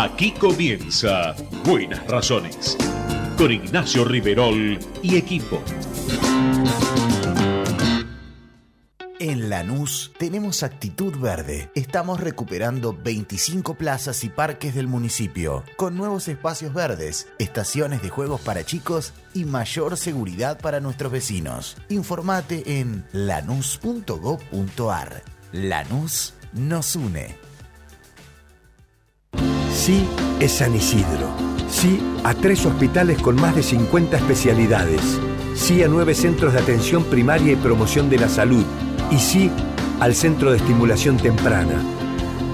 Aquí comienza Buenas Razones, con Ignacio Riverol y equipo. En Lanús tenemos actitud verde. Estamos recuperando 25 plazas y parques del municipio, con nuevos espacios verdes, estaciones de juegos para chicos y mayor seguridad para nuestros vecinos. Informate en lanús.gov.ar. Lanús nos une. Sí es San Isidro. Sí a 3 hospitales con más de 50 especialidades. Sí a 9 centros de atención primaria y promoción de la salud. Y sí al Centro de Estimulación Temprana.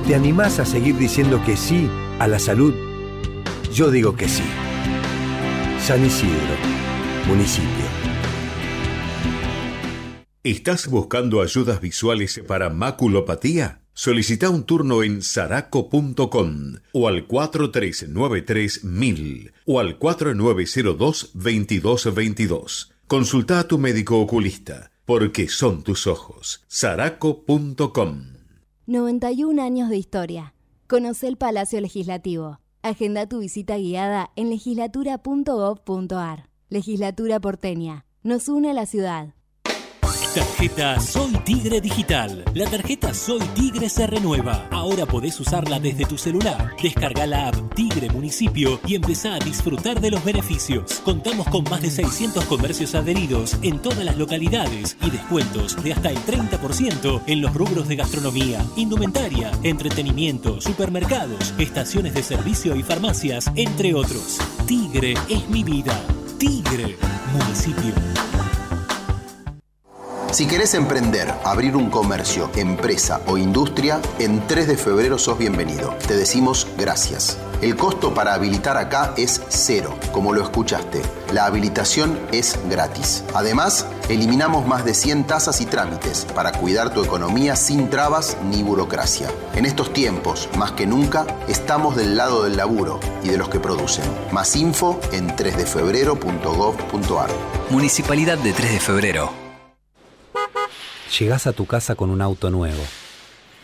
¿Te animás a seguir diciendo que sí a la salud? Yo digo que sí. San Isidro, municipio. ¿Estás buscando ayudas visuales para maculopatía? Solicita un turno en saraco.com o al 4393000 o al 4902-2222. Consulta a tu médico oculista. Porque son tus ojos. Saraco.com. 91 años de historia. Conoce el Palacio Legislativo. Agenda tu visita guiada en legislatura.gov.ar. Legislatura porteña. Nos une a la ciudad. Tarjeta Soy Tigre Digital. La tarjeta Soy Tigre se renueva. Ahora podés usarla desde tu celular. Descarga la app Tigre Municipio y empezá a disfrutar de los beneficios. Contamos con más de 600 comercios adheridos en todas las localidades y descuentos de hasta el 30% en los rubros de gastronomía, indumentaria, entretenimiento, supermercados, estaciones de servicio y farmacias, entre otros. Tigre es mi vida. Tigre Municipio. Si querés emprender, abrir un comercio, empresa o industria, en 3 de febrero sos bienvenido. Te decimos gracias. El costo para habilitar acá es cero, como lo escuchaste. La habilitación es gratis. Además, eliminamos más de 100 tasas y trámites para cuidar tu economía sin trabas ni burocracia. En estos tiempos, más que nunca, estamos del lado del laburo y de los que producen. Más info en 3defebrero.gov.ar. Municipalidad de 3 de febrero. Llegás a tu casa con un auto nuevo.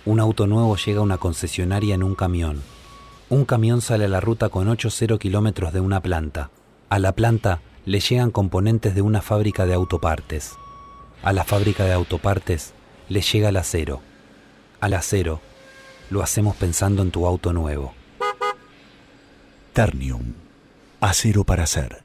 Un auto nuevo llega a una concesionaria en un camión. Un camión sale a la ruta con 80 kilómetros de una planta. A la planta le llegan componentes de una fábrica de autopartes. A la fábrica de autopartes le llega el acero. Al acero lo hacemos pensando en tu auto nuevo. Ternium. Acero para hacer.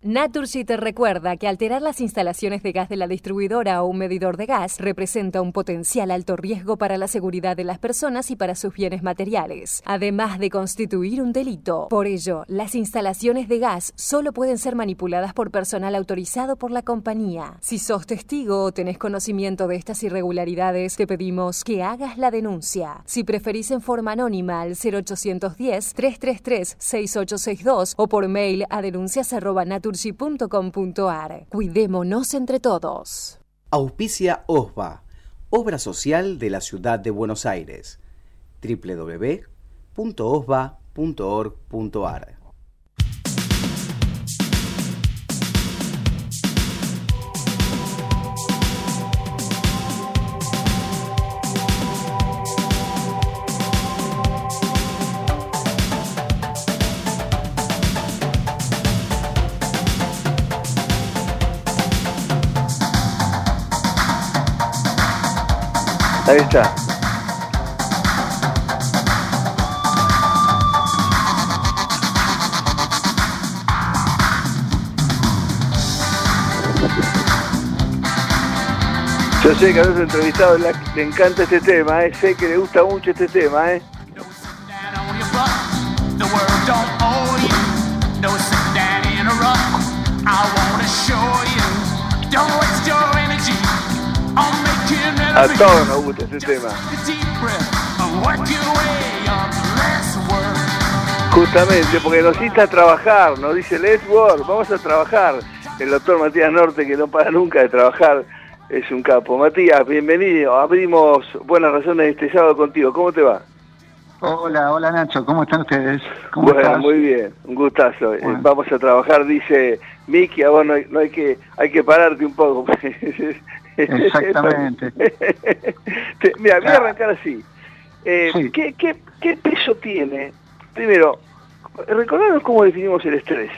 Naturgy te recuerda que alterar las instalaciones de gas de la distribuidora o un medidor de gas representa un potencial alto riesgo para la seguridad de las personas y para sus bienes materiales, además de constituir un delito. Por ello, las instalaciones de gas solo pueden ser manipuladas por personal autorizado por la compañía. Si sos testigo o tenés conocimiento de estas irregularidades, te pedimos que hagas la denuncia. Si preferís en forma anónima al 0810-333-6862 o por mail a denuncias@naturgy.com.ar. Cuidémonos entre todos. Auspicia OSBA, Obra Social de la Ciudad de Buenos Aires. www.osba.org.ar. Ahí está. Yo sé que a los entrevistados le encanta este tema, sé que le gusta mucho este tema, A todos nos gusta este tema. Justamente, porque nos insta a trabajar, nos dice Let's Work, vamos a trabajar. El doctor Matías Norte, que no para nunca de trabajar, Es un capo. Matías, bienvenido. Abrimos Buenas Razones este sábado contigo. ¿Cómo te va? Hola, hola Nacho. ¿Cómo están ustedes? ¿Cómo bueno, estás? Muy bien. Un gustazo. Bueno. Vamos a trabajar, dice Miki. A vos no hay que pararte un poco. Exactamente. Mira, voy a arrancar así. Sí. ¿Qué peso tiene? Primero, recordanos cómo definimos el estrés.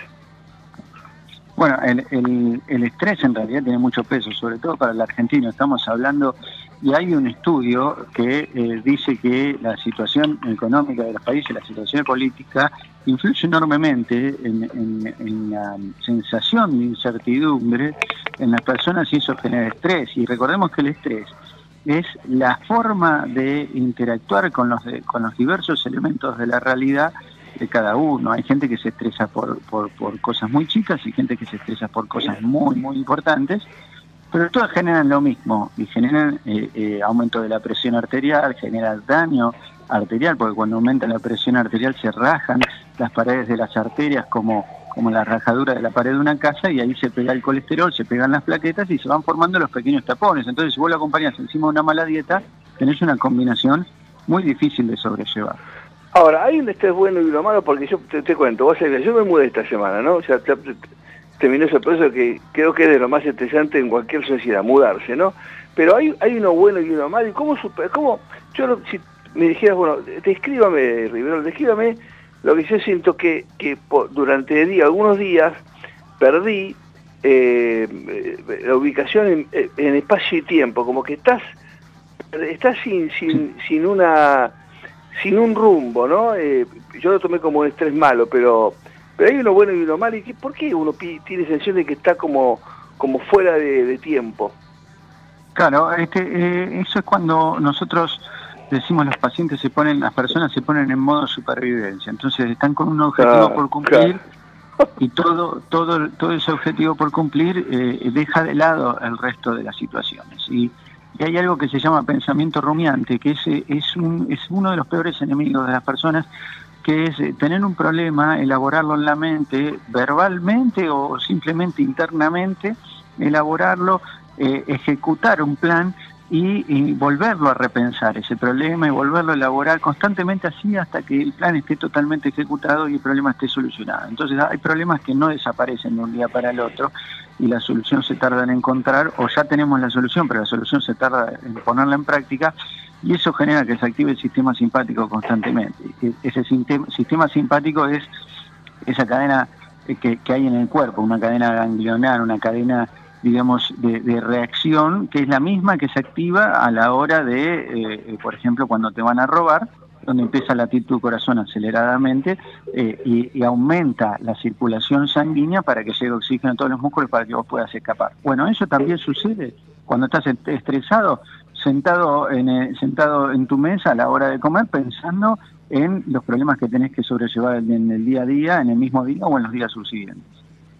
Bueno, el estrés en realidad tiene mucho peso, sobre todo para el argentino. Estamos hablando, y hay un estudio que dice que la situación económica de los países, la situación política, influye enormemente en la sensación de incertidumbre en las personas y eso genera estrés. Y recordemos que el estrés es la forma de interactuar con los diversos elementos de la realidad de cada uno. Hay gente que se estresa por cosas muy chicas y gente que se estresa por cosas muy, muy importantes, pero todas generan lo mismo y generan aumento de la presión arterial, genera daño arterial, porque cuando aumenta la presión arterial se rajan las paredes de las arterias como la rajadura de la pared de una casa, y ahí se pega el colesterol, se pegan las plaquetas y se van formando los pequeños tapones. Entonces, si vos lo acompañás encima de una mala dieta, tenés una combinación muy difícil de sobrellevar. Ahora, hay un estrés bueno y uno malo, porque yo te cuento, vos sabés, yo me mudé esta semana, ¿no? O sea, terminó ese proceso que creo que es de lo más estresante en cualquier sociedad, mudarse, ¿no? Pero hay uno bueno y uno malo, y si me dijeras, bueno, descríbame, Riverol, descríbame lo que yo siento que durante el día, algunos días, perdí la ubicación en espacio y tiempo, como que estás sin un rumbo, ¿no? Yo lo tomé como un estrés malo, pero hay uno bueno y uno malo. ¿Y por qué uno tiene sensación de que está como fuera de tiempo? Claro, eso es cuando nosotros decimos las personas se ponen en modo supervivencia. Entonces están con un objetivo por cumplir, y todo ese objetivo por cumplir deja de lado el resto de las situaciones. Y hay algo que se llama pensamiento rumiante, que es uno de los peores enemigos de las personas, que es tener un problema, elaborarlo en la mente, verbalmente o simplemente internamente, elaborarlo, ejecutar un plan y volverlo a repensar ese problema y volverlo a elaborar constantemente, así hasta que el plan esté totalmente ejecutado y el problema esté solucionado. Entonces hay problemas que no desaparecen de un día para el otro y la solución se tarda en encontrar, o ya tenemos la solución, pero la solución se tarda en ponerla en práctica, y eso genera que se active el sistema simpático constantemente. Ese sistema simpático es esa cadena que hay en el cuerpo, una cadena ganglionar, una cadena, digamos, de reacción, que es la misma que se activa a la hora de, por ejemplo, cuando te van a robar, donde empieza a latir tu corazón aceleradamente y aumenta la circulación sanguínea para que llegue oxígeno a todos los músculos para que vos puedas escapar. Bueno, eso también sucede cuando estás estresado, sentado en tu mesa a la hora de comer, pensando en los problemas que tenés que sobrellevar en el día a día, en el mismo día o en los días subsiguientes.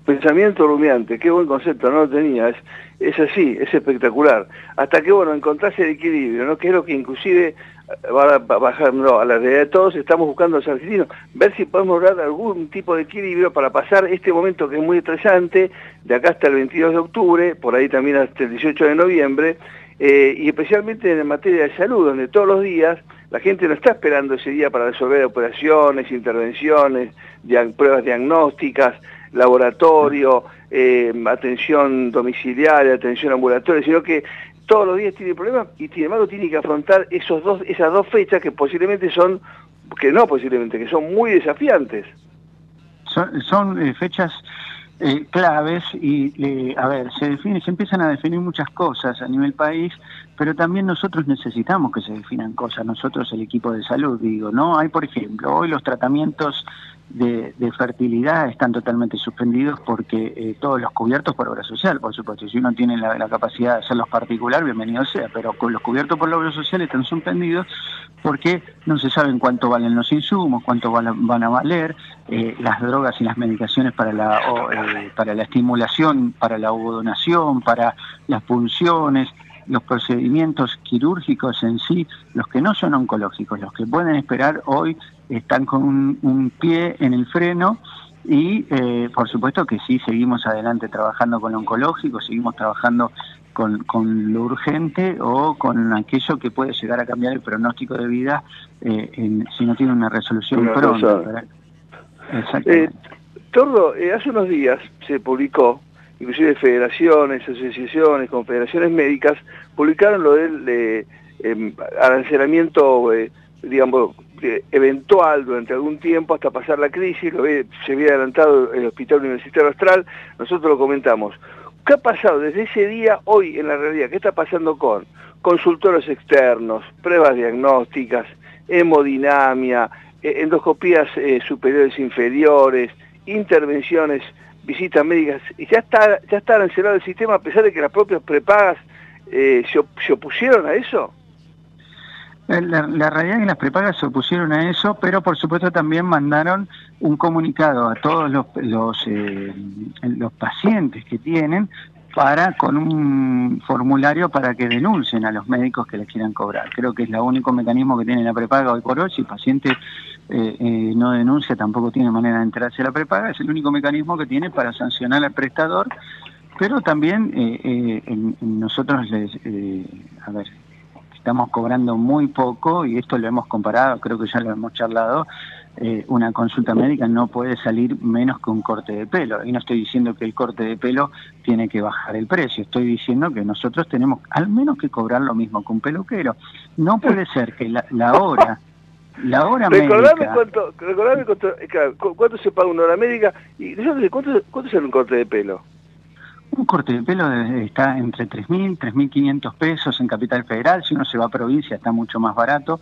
Pensamiento rumiante, qué buen concepto, no lo tenía, es así, es espectacular. Hasta que, bueno, encontrás el equilibrio, ¿no? Que es lo que inclusive va a bajar, no, a la realidad de todos, estamos buscando a los argentinos, ver si podemos lograr algún tipo de equilibrio para pasar este momento que es muy estresante, de acá hasta el 22 de octubre, por ahí también hasta el 18 de noviembre, y especialmente en materia de salud, donde todos los días la gente no está esperando ese día para resolver operaciones, intervenciones, pruebas diagnósticas, laboratorio, atención domiciliaria, atención ambulatoria, sino que todos los días tiene problemas y sin embargo tiene que afrontar esas dos fechas que que son muy desafiantes. Son fechas claves y, se empiezan a definir muchas cosas a nivel país, pero también nosotros necesitamos que se definan cosas, nosotros el equipo de salud, digo, ¿no? Hay, por ejemplo, hoy los tratamientos de fertilidad están totalmente suspendidos porque todos los cubiertos por obra social, por supuesto, si uno tiene la capacidad de hacerlos particular, bienvenido sea, pero con los cubiertos por la obra social están suspendidos porque no se saben cuánto valen los insumos, cuánto van a valer, las drogas y las medicaciones para la estimulación, para la ovodonación, para las punciones, los procedimientos quirúrgicos en sí, los que no son oncológicos, los que pueden esperar hoy están con un pie en el freno y por supuesto que sí, seguimos adelante trabajando con lo oncológico, seguimos trabajando con lo urgente o con aquello que puede llegar a cambiar el pronóstico de vida si no tiene una resolución pronta. Exactamente. Tordo, hace unos días se publicó, inclusive federaciones, asociaciones, confederaciones médicas, publicaron lo del arancelamiento, digamos, eventual durante algún tiempo hasta pasar la crisis. Se había adelantado el Hospital Universitario Austral, nosotros lo comentamos. ¿Qué ha pasado desde ese día hoy en la realidad? ¿Qué está pasando con consultorios externos, pruebas diagnósticas, hemodinamia, endoscopías superiores e inferiores, intervenciones, visitas médicas? Y ya está arancelado el sistema, a pesar de que las propias prepagas se opusieron a eso. La realidad es que las prepagas se opusieron a eso, pero por supuesto también mandaron un comunicado a todos los pacientes que tienen con un formulario para que denuncien a los médicos que les quieran cobrar. Creo que es el único mecanismo que tiene la prepaga hoy por hoy. Si el paciente no denuncia, tampoco tiene manera de enterarse a la prepaga. Es el único mecanismo que tiene para sancionar al prestador, pero también nosotros les... Estamos cobrando muy poco, y esto lo hemos comparado, creo que ya lo hemos charlado. Una consulta médica no puede salir menos que un corte de pelo, y no estoy diciendo que el corte de pelo tiene que bajar el precio, estoy diciendo que nosotros tenemos al menos que cobrar lo mismo que un peluquero. No puede ser que la hora médica... Recordame cuánto se paga una hora médica, y ¿cuánto sale un corte de pelo? Un corte de pelo está entre 3.000, 3.500 pesos en Capital Federal. Si uno se va a provincia está mucho más barato,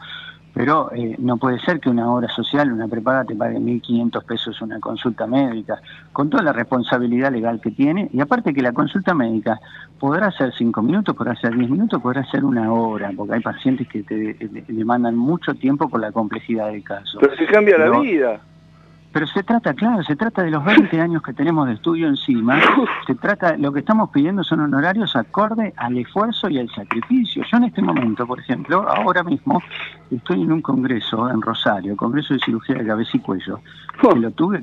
pero no puede ser que una obra social, una prepaga, te pague 1.500 pesos una consulta médica, con toda la responsabilidad legal que tiene. Y aparte que la consulta médica podrá ser 5 minutos, podrá ser 10 minutos, podrá ser una hora, porque hay pacientes que te demandan mucho tiempo por la complejidad del caso. Pero se cambia la vida. Pero se trata de los 20 años que tenemos de estudio encima. Lo que estamos pidiendo son honorarios acorde al esfuerzo y al sacrificio. Yo en este momento, por ejemplo, ahora mismo, estoy en un congreso en Rosario, Congreso de Cirugía de Cabeza y Cuello, que lo tuve,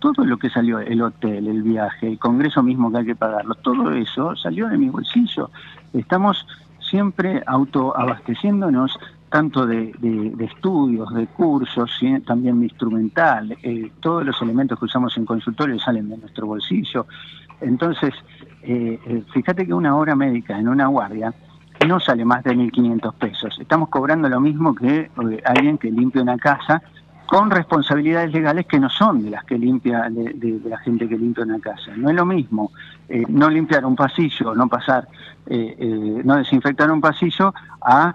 todo lo que salió, el hotel, el viaje, el congreso mismo que hay que pagarlo, todo eso salió de mi bolsillo. Estamos siempre autoabasteciéndonos, tanto de estudios, de cursos, también de instrumental. Todos los elementos que usamos en consultorio salen de nuestro bolsillo. Entonces, fíjate que una hora médica en una guardia no sale más de 1.500 pesos. Estamos cobrando lo mismo que alguien que limpia una casa, con responsabilidades legales que no son de las que limpia, de la gente que limpia una casa. No es lo mismo no limpiar un pasillo, no desinfectar un pasillo, a...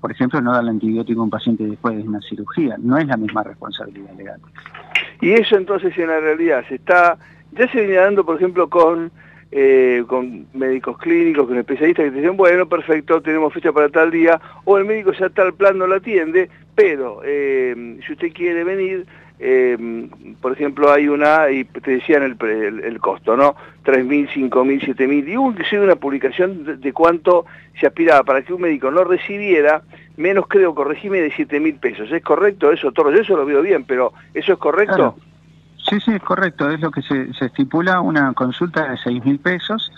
por ejemplo, no darle antibiótico a un paciente después de una cirugía. No es la misma responsabilidad legal. Y eso entonces en la realidad ya se viene dando, por ejemplo, con médicos clínicos, con especialistas que te dicen, bueno, perfecto, tenemos fecha para tal día, o el médico ya tal plan no lo atiende, pero si usted quiere venir, por ejemplo, y te decían el costo, ¿no? 3.000, 5.000, 7.000, y hubo inclusive una publicación de cuánto se aspiraba para que un médico no recibiera menos, creo, corregime, de 7.000 pesos. ¿Es correcto eso, Toro? Yo eso lo veo bien, pero ¿eso es correcto? Claro. Sí, es correcto. Es lo que se estipula, una consulta de 6.000 pesos.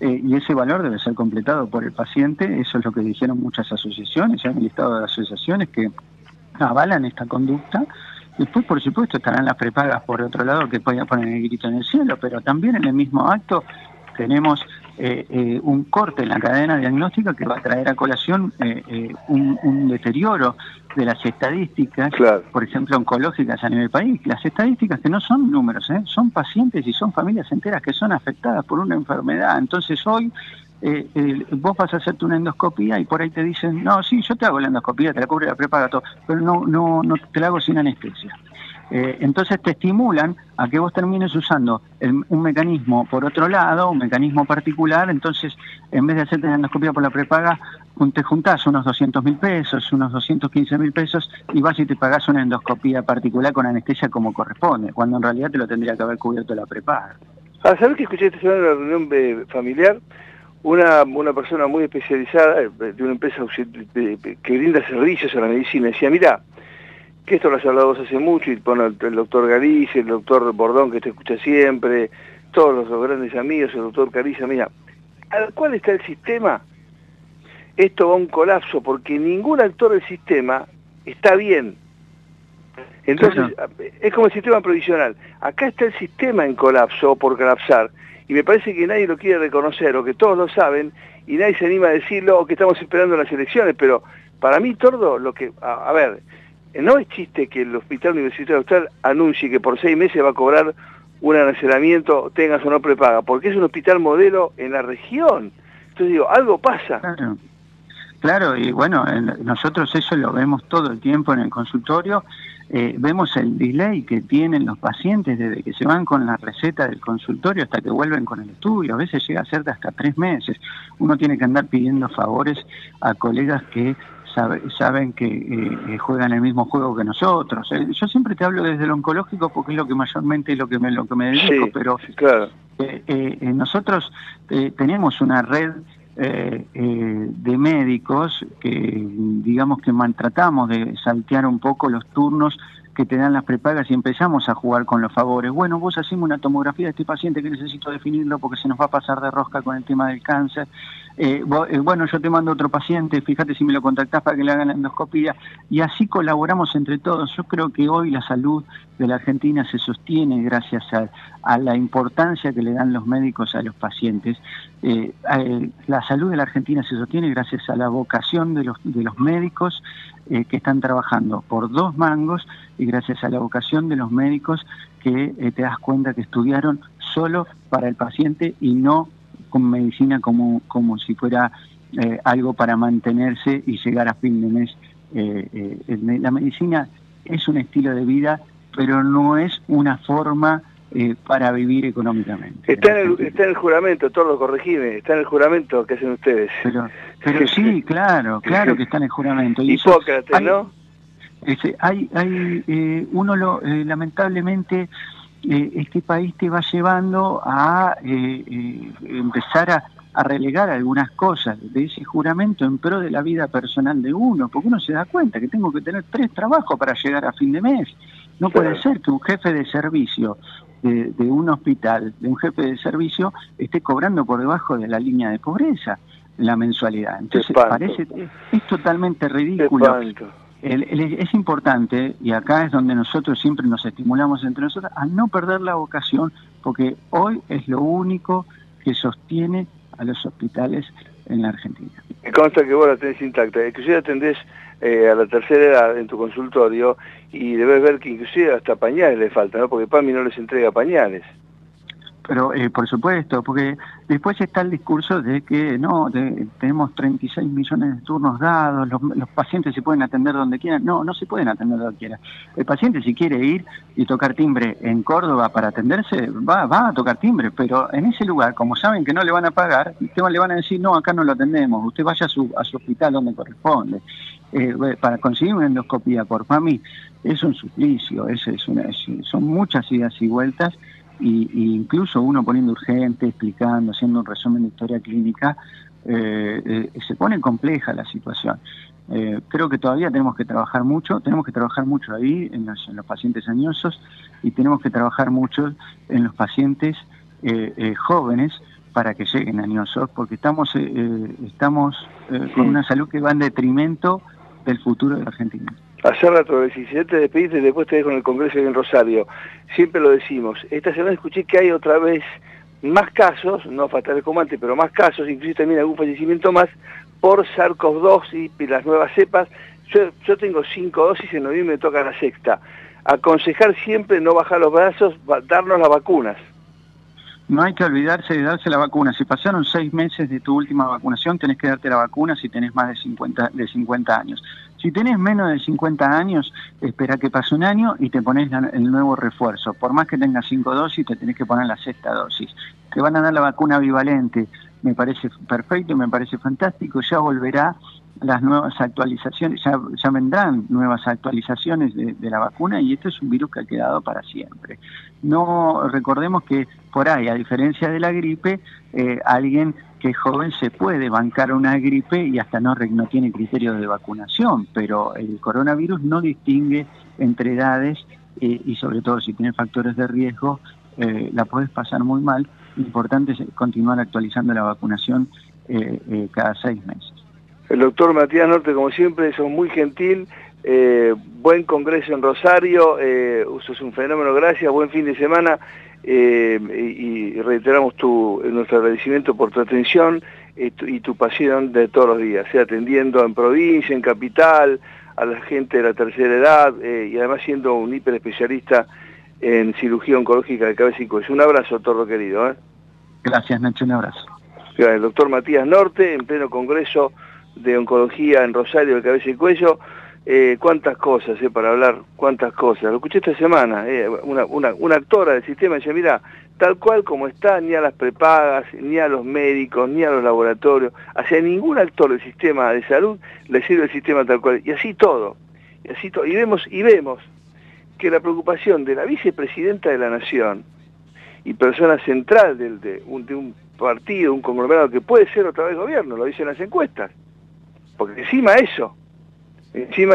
Y ese valor debe ser completado por el paciente. Eso es lo que dijeron muchas asociaciones. Ya hay un listado de asociaciones que avalan esta conducta. Después, por supuesto, estarán las prepagas por otro lado, que podían poner el grito en el cielo, pero también en el mismo acto tenemos un corte en la cadena diagnóstica que va a traer a colación un deterioro de las estadísticas, claro, por ejemplo, oncológicas a nivel país. Las estadísticas que no son números, son pacientes y son familias enteras que son afectadas por una enfermedad. Entonces hoy vos vas a hacerte una endoscopía y por ahí te dicen, no, sí, yo te hago la endoscopía, te la cubro, la prepaga, todo, pero no te la hago sin anestesia. Entonces te estimulan a que vos termines usando un mecanismo por otro lado, un mecanismo particular. Entonces, en vez de hacerte la endoscopía por la prepaga, te juntás unos 200.000 pesos, unos 215.000 pesos y vas y te pagás una endoscopía particular con anestesia como corresponde, cuando en realidad te lo tendría que haber cubierto la prepaga. ¿Sabés que escuché esta semana en la reunión familiar? Una persona muy especializada de una empresa que brinda servicios a la medicina decía, mirá, que esto lo has hablado vos hace mucho, y bueno, el doctor Garice, el doctor Bordón, que te escucha siempre, todos los grandes amigos, el doctor Cariza, mira, al cual está el sistema, esto va a un colapso, porque ningún actor del sistema está bien. Entonces, es como el sistema provisional. Acá está el sistema en colapso, por colapsar, y me parece que nadie lo quiere reconocer, o que todos lo saben, y nadie se anima a decirlo, o que estamos esperando las elecciones, pero para mí, Tordo, lo que... A ver, no es chiste que el Hospital Universitario Austral anuncie que por 6 meses va a cobrar un arancelamiento, tengas o no prepaga, porque es un hospital modelo en la región. Entonces digo, algo pasa. Claro. Claro, y bueno, nosotros eso lo vemos todo el tiempo en el consultorio, vemos el delay que tienen los pacientes desde que se van con la receta del consultorio hasta que vuelven con el estudio, a veces llega a ser de hasta 3 meses. Uno tiene que andar pidiendo favores a colegas que saben que juegan el mismo juego que nosotros. Yo siempre te hablo desde lo oncológico porque es lo que mayormente es lo que me dedico, sí, pero claro. Nosotros tenemos una red de médicos que digamos que maltratamos de saltear un poco los turnos que te dan las prepagas y empezamos a jugar con los favores. Bueno, vos hacemos una tomografía de este paciente que necesito definirlo porque se nos va a pasar de rosca con el tema del cáncer. Bueno, yo te mando otro paciente, fíjate si me lo contactás para que le hagan la endoscopía. Y así colaboramos entre todos. Yo creo que hoy la salud de la Argentina se sostiene gracias a la importancia que le dan los médicos a los pacientes. La salud de la Argentina se sostiene gracias a la vocación de los médicos que están trabajando por 2 mangos y gracias a la vocación de los médicos que te das cuenta que estudiaron solo para el paciente y no con medicina como si fuera algo para mantenerse y llegar a fin de mes. La medicina es un estilo de vida, pero no es una forma... para vivir económicamente. Está en el juramento, Tordo, corregime, está en el juramento que hacen ustedes. Pero sí, claro que está en el juramento. Y Hipócrates, hay, ¿no? Uno lamentablemente este país te va llevando a empezar a relegar algunas cosas de ese juramento en pro de la vida personal de uno, porque uno se da cuenta que tengo que tener 3 trabajos para llegar a fin de mes. No puede ser que un jefe de servicio de un hospital, de un jefe de servicio, esté cobrando por debajo de la línea de pobreza la mensualidad. Entonces parece, es totalmente ridículo. Es importante, y acá es donde nosotros siempre nos estimulamos entre nosotros, a no perder la vocación, porque hoy es lo único que sostiene a los hospitales en la Argentina. Me consta que vos la tenés intacta, inclusive atendés a la tercera edad en tu consultorio y debes ver que inclusive hasta pañales le faltan, ¿no? Porque PAMI no les entrega pañales. Pero por supuesto, porque después está el discurso de que no, tenemos 36 millones de turnos dados, los pacientes se pueden atender donde quieran. No se pueden atender donde quieran. El paciente, si quiere ir y tocar timbre en Córdoba para atenderse, va a tocar timbre, pero en ese lugar, como saben que no le van a pagar, le van a decir, no, acá no lo atendemos, usted vaya a su hospital donde corresponde. Para conseguir una endoscopía por PAMI es un suplicio, son muchas idas y vueltas. Y incluso uno poniendo urgente, explicando, haciendo un resumen de historia clínica, se pone compleja la situación. Creo que todavía tenemos que trabajar mucho ahí en los pacientes añosos y tenemos que trabajar mucho en los pacientes jóvenes para que lleguen añosos, porque estamos con una salud que va en detrimento del futuro de la Argentina. Hace rato, si te despediste, después te dejo en el Congreso y en Rosario. Siempre lo decimos. Esta semana escuché que hay otra vez más casos, no fatales como antes, pero más casos, inclusive también algún fallecimiento más, por sarcoidosis y las nuevas cepas. Yo tengo 5 dosis, en noviembre me toca la 6ª. Aconsejar siempre no bajar los brazos, darnos las vacunas. No hay que olvidarse de darse la vacuna. Si pasaron 6 meses de tu última vacunación, tenés que darte la vacuna si tenés más de 50 años. Si tenés menos de 50 años, espera que pase un año y te pones el nuevo refuerzo. Por más que tengas 5 dosis, te tenés que poner la 6ª dosis. Te van a dar la vacuna bivalente. Me parece perfecto, me parece fantástico. Ya volverá las nuevas actualizaciones, ya vendrán nuevas actualizaciones de la vacuna, y esto es un virus que ha quedado para siempre. No recordemos que por ahí, a diferencia de la gripe, alguien que es joven se puede bancar una gripe y hasta no tiene criterio de vacunación, pero el coronavirus no distingue entre edades y sobre todo si tiene factores de riesgo, la puedes pasar muy mal importante es continuar actualizando la vacunación cada 6 meses. El doctor Matías Norte, como siempre, es muy gentil. Buen congreso en Rosario, eso es un fenómeno, gracias, buen fin de semana, y reiteramos nuestro agradecimiento por tu atención y tu pasión de todos los días, atendiendo en provincia, en capital, a la gente de la tercera edad, y además siendo un hiperespecialista en cirugía oncológica de cabeza y cuello. Un abrazo, Torro querido. Gracias, Nacho, un abrazo. El doctor Matías Norte, en pleno congreso de oncología en Rosario de cabeza y cuello. Cuántas cosas para hablar, cuántas cosas. Lo escuché esta semana, una actora del sistema decía, mira, tal cual como está, ni a las prepagas, ni a los médicos, ni a los laboratorios, hacia ningún actor del sistema de salud le sirve el sistema tal cual. Y así todo, y vemos que la preocupación de la vicepresidenta de la Nación y persona central de un partido, un conglomerado que puede ser otra vez gobierno, lo dicen las encuestas, porque encima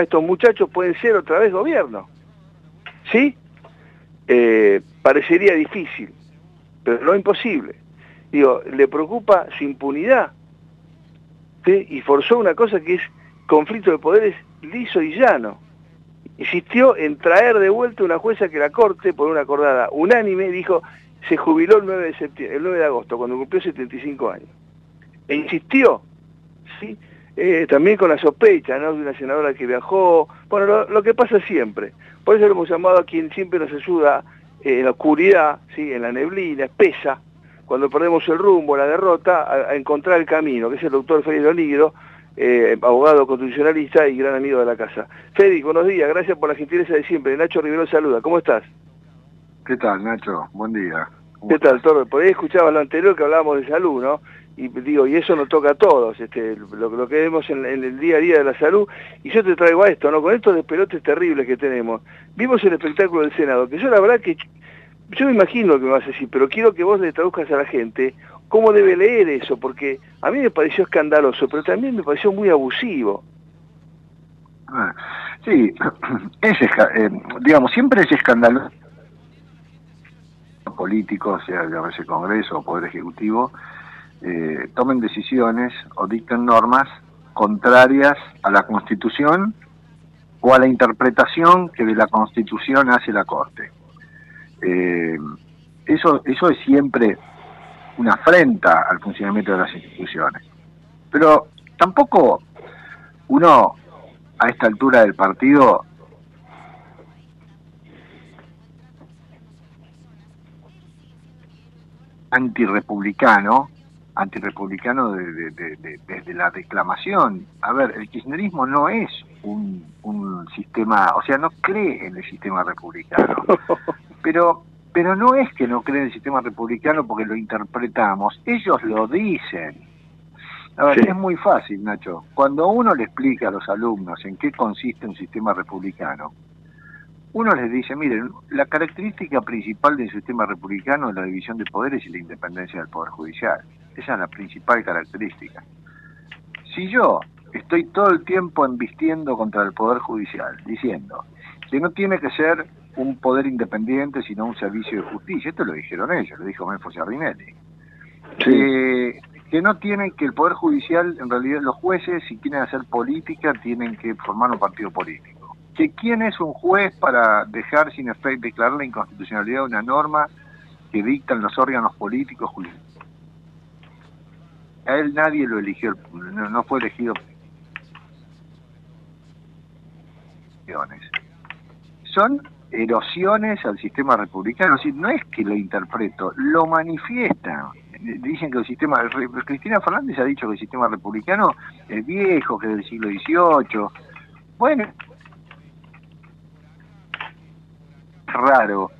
estos muchachos pueden ser otra vez gobierno, ¿sí? Parecería difícil, pero no imposible. Digo, le preocupa su impunidad, ¿sí? Y forzó una cosa que es conflicto de poderes liso y llano. Insistió en traer de vuelta una jueza que la Corte, por una acordada unánime, dijo, se jubiló el 9 de agosto, cuando cumplió 75 años. E insistió, ¿sí? También con la sospecha, ¿no?, de una senadora que viajó, bueno, lo que pasa siempre. Por eso lo hemos llamado a quien siempre nos ayuda en la oscuridad, ¿sí?, en la neblina espesa, cuando perdemos el rumbo, la derrota, a encontrar el camino, que es el doctor Félix Lonigro, abogado constitucionalista y gran amigo de la casa. Félix, buenos días, gracias por la gentileza de siempre. Nacho Riverol saluda, ¿cómo estás? ¿Qué tal, Nacho? Buen día. ¿Qué tal, Torre? Por ahí escuchabas lo anterior que hablábamos de salud, ¿no? Y digo, y eso nos toca a todos, lo que vemos en el día a día de la salud, y yo te traigo a esto, ¿no? Con estos despelotes terribles que tenemos. Vimos el espectáculo del Senado, que yo la verdad que, yo me imagino lo que me vas a decir, pero quiero que vos le traduzcas a la gente cómo debe leer eso, porque a mí me pareció escandaloso, pero también me pareció muy abusivo. Sí, digamos, siempre es escandaloso. Políticos, llámese Congreso o Poder Ejecutivo, tomen decisiones o dicten normas contrarias a la Constitución o a la interpretación que de la Constitución hace la Corte. Eso es siempre una afrenta al funcionamiento de las instituciones. Pero tampoco uno, a esta altura del partido, antirrepublicano desde la declamación. A ver, el kirchnerismo no es un sistema, o sea, no cree en el sistema republicano, pero no es que no cree en el sistema republicano porque lo interpretamos, ellos lo dicen. A ver, sí. Es muy fácil, Nacho, cuando uno le explica a los alumnos en qué consiste un sistema republicano, uno les dice, miren, la característica principal del sistema republicano es la división de poderes y la independencia del Poder Judicial. Esa es la principal característica. Si yo estoy todo el tiempo embistiendo contra el Poder Judicial, diciendo que no tiene que ser un poder independiente, sino un servicio de justicia, esto lo dijeron ellos, lo dijo Menfo Giardinelli, sí. Que no tienen, que el Poder Judicial, en realidad los jueces, si quieren hacer política, tienen que formar un partido político. Que quién es un juez para dejar sin efecto, declarar la inconstitucionalidad de una norma que dictan los órganos políticos. A él nadie lo eligió, no fue elegido. Son erosiones al sistema republicano, es decir, no es que lo interpreto, lo manifiestan. Dicen que el sistema, Cristina Fernández ha dicho que el sistema republicano es viejo, que es del siglo XVIII. Bueno, raro,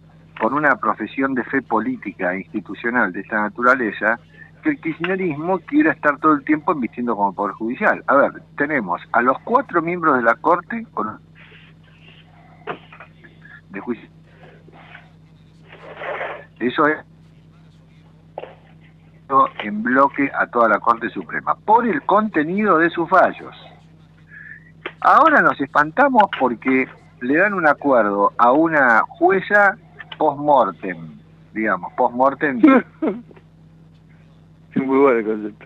con una profesión de fe política e institucional de esta naturaleza, que el kirchnerismo quiera estar todo el tiempo embistiendo como Poder Judicial. A ver, tenemos a los 4 miembros de la Corte con de juicio. Eso es en bloque a toda la Corte Suprema, por el contenido de sus fallos. Ahora nos espantamos porque le dan un acuerdo a una jueza post-mortem, digamos, Es muy bueno el concepto.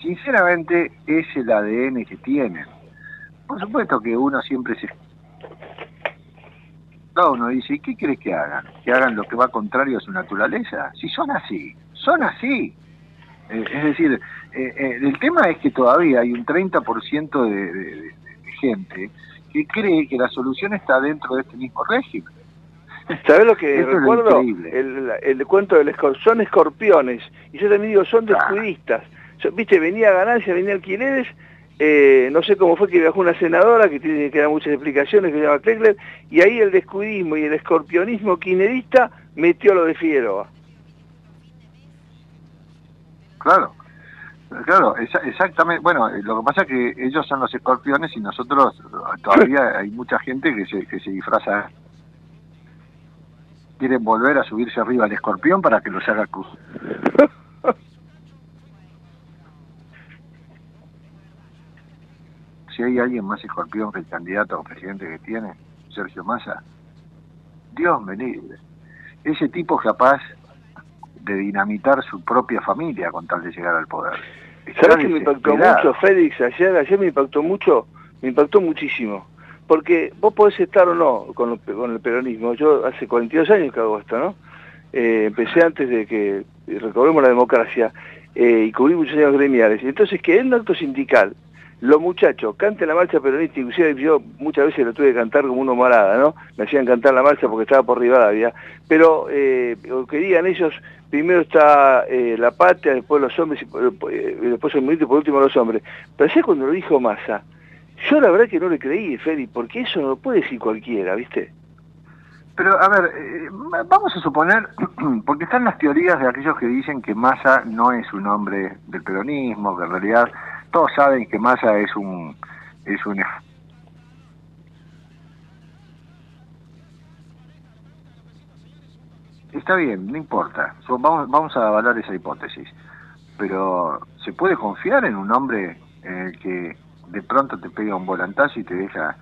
Sinceramente, es el ADN que tienen. Por supuesto que uno siempre se... Cada uno dice, ¿y qué querés que hagan? ¿Que hagan lo que va contrario a su naturaleza? Si son así, son así. Es decir, el tema es que todavía hay un 30% de gente que cree que la solución está dentro de este mismo régimen. ¿Sabés lo que recuerdo? El cuento del escorpión. Son escorpiones. Y yo también digo, son descuidistas. Viste, venía ganancia, venía alquileres. No sé cómo fue que viajó una senadora que tiene que dar muchas explicaciones, que se llama Klegler, y ahí el descuidismo y el escorpionismo kirchnerista metió lo de Figueroa. Claro, claro, exactamente. Bueno, lo que pasa es que ellos son los escorpiones y nosotros todavía hay mucha gente que se disfraza. Quieren volver a subirse arriba al escorpión para que los haga cruz. Si hay alguien más escorpión que el candidato a presidente que tiene, Sergio Massa, Dios me libre. Ese tipo es capaz de dinamitar su propia familia con tal de llegar al poder. ¿Sabes qué me impactó mucho, Félix? Ayer me impactó mucho, me impactó muchísimo. Porque vos podés estar o no con el peronismo. Yo hace 42 años que hago esto, ¿no? Empecé antes de que recobremos la democracia y cubrí muchos años gremiales. Entonces, que en el acto sindical los muchachos canten la marcha peronista, inclusive yo muchas veces lo tuve que cantar como uno morada, ¿no? Me hacían cantar la marcha porque estaba por Rivadavia, pero que digan ellos, primero está la patria, después los hombres, después el movimiento y por último los hombres. Pero ¿sabés cuando lo dijo Massa? Yo la verdad que no le creí, Feli, porque eso no lo puede decir cualquiera, ¿viste? Pero, a ver, vamos a suponer, porque están las teorías de aquellos que dicen que Massa no es un hombre del peronismo, que en realidad... Todos saben que Massa es un... Está bien, no importa. Vamos a avalar esa hipótesis. Pero ¿se puede confiar en un hombre en el que de pronto te pega un volantazo y te deja...?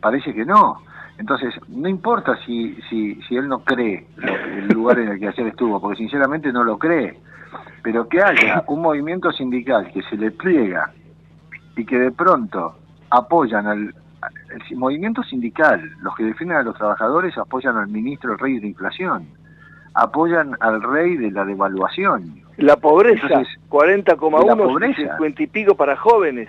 Parece que no. Entonces, no importa si él no cree el lugar en el que ayer estuvo, porque sinceramente no lo cree. Pero que haya un movimiento sindical que se le pliega y que de pronto apoyan al movimiento sindical, los que defienden a los trabajadores apoyan al ministro, el rey de la inflación, apoyan al rey de la devaluación. La pobreza, 40,1, 50 y pico para jóvenes.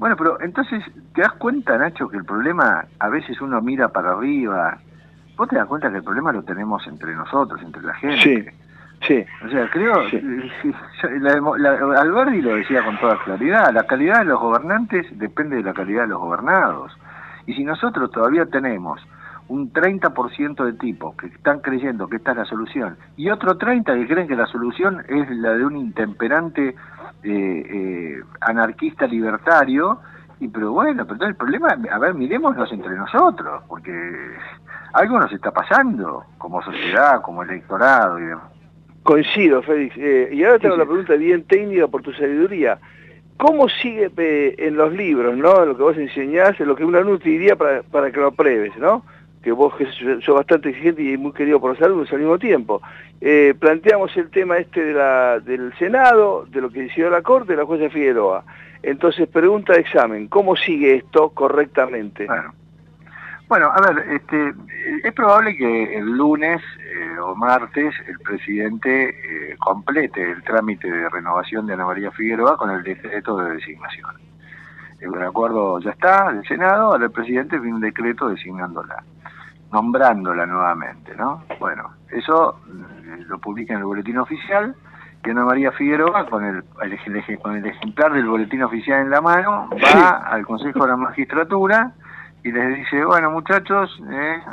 Bueno, pero entonces, ¿te das cuenta, Nacho, que el problema a veces uno mira para arriba? ¿Vos te das cuenta que el problema lo tenemos entre nosotros, entre la gente? Sí. O sea, creo... Sí. Alberdi lo decía con toda claridad, la calidad de los gobernantes depende de la calidad de los gobernados. Y si nosotros todavía tenemos un 30% de tipos que están creyendo que esta es la solución, y otro 30% que creen que la solución es la de un intemperante anarquista libertario, y pero bueno, pero todo el problema, a ver, mirémoslos entre nosotros, porque algo nos está pasando, como sociedad, como electorado y demás. Coincido, Félix. Y ahora tengo la pregunta bien técnica por tu sabiduría. ¿Cómo sigue en los libros, no? Lo que vos enseñás, lo que un alumno te diría para que lo apruebes, ¿no? Que vos, que sos bastante exigente y muy querido por los alumnos al mismo tiempo. Planteamos el tema este del Senado, de lo que decidió la Corte, de la jueza Figueroa. Entonces, pregunta de examen, ¿cómo sigue esto correctamente? Bueno, a ver, es probable que el lunes o martes el presidente complete el trámite de renovación de Ana María Figueroa con el decreto de designación. El acuerdo ya está del Senado, ahora el presidente tiene un decreto designándola, nombrándola nuevamente, ¿no? Bueno, eso lo publica en el boletín oficial, que Ana María Figueroa, con el ejemplar del boletín oficial en la mano, va al Consejo de la Magistratura y les dice, bueno muchachos,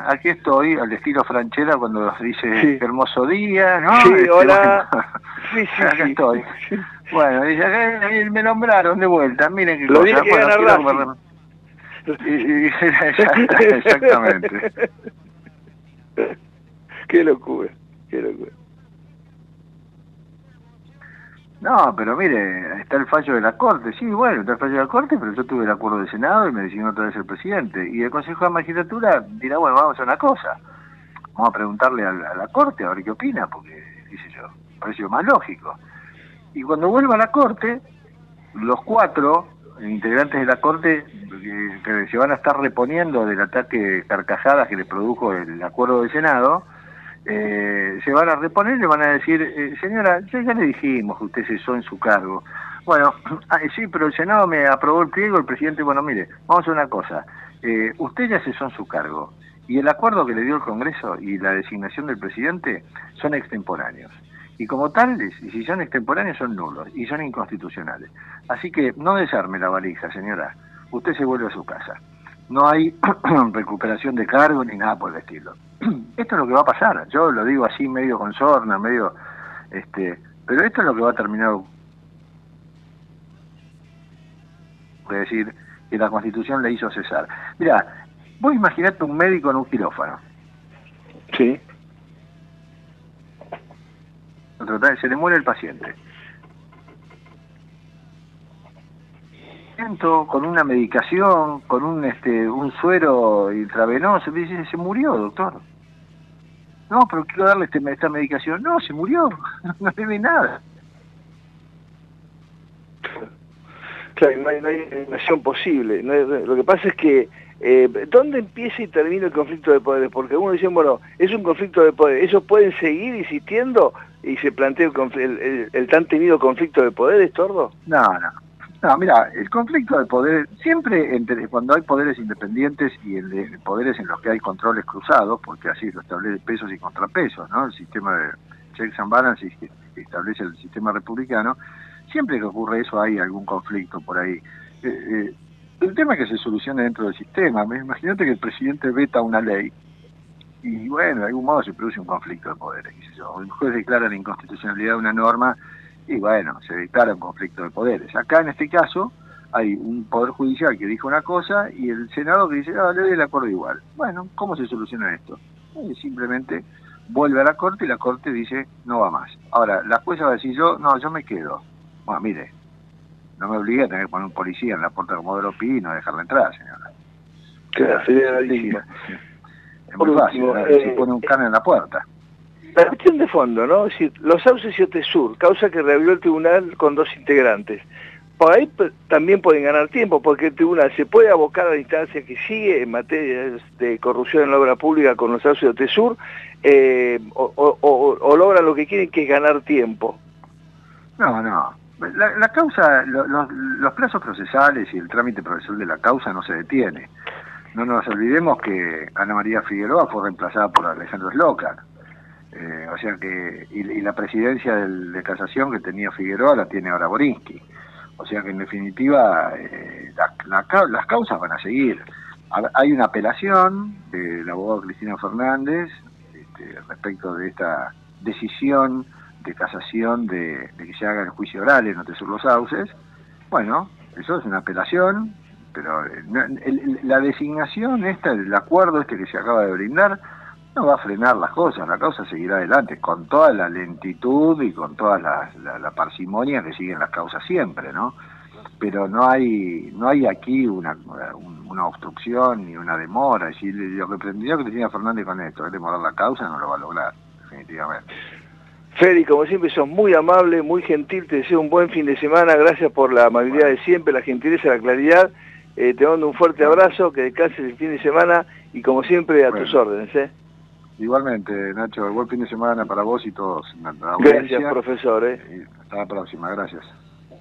aquí estoy, al estilo Franchella cuando dice, qué hermoso día, ¿no? Sí, hola. Acá estoy. Sí. Bueno, dice, acá me nombraron de vuelta, miren qué cosa. Bueno, exactamente. Qué locura, qué locura. No, pero mire, está el fallo de la Corte. Sí, bueno, está el fallo de la Corte, pero yo tuve el acuerdo del Senado y me designó otra vez el presidente. Y el Consejo de Magistratura dirá, bueno, vamos a hacer una cosa. Vamos a preguntarle a la Corte a ver qué opina, porque, qué sé yo, pareció más lógico. Y cuando vuelva a la Corte, los cuatro integrantes de la Corte que se van a estar reponiendo del ataque de carcajadas que les produjo el acuerdo del Senado, se van a reponer y le van a decir, señora, ya le dijimos que usted cesó en su cargo. Bueno, sí, pero el Senado me aprobó el pliego, el presidente, bueno, mire, vamos a hacer una cosa, usted ya cesó en su cargo, y el acuerdo que le dio el Congreso y la designación del presidente son extemporáneos. Y como tales, y si son extemporáneos, son nulos y son inconstitucionales. Así que no desarme la valija, señora. Usted se vuelve a su casa. No hay recuperación de cargo ni nada por el estilo. Esto es lo que va a pasar. Yo lo digo así, medio con sorna, medio... pero esto es lo que va a terminar... Es decir, que la Constitución le hizo cesar. Mirá, vos imaginate un médico en un quirófano. Sí. Se le muere el paciente. Con una medicación, con un suero intravenoso, me dice, se murió, doctor. No, pero quiero darle esta medicación. No, se murió, no debe nada. Claro, no hay explicación posible. No hay, lo que pasa es que ¿dónde empieza y termina el conflicto de poderes? Porque algunos dicen, bueno, es un conflicto de poderes, ellos pueden seguir insistiendo y se plantea el tan temido conflicto de poderes, Tordo. No, mira, el conflicto de poderes, siempre cuando hay poderes independientes y poderes en los que hay controles cruzados, porque así lo establece pesos y contrapesos, ¿no? El sistema de checks and balances que establece el sistema republicano, siempre que ocurre eso hay algún conflicto por ahí. El tema es que se solucione dentro del sistema. Imagínate que el presidente veta una ley y, bueno, de algún modo se produce un conflicto de poderes. Un juez declara la inconstitucionalidad de una norma y, bueno, se declara un conflicto de poderes. Acá, en este caso, hay un poder judicial que dijo una cosa y el Senado que dice, ah, le doy el acuerdo igual. Bueno, ¿cómo se soluciona esto? Simplemente vuelve a la Corte y la Corte dice, no va más. Ahora, la jueza va a decir, yo me quedo. Bueno, mire, no me obligué a tener que poner un policía en la puerta de Comodoro Pi y no dejarla entrar, señora. Claro, sería gravísima. Es muy fácil, se pone un cano en la puerta. La cuestión de fondo, ¿no? Es decir, los sauces y Otesur, causa que reabrió el tribunal con 2 integrantes. Por ahí también pueden ganar tiempo, porque el tribunal se puede abocar a la instancia que sigue en materia de corrupción en la obra pública con los sauces y Otesur, o logra lo que quieren, que es ganar tiempo. No. La causa, los plazos procesales y el trámite procesal de la causa no se detiene. No nos olvidemos que Ana María Figueroa fue reemplazada por Alejandro Slocard. O sea que, y la presidencia de casación que tenía Figueroa la tiene ahora Borinsky. O sea que, en definitiva, las causas van a seguir. Hay una apelación del abogado Cristina Fernández respecto de esta decisión de casación de que se haga el juicio oral en Otesur Los Sauces. Bueno, eso es una apelación, pero la designación el acuerdo que se acaba de brindar, no va a frenar las cosas. La causa seguirá adelante, con toda la lentitud y con toda la parsimonia que siguen las causas siempre, ¿no? Pero no hay aquí una obstrucción ni una demora. Si lo que pretendió Cristina Fernández con esto es demorar la causa, no lo va a lograr, definitivamente. Félix, como siempre, sos muy amable, muy gentil, te deseo un buen fin de semana, gracias por la amabilidad de siempre, la gentileza, la claridad, te mando un fuerte abrazo, que descanses el fin de semana y, como siempre, a tus órdenes. Igualmente, Nacho, buen fin de semana para vos y todos. Gracias, profesor. Hasta la próxima, gracias.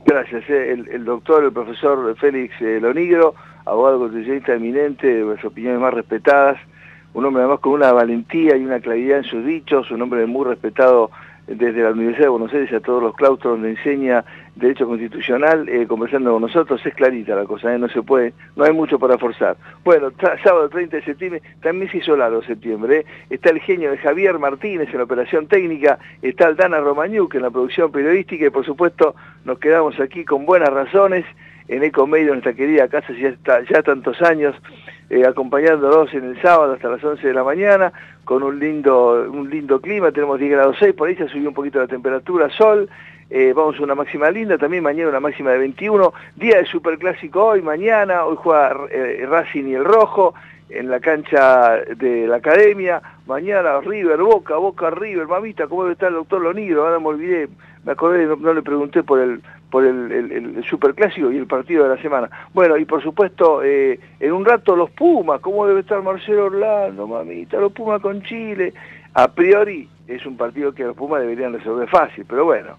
Gracias, el doctor, el profesor Félix Lonigro, abogado constitucionalista eminente, de las opiniones más respetadas, un hombre además con una valentía y una claridad en sus dichos, un hombre muy respetado desde la Universidad de Buenos Aires a todos los claustros donde enseña Derecho Constitucional, conversando con nosotros. Es clarita la cosa, no se puede, no hay mucho para forzar. Bueno, sábado 30 de septiembre, también se hizo largo septiembre, Está el genio de Javier Martínez en la operación técnica, está Aldana Romaniuk en la producción periodística y, por supuesto, nos quedamos aquí con Buenas Razones en Ecomedios, nuestra querida casa, ya tantos años, acompañándonos en el sábado hasta las 11 de la mañana, con un lindo clima, tenemos 10 grados 6, por ahí se subió un poquito la temperatura, sol, vamos a una máxima linda, también mañana una máxima de 21, día de superclásico hoy, mañana, hoy juega Racing y el Rojo, en la cancha de la Academia. Mañana River, Boca, Boca River. Mamita, ¿cómo está el doctor Lonigro? Ahora me olvidé, me acordé, no le pregunté por el Superclásico y el partido de la semana. Bueno, y por supuesto, en un rato los Pumas, ¿cómo debe estar Marcelo Orlando? Mamita, los Pumas con Chile. A priori es un partido que los Pumas deberían resolver fácil, pero bueno,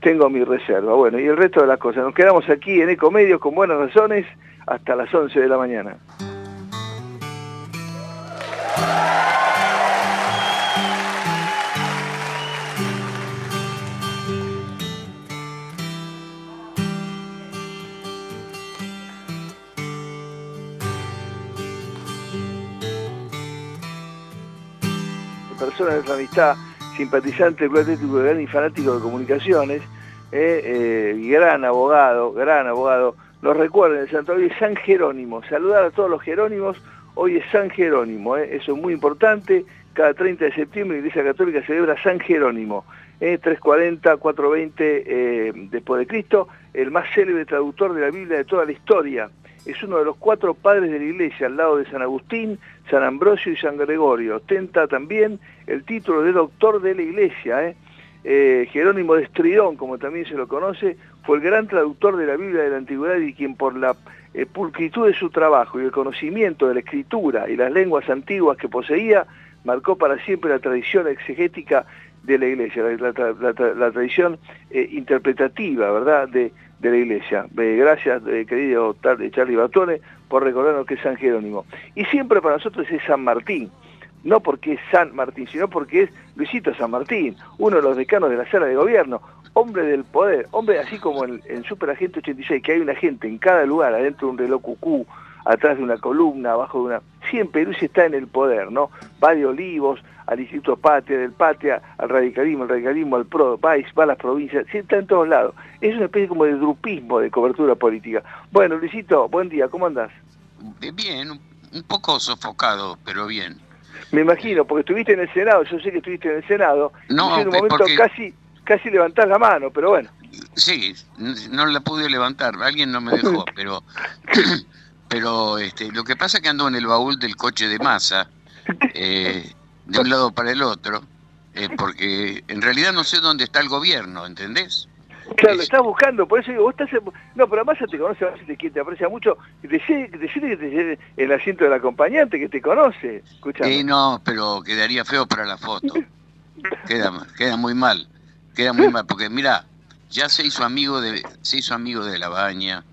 tengo mi reserva. Bueno, y el resto de las cosas. Nos quedamos aquí en Ecomedios con buenas razones hasta las 11 de la mañana. Personas de la amistad, simpatizante del Club Atlético de Gran y fanático de comunicaciones, gran abogado, nos recuerden el santuario de San Jerónimo. Saludar a todos los jerónimos, hoy es San Jerónimo, eso es muy importante. Cada 30 de septiembre la Iglesia Católica celebra San Jerónimo, 340, 420 después de Cristo, el más célebre traductor de la Biblia de toda la historia. Es uno de los 4 padres de la Iglesia, al lado de San Agustín, San Ambrosio y San Gregorio. Ostenta también el título de doctor de la Iglesia. Jerónimo de Estridón, como también se lo conoce, fue el gran traductor de la Biblia de la Antigüedad y quien por la pulcritud de su trabajo y el conocimiento de la escritura y las lenguas antiguas que poseía, marcó para siempre la tradición exegética de la Iglesia, la tradición interpretativa, ¿verdad?, de la Iglesia. Gracias, querido Charlie Batone, por recordarnos que es San Jerónimo. Y siempre para nosotros es San Martín, no porque es San Martín, sino porque es Luisito San Martín, uno de los decanos de la Sala de Gobierno, hombre del poder, hombre así como en Superagente 86, que hay una gente en cada lugar, adentro de un reloj cucú, atrás de una columna, abajo de una... Siempre Luis está en el poder, ¿no? Va de Olivos al Instituto Patria, del Patria al radicalismo, al PRO, va a las provincias, está en todos lados. Es una especie como de grupismo de cobertura política. Bueno, Luisito, buen día, ¿cómo andás? Bien, un poco sofocado, pero bien. Me imagino, porque estuviste en el Senado, yo sé que estuviste en el Senado, no, y en un momento porque... casi levantás la mano, pero bueno. Sí, no la pude levantar, alguien no me dejó, pero... Pero lo que pasa es que ando en el baúl del coche de Massa, de un lado para el otro, porque en realidad no sé dónde está el gobierno, ¿entendés? Claro, lo estás buscando, por eso digo, vos estás... No, pero Massa te conoce, te aprecia mucho. Decirle que te lleve el asiento del acompañante, que te conoce. Escuchame. No, pero quedaría feo para la foto. Queda muy mal, porque mirá, ya se hizo amigo de la Baña.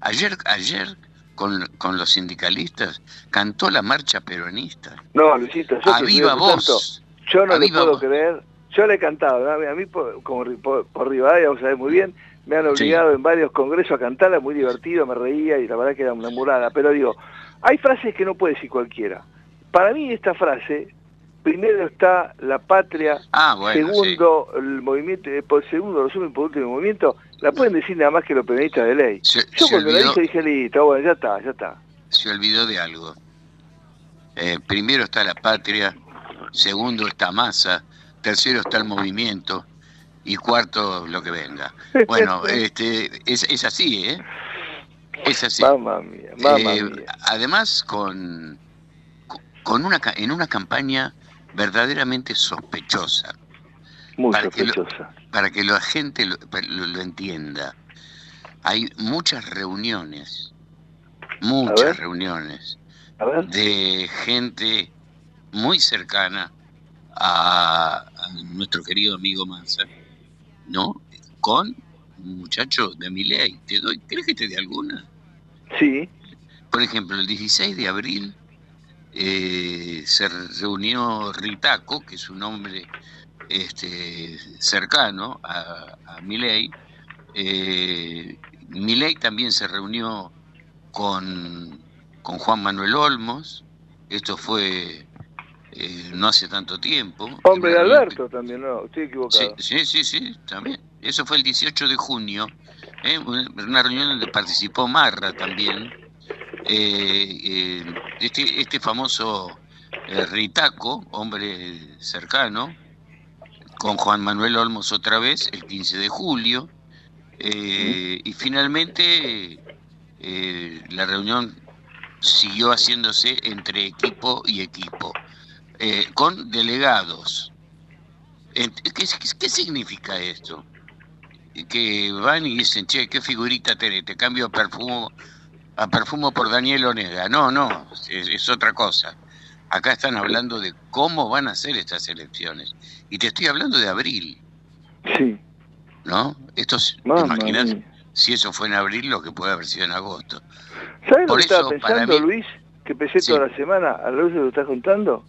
Ayer con los sindicalistas cantó la marcha peronista. No, Luisito, yo a viva voz. Yo no le puedo creer. Yo le he cantado, ¿no? A mí por Rivadavia, vos sabés muy bien, me han obligado en varios congresos a cantarla, muy divertido, me reía y la verdad que era una murada. Pero digo, hay frases que no puede decir cualquiera. Para mí esta frase, primero está la patria, segundo el movimiento, por segundo resumen, por último el movimiento. La pueden decir nada más que los periodistas de ley. Yo cuando la dije, listo, bueno, ya está. Se olvidó de algo. Primero está la patria, segundo está Massa, tercero está el movimiento y cuarto lo que venga. Bueno, es así, ¿eh? Es así. Mamma mía. Además, en una campaña verdaderamente sospechosa. Muy sospechosa. Para que la gente lo entienda, hay muchas reuniones de gente muy cercana a nuestro querido amigo Massa, ¿no? Con un muchacho de Milei. ¿Crees que te dé alguna? Sí. Por ejemplo, el 16 de abril se reunió Ritaco, que es un hombre... cercano a Milei. Milei también se reunió con Juan Manuel Olmos, esto fue no hace tanto tiempo. Hombre de Alberto también, no, estoy equivocado. Sí, también. Eso fue el 18 de junio, una reunión donde participó Marra también, este famoso Ritaco, hombre cercano, con Juan Manuel Olmos otra vez, el 15 de julio, y finalmente la reunión siguió haciéndose entre equipo y equipo, con delegados. ¿Qué significa esto? Que van y dicen, che, qué figurita tenés, te cambio a perfumo por Daniel Onega. No, es otra cosa. Acá están hablando de cómo van a ser estas elecciones. Y te estoy hablando de abril. Sí. ¿No? Imaginás si eso fue en abril, lo que puede haber sido en agosto. ¿Sabes por lo que estaba pensando, Luis? Que pensé toda la semana, a lo que lo estás contando,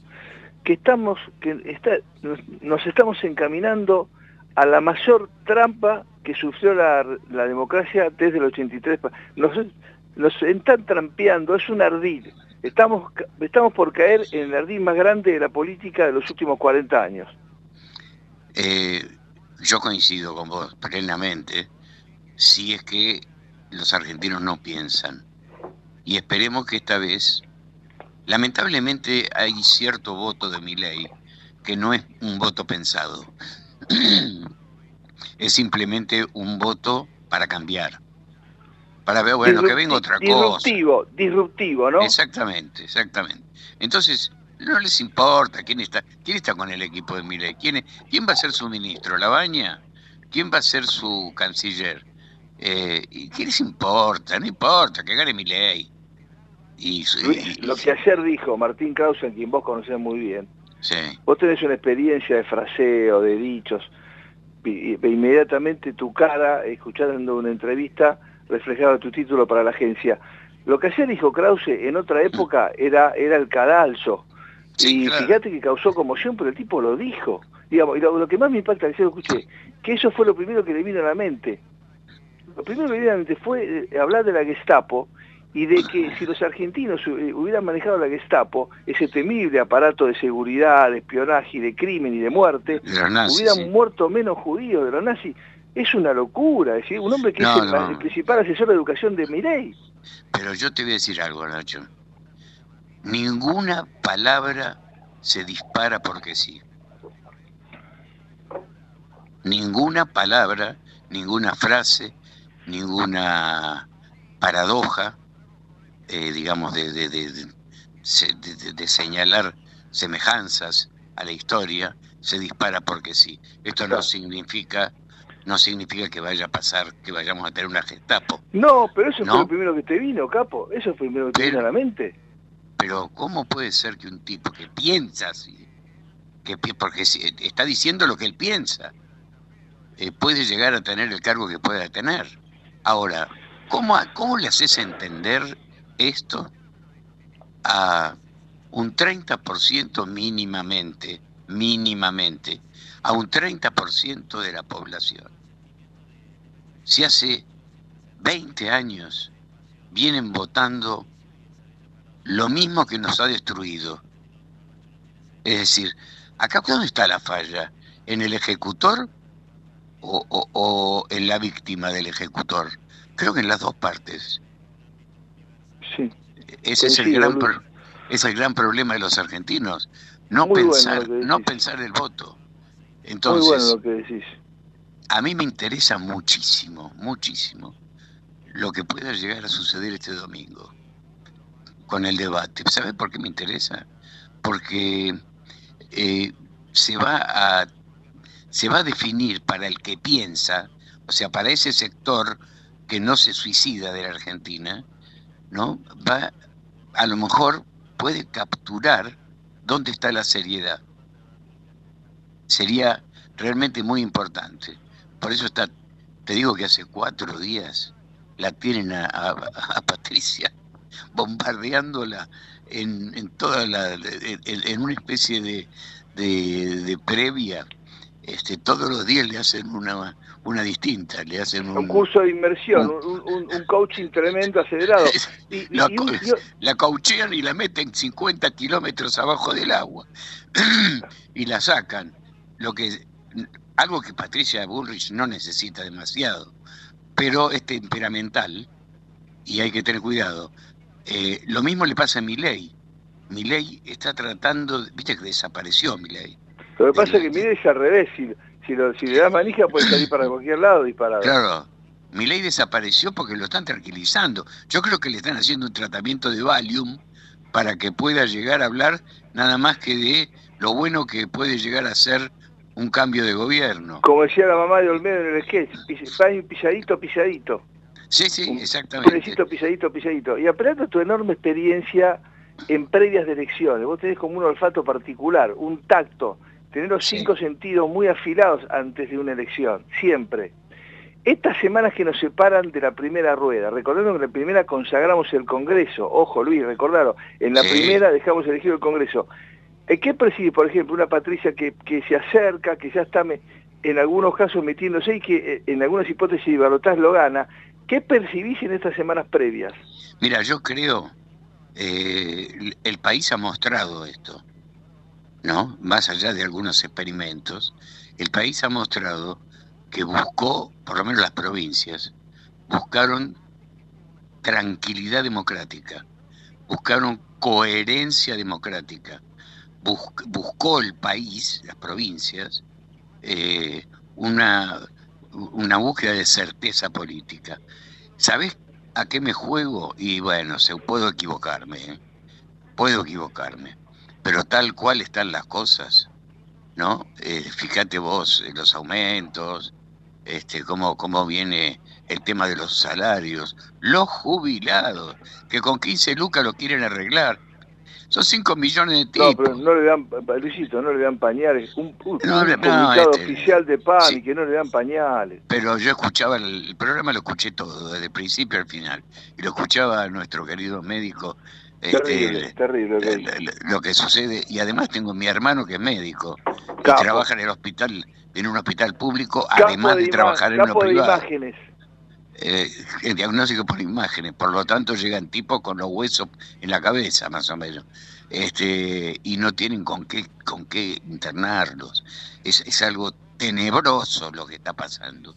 nos estamos encaminando a la mayor trampa que sufrió la democracia desde el 83. Nos están trampeando, es un ardid. Estamos por caer en el ardid más grande de la política de los últimos 40 años. Yo coincido con vos plenamente, si es que los argentinos no piensan. Y esperemos que esta vez, lamentablemente hay cierto voto de Milei que no es un voto pensado. Es simplemente un voto para cambiar. Para ver, bueno, que venga otra cosa. Disruptivo, ¿no? Exactamente. Entonces, no les importa quién está con el equipo de Milei. ¿Quién va a ser su ministro? ¿Labaña? ¿Quién va a ser su canciller? ¿Y qué les importa? No importa, que gane Milei. Y lo que ayer dijo Martín Krausen, quien vos conocés muy bien. Sí. Vos tenés una experiencia de fraseo, de dichos, e inmediatamente tu cara, escuchando una entrevista, reflejaba tu título para la agencia. Lo que ayer dijo Krause en otra época era el cadalso. Sí, y claro. Fíjate que causó conmoción, pero el tipo lo dijo. Digamos, y lo que más me impacta, que escuché, que eso fue lo primero que le vino a la mente. Lo primero que le vino a la mente fue hablar de la Gestapo, y de que si los argentinos hubieran manejado la Gestapo, ese temible aparato de seguridad, de espionaje, de crimen y de muerte, hubieran muerto menos judíos de los nazis. Es una locura, es decir, un hombre que es el principal asesor de educación de Milei. Pero yo te voy a decir algo, Nacho. Ninguna palabra se dispara porque sí. Ninguna palabra, ninguna frase, ninguna paradoja, digamos, de señalar semejanzas a la historia, se dispara porque sí. Esto no significa que vaya a pasar, que vayamos a tener una Gestapo. No, pero eso fue lo primero que te vino, capo. Eso fue lo primero que te vino a la mente. Pero ¿cómo puede ser que un tipo que piensa así, porque está diciendo lo que él piensa, puede llegar a tener el cargo que pueda tener? Ahora, ¿cómo le haces entender esto a un 30% mínimamente, a un 30% de la población? Si hace 20 años vienen votando lo mismo que nos ha destruido. Es decir, ¿acá dónde está la falla? ¿En el ejecutor o en la víctima del ejecutor? Creo que en las dos partes. Sí. Ese es el gran problema de los argentinos. No pensar el voto. Entonces, muy bueno lo que decís. A mí me interesa muchísimo lo que pueda llegar a suceder este domingo con el debate. ¿Sabes por qué me interesa? Porque se va a definir para el que piensa, o sea, para ese sector que no se suicida de la Argentina, ¿no? Va, a lo mejor puede capturar dónde está la seriedad. Sería realmente muy importante. Por eso te digo que hace 4 días la tienen a Patricia bombardeándola en una especie de previa. Todos los días le hacen una distinta, le hacen un curso de inmersión, un coaching tremendo, acelerado. La coachean y la meten 50 kilómetros abajo del agua y la sacan. Algo que Patricia Bullrich no necesita demasiado, pero es temperamental y hay que tener cuidado. Lo mismo le pasa a Milei. Milei está tratando, viste que desapareció Milei. Lo que pasa es que Milei es al revés, si le das manija puede salir para cualquier lado disparado. Claro, Milei desapareció porque lo están tranquilizando. Yo creo que le están haciendo un tratamiento de Valium para que pueda llegar a hablar nada más que de lo bueno que puede llegar a ser un cambio de gobierno. Como decía la mamá de Olmedo en el sketch, pisadito, pisadito. Sí, sí, exactamente. Pisadito, pisadito, pisadito. Y apelando a tu enorme experiencia en previas de elecciones, vos tenés como un olfato particular, un tacto, tenés los cinco sentidos muy afilados antes de una elección, siempre. Estas semanas que nos separan de la primera rueda, recordando que en la primera consagramos el Congreso, ojo Luis, recordalo, en la primera dejamos elegido el Congreso. ¿Qué percibe, por ejemplo, una Patricia que se acerca, que ya está en algunos casos metiéndose y que en algunas hipótesis de balotaje lo gana? ¿Qué percibís en estas semanas previas? Mira, yo creo, el país ha mostrado esto, ¿no? Más allá de algunos experimentos, el país ha mostrado que buscó, por lo menos las provincias, buscaron tranquilidad democrática, buscaron coherencia democrática, buscó el país, las provincias, una búsqueda de certeza política. ¿Sabés a qué me juego? Y bueno, puedo equivocarme, pero tal cual están las cosas, ¿no? Fíjate vos, los aumentos, cómo viene el tema de los salarios, los jubilados, que con 15 lucas lo quieren arreglar. Son 5 millones de tipos. No, pero no le dan, Luisito, no le dan pañales. Un comunicado oficial de PAMI que no le dan pañales. Pero yo escuchaba, el programa lo escuché todo, desde el principio al final. Y lo escuchaba a nuestro querido médico. Terrible. Lo que sucede, y además tengo a mi hermano que es médico, que trabaja en el hospital, en un hospital público, además de trabajar en uno privado. Imágenes. El diagnóstico por imágenes, por lo tanto llegan tipos con los huesos en la cabeza, más o menos, y no tienen con qué internarlos. Es algo tenebroso lo que está pasando.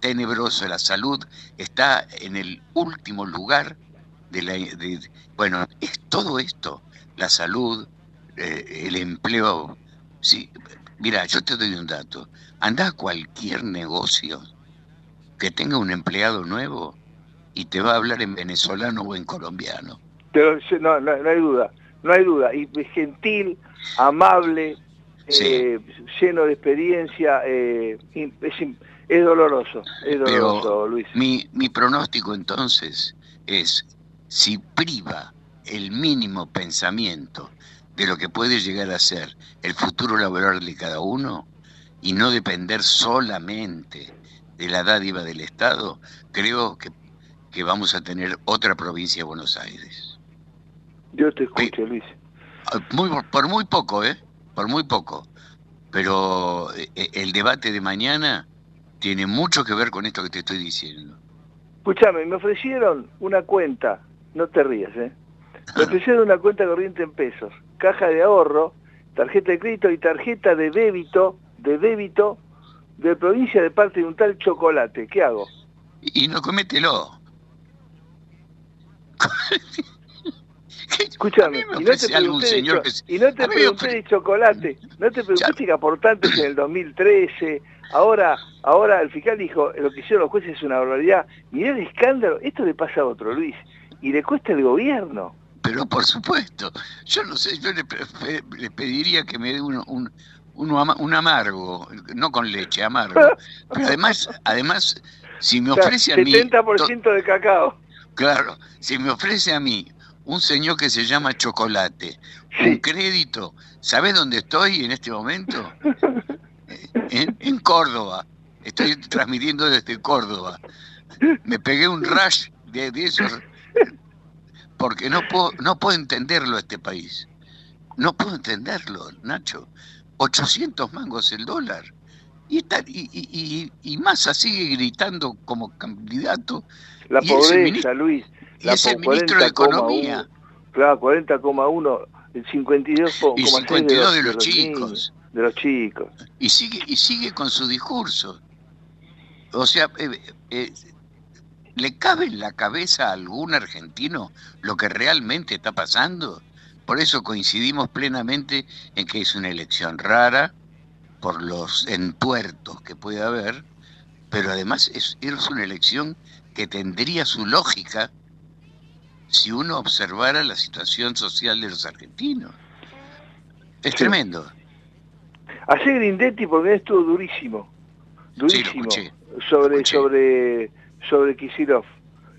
Tenebroso, la salud está en el último lugar. Bueno, es todo esto, la salud, el empleo. Sí, mira, yo te doy un dato. Andá a cualquier negocio que tenga un empleado nuevo y te va a hablar en venezolano o en colombiano. Pero no hay duda, Y gentil, amable, lleno de experiencia, es doloroso, pero, Luis. Mi pronóstico entonces es... Si priva el mínimo pensamiento de lo que puede llegar a ser el futuro laboral de cada uno y no depender solamente de la dádiva del Estado, creo que vamos a tener otra provincia de Buenos Aires. Yo te escucho, Luis. Por muy poco, por muy poco. Pero el debate de mañana tiene mucho que ver con esto que te estoy diciendo. Escuchame, me ofrecieron una cuenta. No te rías, Me ofrecieron una cuenta corriente en pesos, caja de ahorro, tarjeta de crédito y tarjeta de débito de provincia de parte de un tal Chocolate. ¿Qué hago? Y no comételo. Escúchame, y no te pregunté de Chocolate, no te pregunté de aportantes en el 2013... Ahora el fiscal dijo, lo que hicieron los jueces es una barbaridad. Mirá el escándalo, esto le pasa a otro, Luis. Y le cuesta el gobierno. Pero por supuesto, yo no sé, yo le pediría que me dé un amargo, no con leche, amargo. Pero además si me ofrece a mí... 70% de cacao. Claro, si me ofrece a mí un señor que se llama Chocolate, un crédito, ¿sabés dónde estoy en este momento? En Córdoba, estoy transmitiendo desde Córdoba. Me pegué un rush de esos porque no puedo entenderlo este país. No puedo entenderlo, Nacho. 800 mangos el dólar. Y Massa sigue gritando como candidato. La pobreza, Luis. Y es el ministro de Economía. Claro, 40,1, el 52 de los chicos. Y sigue con su discurso. O sea, ¿le cabe en la cabeza a algún argentino lo que realmente está pasando? Por eso coincidimos plenamente en que es una elección rara, por los entuertos que puede haber, pero además es una elección que tendría su lógica si uno observara la situación social de los argentinos. Es sí. Tremendo. Hace Grindetti, porque esto es durísimo, sí, sobre Kicillof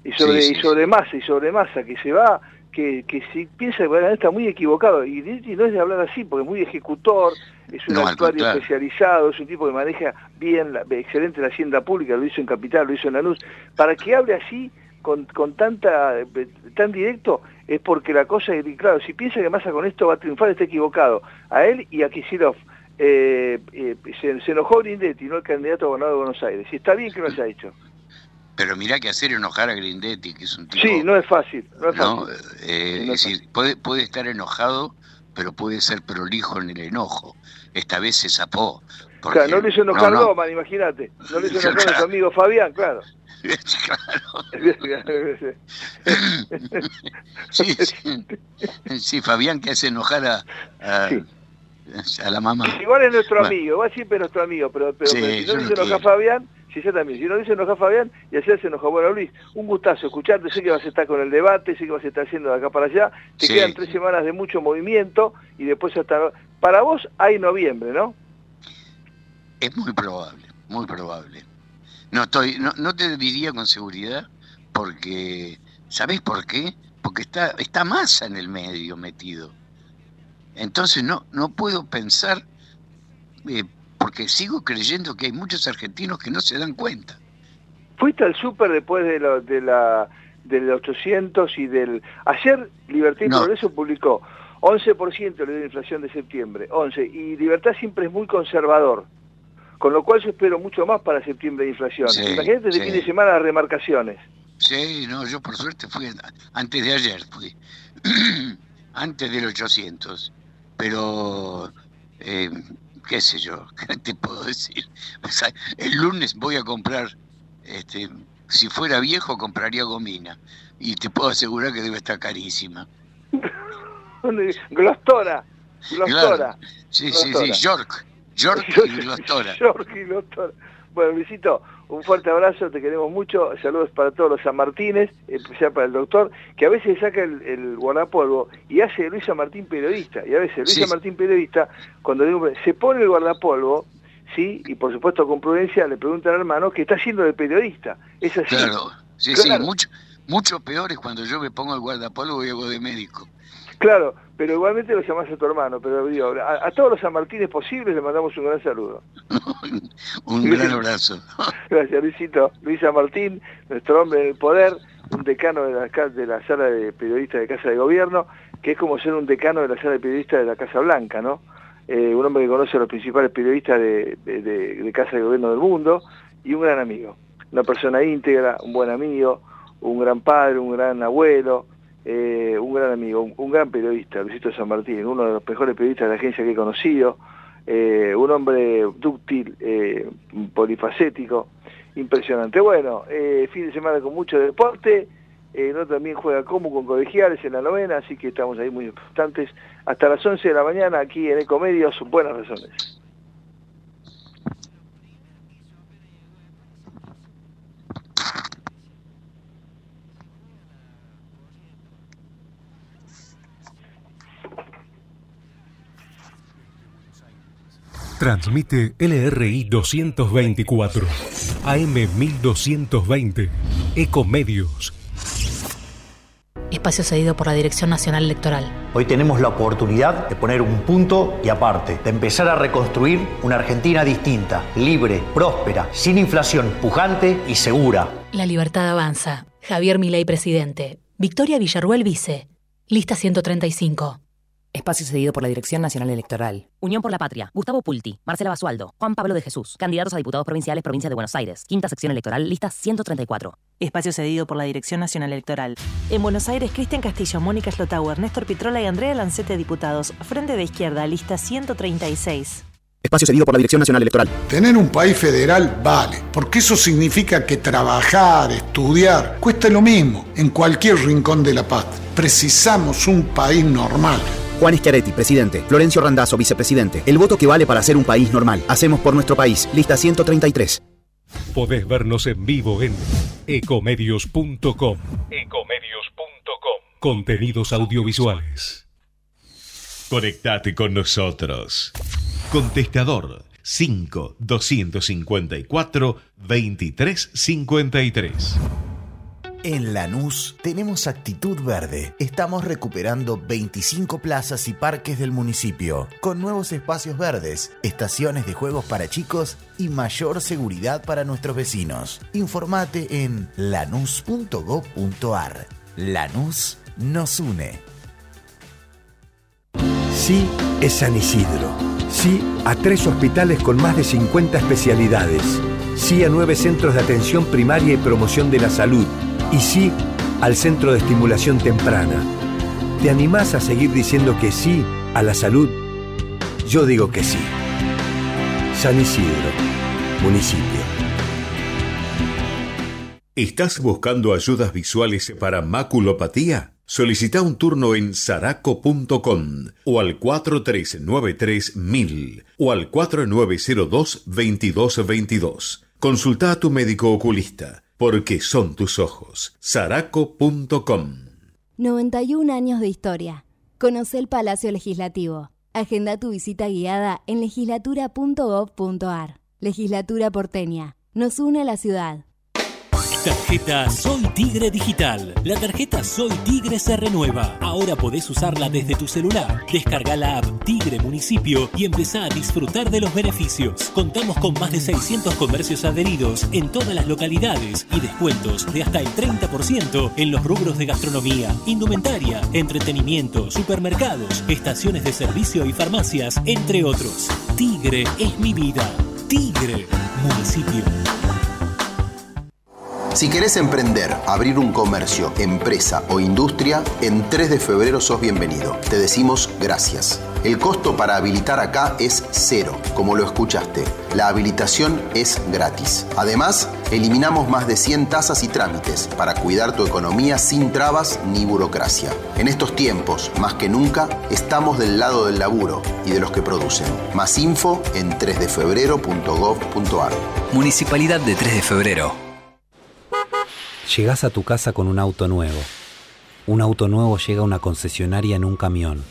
y sobre Massa, que se va, que si piensa que bueno, está muy equivocado, y Grindetti no es de hablar así, porque es muy ejecutor, es un actuario especializado, es un tipo que maneja bien, excelente la hacienda pública, lo hizo en Capital, lo hizo en Lanús. Para que hable así, tan directo, es porque la cosa es claro. Si piensa que Massa con esto va a triunfar, está equivocado. A él y a Kicillof. Se enojó Grindetti, no el candidato a gobernador de Buenos Aires. Y está bien que lo haya hecho. Pero mirá que hacer enojar a Grindetti, que es un tipo... Sí, no es fácil. Puede estar enojado, pero puede ser prolijo en el enojo. Esta vez se zapó. Porque, claro, no le hizo enojar Loman, imagínate. No le hizo enojar a su amigo Fabián, claro. Claro. Sí, Fabián que hace enojar a la mamá. Igual es nuestro amigo, va siempre nuestro amigo, pero si no dice enoja a Fabián, si ya también, si no dice enoja a Fabián, y así se enoja. Bueno, Luis, un gustazo escucharte, sé que vas a estar con el debate, sé que vas a estar haciendo de acá para allá, te quedan 3 semanas de mucho movimiento, y después hasta... Para vos hay noviembre, ¿no? Es muy probable, muy probable. No te diría con seguridad, porque... ¿Sabés por qué? Porque está Massa en el medio metido. Entonces no puedo pensar, porque sigo creyendo que hay muchos argentinos que no se dan cuenta. Fuiste al súper después del 800 y del... Ayer Libertad y Progreso publicó 11% de la inflación de septiembre, 11, y Libertad siempre es muy conservador, con lo cual yo espero mucho más para septiembre de inflación. Sí, imagínate de fin de semana las remarcaciones. Sí, yo por suerte fui, antes de ayer fui, antes del 800. Pero, qué sé yo, ¿qué te puedo decir? O sea, el lunes voy a comprar, si fuera viejo compraría gomina, y te puedo asegurar que debe estar carísima. Glostora. Sí, York y Glostora. Bueno, Luisito, un fuerte abrazo, te queremos mucho, saludos para todos los San Martínez, especial para el doctor, que a veces saca el guardapolvo y hace de Luis San Martín periodista, y a veces Luis San Martín periodista, cuando se pone el guardapolvo, sí, y por supuesto con prudencia le pregunta al hermano que está haciendo de periodista, es así. Claro, sí, mucho peor es cuando yo me pongo el guardapolvo y hago de médico. Claro, pero igualmente lo llamás a tu hermano, pero digo, a todos los San Martínez posibles le mandamos un gran saludo. Un gran abrazo. Gracias, Luisito. Luis San Martín, nuestro hombre del poder, un decano de la sala de periodistas de Casa de Gobierno, que es como ser un decano de la sala de periodistas de la Casa Blanca, ¿no? Un hombre que conoce a los principales periodistas de Casa de Gobierno del mundo, y un gran amigo, una persona íntegra, un buen amigo, un gran padre, un gran abuelo, un gran amigo, un gran periodista, Luisito San Martín, uno de los mejores periodistas de la agencia que he conocido, un hombre dúctil, polifacético, impresionante. Bueno, fin de semana con mucho deporte, no también juega como con Colegiales en la novena, así que estamos ahí muy importantes. Hasta las 11 de la mañana aquí en Ecomedios, Buenas Razones. Transmite LRI 224, AM 1220, Ecomedios. Espacio cedido por la Dirección Nacional Electoral. Hoy tenemos la oportunidad de poner un punto y aparte, de empezar a reconstruir una Argentina distinta, libre, próspera, sin inflación, pujante y segura. La libertad avanza. Javier Milei, presidente. Victoria Villarruel, vice. Lista 135. Espacio cedido por la Dirección Nacional Electoral. Unión por la Patria, Gustavo Pulti, Marcela Basualdo, Juan Pablo de Jesús, candidatos a diputados provinciales, provincia de Buenos Aires, quinta sección electoral, lista 134. Espacio cedido por la Dirección Nacional Electoral. En Buenos Aires, Cristian Castillo, Mónica Schlotauer, Néstor Pitrola y Andrea Lancete, diputados, Frente de Izquierda, lista 136. Espacio cedido por la Dirección Nacional Electoral. Tener un país federal vale, porque eso significa que trabajar, estudiar, cuesta lo mismo en cualquier rincón de la paz. Precisamos un país normal. Juan Schiaretti, presidente. Florencio Randazzo, vicepresidente. El voto que vale para ser un país normal. Hacemos por nuestro país. Lista 133. Podés vernos en vivo en ecomedios.com. Ecomedios.com. Contenidos audiovisuales. Conectate con nosotros. Contestador 5-254-2353. En Lanús tenemos actitud verde. Estamos recuperando 25 plazas y parques del municipio, con nuevos espacios verdes, estaciones de juegos para chicos y mayor seguridad para nuestros vecinos. Informate en lanús.gov.ar. Lanús nos une. Sí es San Isidro. Sí a 3 hospitales con más de 50 especialidades. Sí a 9 centros de atención primaria y promoción de la salud. Y sí al Centro de Estimulación Temprana. ¿Te animás a seguir diciendo que sí a la salud? Yo digo que sí. San Isidro, municipio. ¿Estás buscando ayudas visuales para maculopatía? Solicita un turno en saraco.com o al 4393000 o al 4902-2222. Consulta a tu médico oculista. Porque son tus ojos. Saraco.com. 91 años de historia. Conoce el Palacio Legislativo. Agenda tu visita guiada en legislatura.gov.ar. Legislatura porteña. Nos une a la ciudad. Tarjeta Soy Tigre Digital. La tarjeta Soy Tigre se renueva. Ahora podés usarla desde tu celular. Descarga la app Tigre Municipio y empezá a disfrutar de los beneficios. Contamos con más de 600 comercios adheridos en todas las localidades y descuentos de hasta el 30% en los rubros de gastronomía, indumentaria, entretenimiento, supermercados, estaciones de servicio y farmacias, entre otros. Tigre es mi vida. Tigre Municipio. Si querés emprender, abrir un comercio, empresa o industria, en 3 de febrero sos bienvenido. Te decimos gracias. El costo para habilitar acá es cero, como lo escuchaste. La habilitación es gratis. Además, eliminamos más de 100 tasas y trámites para cuidar tu economía sin trabas ni burocracia. En estos tiempos, más que nunca, estamos del lado del laburo y de los que producen. Más info en 3defebrero.gov.ar. Municipalidad de 3 de febrero. Llegás a tu casa con un auto nuevo. Un auto nuevo llega a una concesionaria en un camión.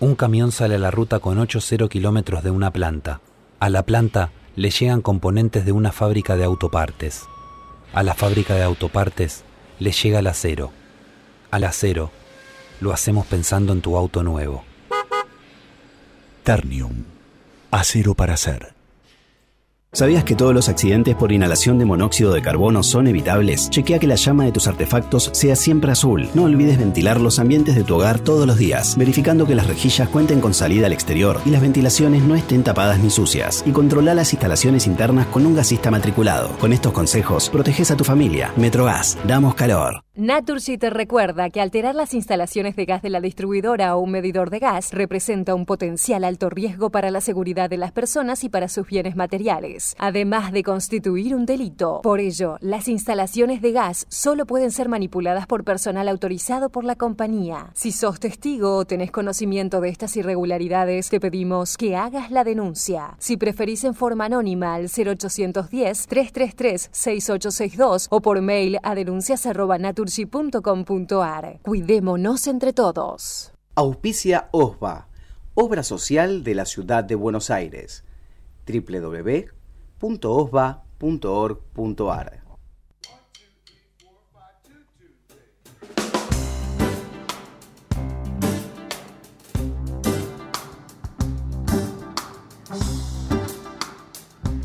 Un camión sale a la ruta con 80 kilómetros de una planta. A la planta le llegan componentes de una fábrica de autopartes. A la fábrica de autopartes le llega el acero. Al acero lo hacemos pensando en tu auto nuevo. Ternium. Acero para hacer. ¿Sabías que todos los accidentes por inhalación de monóxido de carbono son evitables? Chequea que la llama de tus artefactos sea siempre azul. No olvides ventilar los ambientes de tu hogar todos los días, verificando que las rejillas cuenten con salida al exterior y las ventilaciones no estén tapadas ni sucias. Y controla las instalaciones internas con un gasista matriculado. Con estos consejos, proteges a tu familia. MetroGas, damos calor. Naturgy te recuerda que alterar las instalaciones de gas de la distribuidora o un medidor de gas representa un potencial alto riesgo para la seguridad de las personas y para sus bienes materiales, además de constituir un delito. Por ello, las instalaciones de gas solo pueden ser manipuladas por personal autorizado por la compañía. Si sos testigo o tenés conocimiento de estas irregularidades, te pedimos que hagas la denuncia. Si preferís en forma anónima al 0810-333-6862 o por mail a denuncias@naturgy.com.ar. Cuidémonos entre todos. Auspicia OSBA, Obra Social de la Ciudad de Buenos Aires. www.osba.org.ar.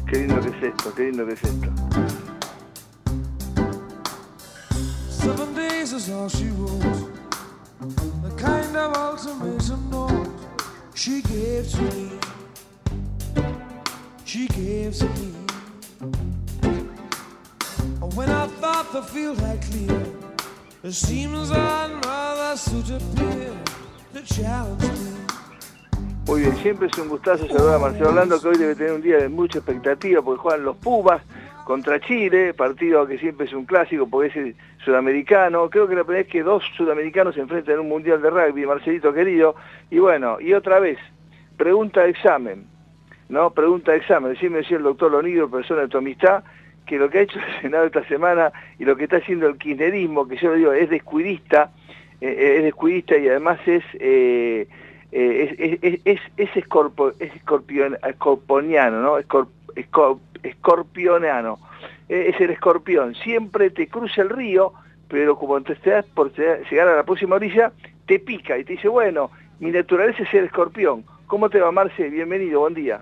Qué lindo que es esto, qué lindo que es esto. 7 days is all she wrote, the kind of ultimatum note she gave to me, she gave to me. When I thought the field had cleared, it seems I'd rather suit appear to challenge me. Muy bien, siempre es un gustazo saludar a Marcelo Orlando, que hoy debe tener un día de mucha expectativa porque juegan los Pumas contra Chile, partido que siempre es un clásico porque es el sudamericano. Creo que la primera vez que 2 sudamericanos se enfrentan en un mundial de rugby, Marcelito querido. Y bueno, y otra vez, pregunta de examen, ¿no? Decime, decía el doctor Lonigro, persona de tu amistad, que lo que ha hecho el Senado esta semana y lo que está haciendo el kirchnerismo, que yo lo digo, es descuidista y además es escorpioniano, ¿no? Escorpioniano. Es el escorpión. Siempre te cruza el río, pero como te estás por llegar a la próxima orilla, te pica y te dice, bueno, mi naturaleza es el escorpión. ¿Cómo te va, Marce? Bienvenido, buen día.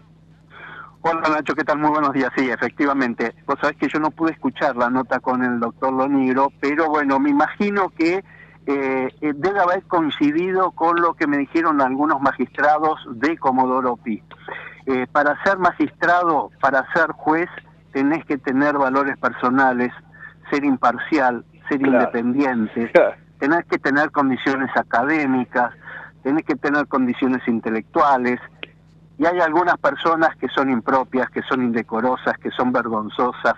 Hola, Nacho, ¿qué tal? Muy buenos días. Sí, efectivamente. Vos sabés que yo no pude escuchar la nota con el doctor Lonigro, pero bueno, me imagino que debe haber coincidido con lo que me dijeron algunos magistrados de Comodoro Pi. Para ser magistrado, para ser juez, tenés que tener valores personales, ser imparcial, ser independiente, tenés que tener condiciones académicas, tenés que tener condiciones intelectuales, y hay algunas personas que son impropias, que son indecorosas, que son vergonzosas,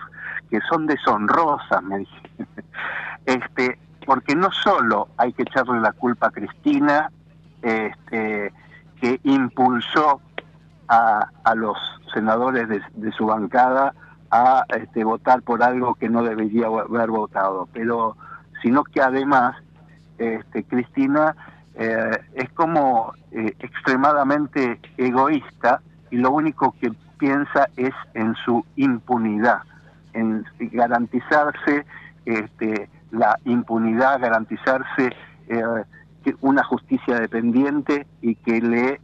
que son deshonrosas, me dije. Porque no solo hay que echarle la culpa a Cristina, que impulsó a los senadores de su bancada a votar por algo que no debería haber votado, pero sino que además Cristina es como extremadamente egoísta y lo único que piensa es en su impunidad, en garantizarse la impunidad, garantizarse una justicia dependiente y que le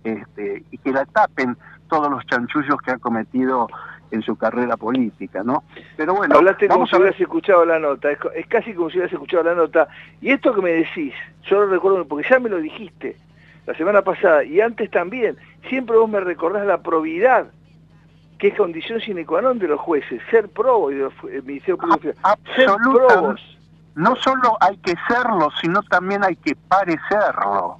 y que la tapen todos los chanchullos que ha cometido en su carrera política, ¿no? Pero bueno, hablaste como si hubieras escuchado la nota, es casi como si hubieras escuchado la nota, y esto que me decís, yo lo recuerdo, porque ya me lo dijiste la semana pasada, y antes también, siempre vos me recordás la probidad, que es condición sine qua non de los jueces, ser probos, del Ministerio Público, ser probos. No solo hay que serlo, sino también hay que parecerlo.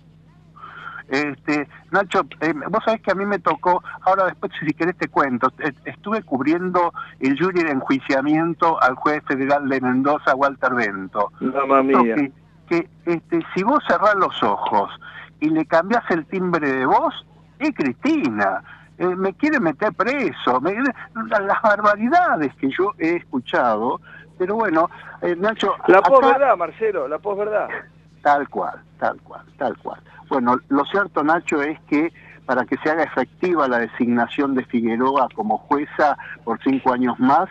Nacho, vos sabés que a mí me tocó, ahora después si querés te cuento, estuve cubriendo el jury de enjuiciamiento al juez federal de Mendoza, Walter Bento. Mamá mía. Que si vos cerrás los ojos y le cambiás el timbre de voz, es Cristina, me quiere meter preso, las barbaridades que yo he escuchado, pero bueno, Nacho... La posverdad, Marcelo, la posverdad. Tal cual, tal cual, tal cual. Bueno, lo cierto, Nacho, es que para que se haga efectiva la designación de Figueroa como jueza por 5 años más,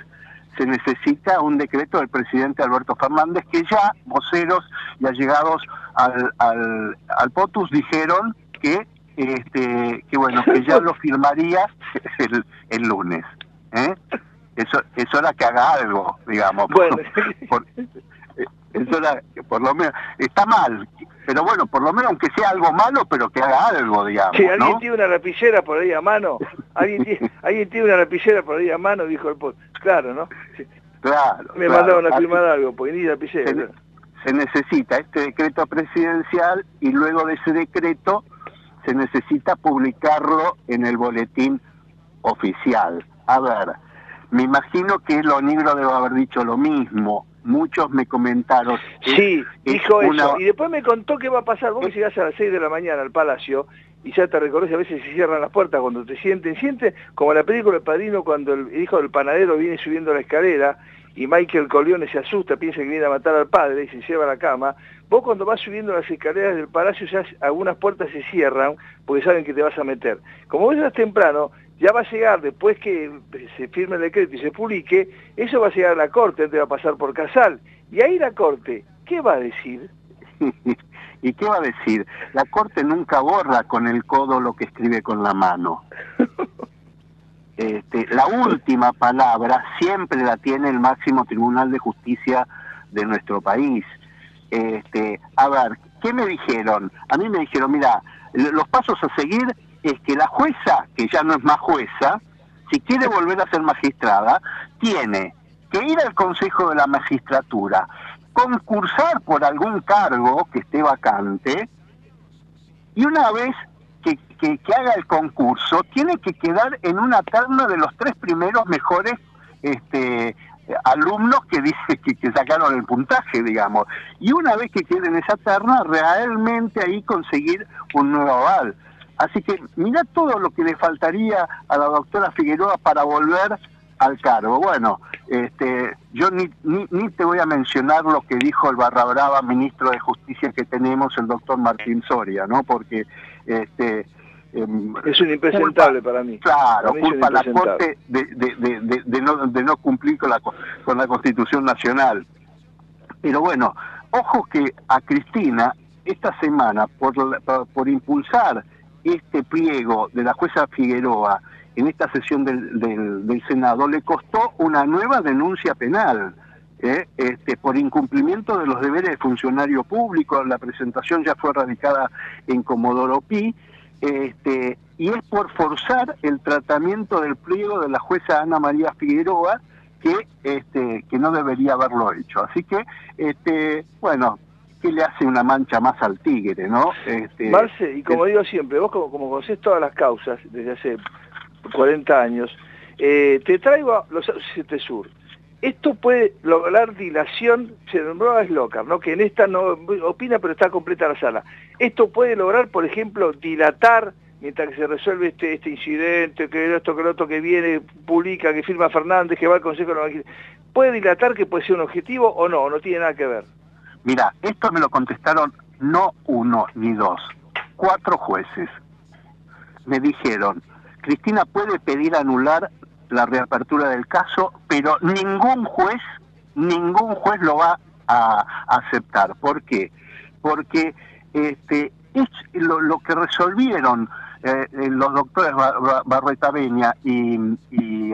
se necesita un decreto del presidente Alberto Fernández, que ya voceros y allegados al POTUS dijeron que bueno, que ya lo firmaría el lunes, ¿eh? Es hora que haga algo, digamos. Bueno. Eso era, por lo menos, está mal, pero bueno, por lo menos aunque sea algo malo, pero que haga algo, digamos. Sí, alguien, ¿no?, tiene una lapicera por ahí a mano, alguien tiene una lapicera por ahí a mano, dijo el POT. Claro, ¿no? Sí. Claro. Me mandaron a firmar algo, porque ni lapicera. Se necesita este decreto presidencial y luego de ese decreto se necesita publicarlo en el boletín oficial. A ver, me imagino que Lonigro debe haber dicho lo mismo. Muchos me comentaron. Sí, dijo eso. Y después me contó qué va a pasar. Vos que llegás a las 6 de la mañana al Palacio y ya te recordás, a veces se cierran las puertas cuando te sienten, como la película El Padrino, cuando el hijo del panadero viene subiendo la escalera y Michael Corleone se asusta, piensa que viene a matar al padre y se lleva a la cama. Vos cuando vas subiendo las escaleras del Palacio ya algunas puertas se cierran porque saben que te vas a meter. Como vos llegas temprano, ya va a llegar, después que se firme el decreto y se publique, eso va a llegar a la Corte, antes va a pasar por Casal. Y ahí la Corte, ¿qué va a decir? ¿Y qué va a decir? La Corte nunca borra con el codo lo que escribe con la mano. La última palabra siempre la tiene el máximo tribunal de justicia de nuestro país. A ver, ¿qué me dijeron? A mí me dijeron, mira, los pasos a seguir... es que la jueza, que ya no es más jueza, si quiere volver a ser magistrada, tiene que ir al Consejo de la Magistratura, concursar por algún cargo que esté vacante, y una vez que haga el concurso, tiene que quedar en una terna de los 3 primeros mejores alumnos que dice que sacaron el puntaje, digamos. Y una vez que quede en esa terna, realmente ahí conseguir un nuevo aval. Así que mirá todo lo que le faltaría a la doctora Figueroa para volver al cargo. Bueno, Yo ni te voy a mencionar lo que dijo el barra brava ministro de Justicia que tenemos, el doctor Martín Soria, ¿no? Porque es un impresentable para mí. Claro, culpa a la Corte de no cumplir con la Constitución Nacional. Pero bueno, ojo que a Cristina esta semana por impulsar este pliego de la jueza Figueroa en esta sesión del Senado le costó una nueva denuncia penal por incumplimiento de los deberes de funcionario público. La presentación ya fue radicada en Comodoro Pi, y es por forzar el tratamiento del pliego de la jueza Ana María Figueroa, que no debería haberlo hecho. Así que, bueno, que le hace una mancha más al tigre, ¿no? Marce, y como digo siempre, vos como conocés todas las causas desde hace 40 años, te traigo a los 7 Sur. Esto puede lograr dilación, se nombró a Slocar, ¿no? Que en esta no opina, pero está completa la sala. Esto puede lograr, por ejemplo, dilatar, mientras que se resuelve este incidente, que esto, que lo otro, que viene, publica, que firma Fernández, que va al Consejo. ¿Puede dilatar, que puede ser un objetivo o no? No tiene nada que ver. Mirá, esto me lo contestaron no uno ni dos, 4 jueces. Me dijeron, Cristina puede pedir anular la reapertura del caso, pero ningún juez lo va a aceptar. ¿Por qué? Porque es lo que resolvieron los doctores Barretaveña y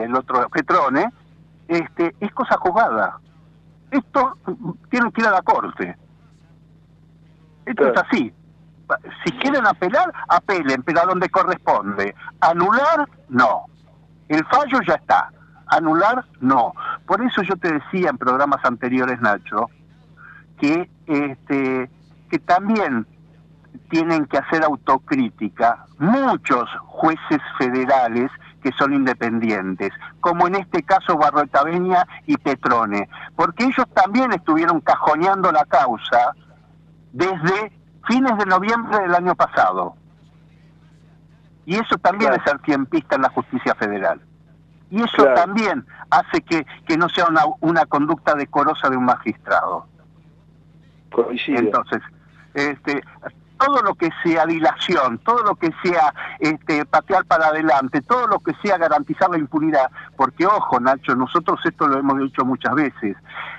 el otro Petrone, es cosa jugada. Esto tienen que ir a la corte. Esto claro. Es así. Si quieren apelar, apelen, pero a donde corresponde. Anular, no. El fallo ya está. Anular, no. Por eso yo te decía en programas anteriores, Nacho, que también tienen que hacer autocrítica muchos jueces federales que son independientes, como en este caso Barretaveña y Petrone, porque ellos también estuvieron cajoneando la causa desde fines de noviembre del año pasado. Y eso también claro. Es artiempista en la justicia federal. Y eso claro. También hace que no sea una conducta decorosa de un magistrado. Coincide. Entonces, todo lo que sea dilación, todo lo que sea patear para adelante, todo lo que sea garantizar la impunidad, porque ojo, Nacho, nosotros esto lo hemos dicho muchas veces,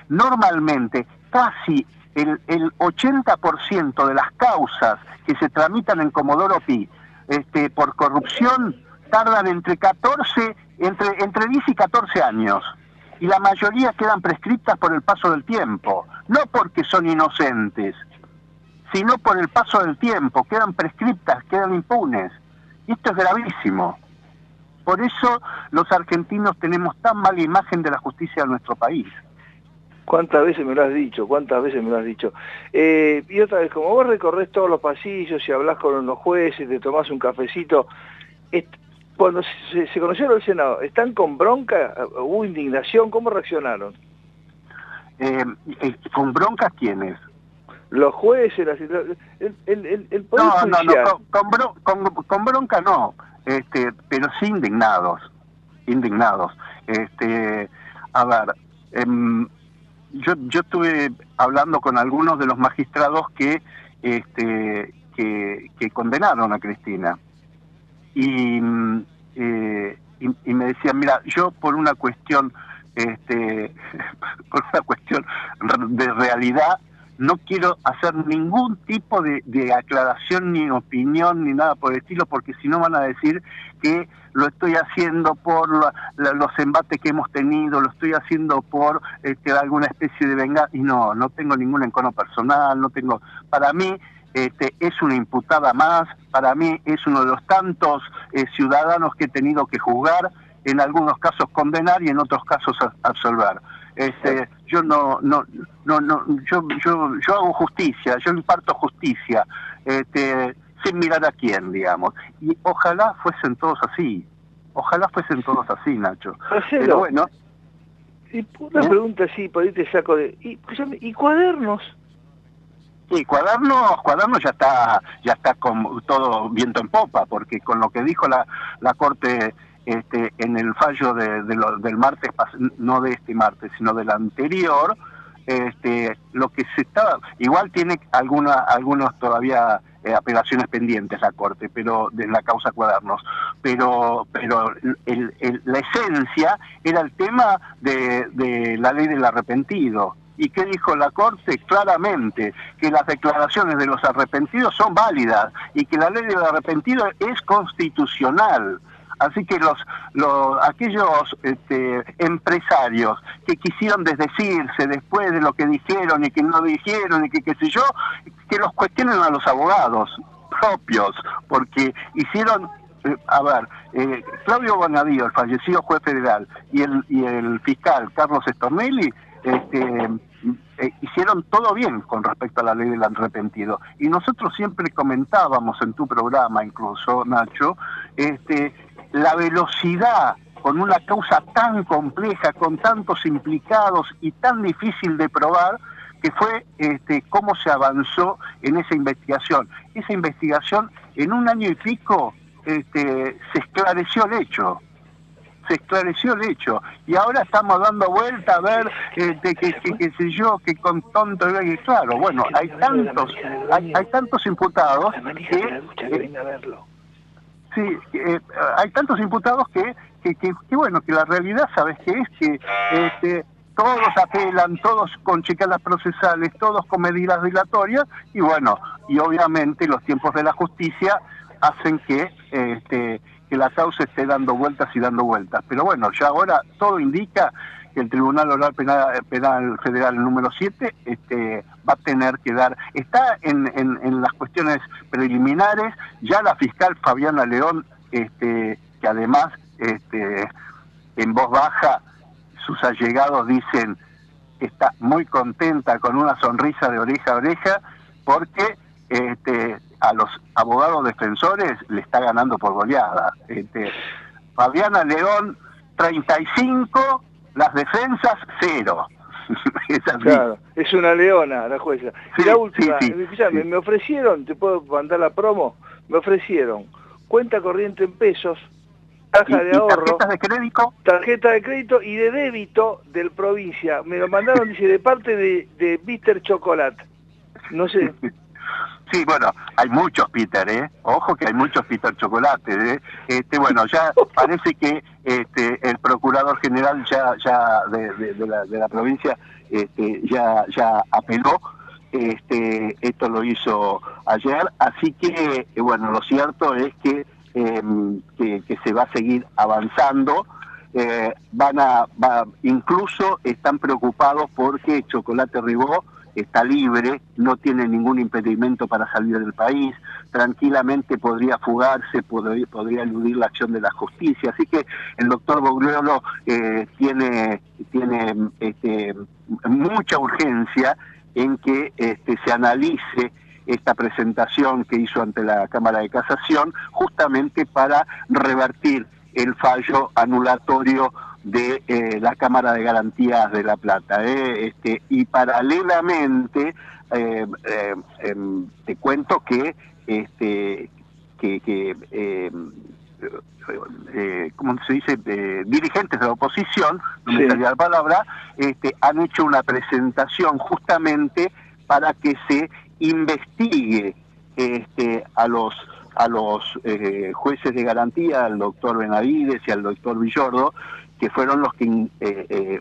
normalmente casi el 80% de las causas que se tramitan en Comodoro Pi por corrupción tardan entre 10 y 14 años, y la mayoría quedan prescriptas por el paso del tiempo, no porque son inocentes, sino por el paso del tiempo, quedan prescriptas, quedan impunes. Y esto es gravísimo. Por eso los argentinos tenemos tan mala imagen de la justicia de nuestro país. ¿Cuántas veces me lo has dicho? ¿Cuántas veces me lo has dicho? Y otra vez, como vos recorres todos los pasillos y hablás con los jueces, te tomás un cafecito, cuando se conocieron el Senado, ¿están con bronca? ¿Hubo indignación? ¿Cómo reaccionaron? ¿Con bronca quiénes? Los jueces, el poder judicial. Con bronca no, pero sí indignados. A ver, yo estuve hablando con algunos de los magistrados que condenaron a Cristina y me decían, mira, yo por una cuestión, de realidad no quiero hacer ningún tipo de aclaración, ni opinión, ni nada por el estilo, porque si no van a decir que lo estoy haciendo por los embates que hemos tenido, lo estoy haciendo por alguna especie de venganza. Y no tengo ningún encono personal, no tengo... Para mí es una imputada más, para mí es uno de los tantos ciudadanos que he tenido que juzgar, en algunos casos condenar y en otros casos absolver. Yo no yo hago justicia, yo imparto justicia, sin mirar a quién, digamos. Y ojalá fuesen todos así, Nacho. Marcelo, pero bueno. Y una pregunta así, por ahí te saco de... ¿Y cuadernos? Sí, cuadernos ya está con todo viento en popa, porque con lo que dijo la Corte en el fallo del martes, no de este martes, sino del anterior, lo que se estaba... Igual tiene algunos todavía apelaciones pendientes la Corte, pero de la causa Cuadernos, pero la esencia era el tema de la ley del arrepentido. ¿Y qué dijo la Corte? Claramente que las declaraciones de los arrepentidos son válidas y que la ley del arrepentido es constitucional. Así que aquellos empresarios que quisieron desdecirse después de lo que dijeron y que no dijeron y que qué sé yo, que los cuestionen a los abogados propios, porque hicieron... Claudio Bonadío, el fallecido juez federal, y el fiscal Carlos Estornelli, hicieron todo bien con respecto a la ley del arrepentido. Y nosotros siempre comentábamos en tu programa, incluso, Nacho, la velocidad con una causa tan compleja, con tantos implicados y tan difícil de probar, que fue cómo se avanzó en esa investigación. Esa investigación, en un año y pico, se esclareció el hecho. Se esclareció el hecho. Y ahora estamos dando vuelta a ver qué sé yo, que con tonto... Y claro, bueno, hay tantos imputados que... Sí, hay tantos imputados que bueno, que la realidad, ¿sabes qué es? Que todos apelan, todos con chicanas procesales, todos con medidas dilatorias, y bueno, y obviamente los tiempos de la justicia hacen que la causa esté dando vueltas y dando vueltas. Pero bueno, ya ahora todo indica que el Tribunal Oral Penal Federal número 7 va a tener que dar... Está en las cuestiones preliminares, ya la fiscal Fabiana León, que además en voz baja sus allegados dicen que está muy contenta, con una sonrisa de oreja a oreja, porque... a los abogados defensores le está ganando por goleada. Fabiana León, 35, las defensas, 0. Es así. Claro, es una leona la jueza. Sí, y la última, sí. Me ofrecieron, te puedo mandar la promo, me ofrecieron cuenta corriente en pesos, caja de ahorro, tarjeta de crédito y de débito del provincia. Me lo mandaron, dice, de parte de Mr. Chocolate. No sé... Sí, bueno, hay muchos Peter, ojo que hay muchos Peter Chocolate, bueno, ya parece que el procurador general ya de la provincia ya apeló, esto lo hizo ayer, así que bueno, lo cierto es que se va a seguir avanzando. Incluso están preocupados porque Chocolate Rigau está libre, no tiene ningún impedimento para salir del país, tranquilamente podría fugarse, podría eludir la acción de la justicia. Así que el doctor Bogliolo tiene mucha urgencia en que se analice esta presentación que hizo ante la Cámara de Casación, justamente para revertir el fallo anulatorio de la Cámara de Garantías de La Plata. Y paralelamente te cuento que ¿cómo se dice? Dirigentes de la oposición, no me salía la palabra, han hecho una presentación justamente para que se investigue a los jueces de garantía, al doctor Benavides y al doctor Villordo, que fueron los que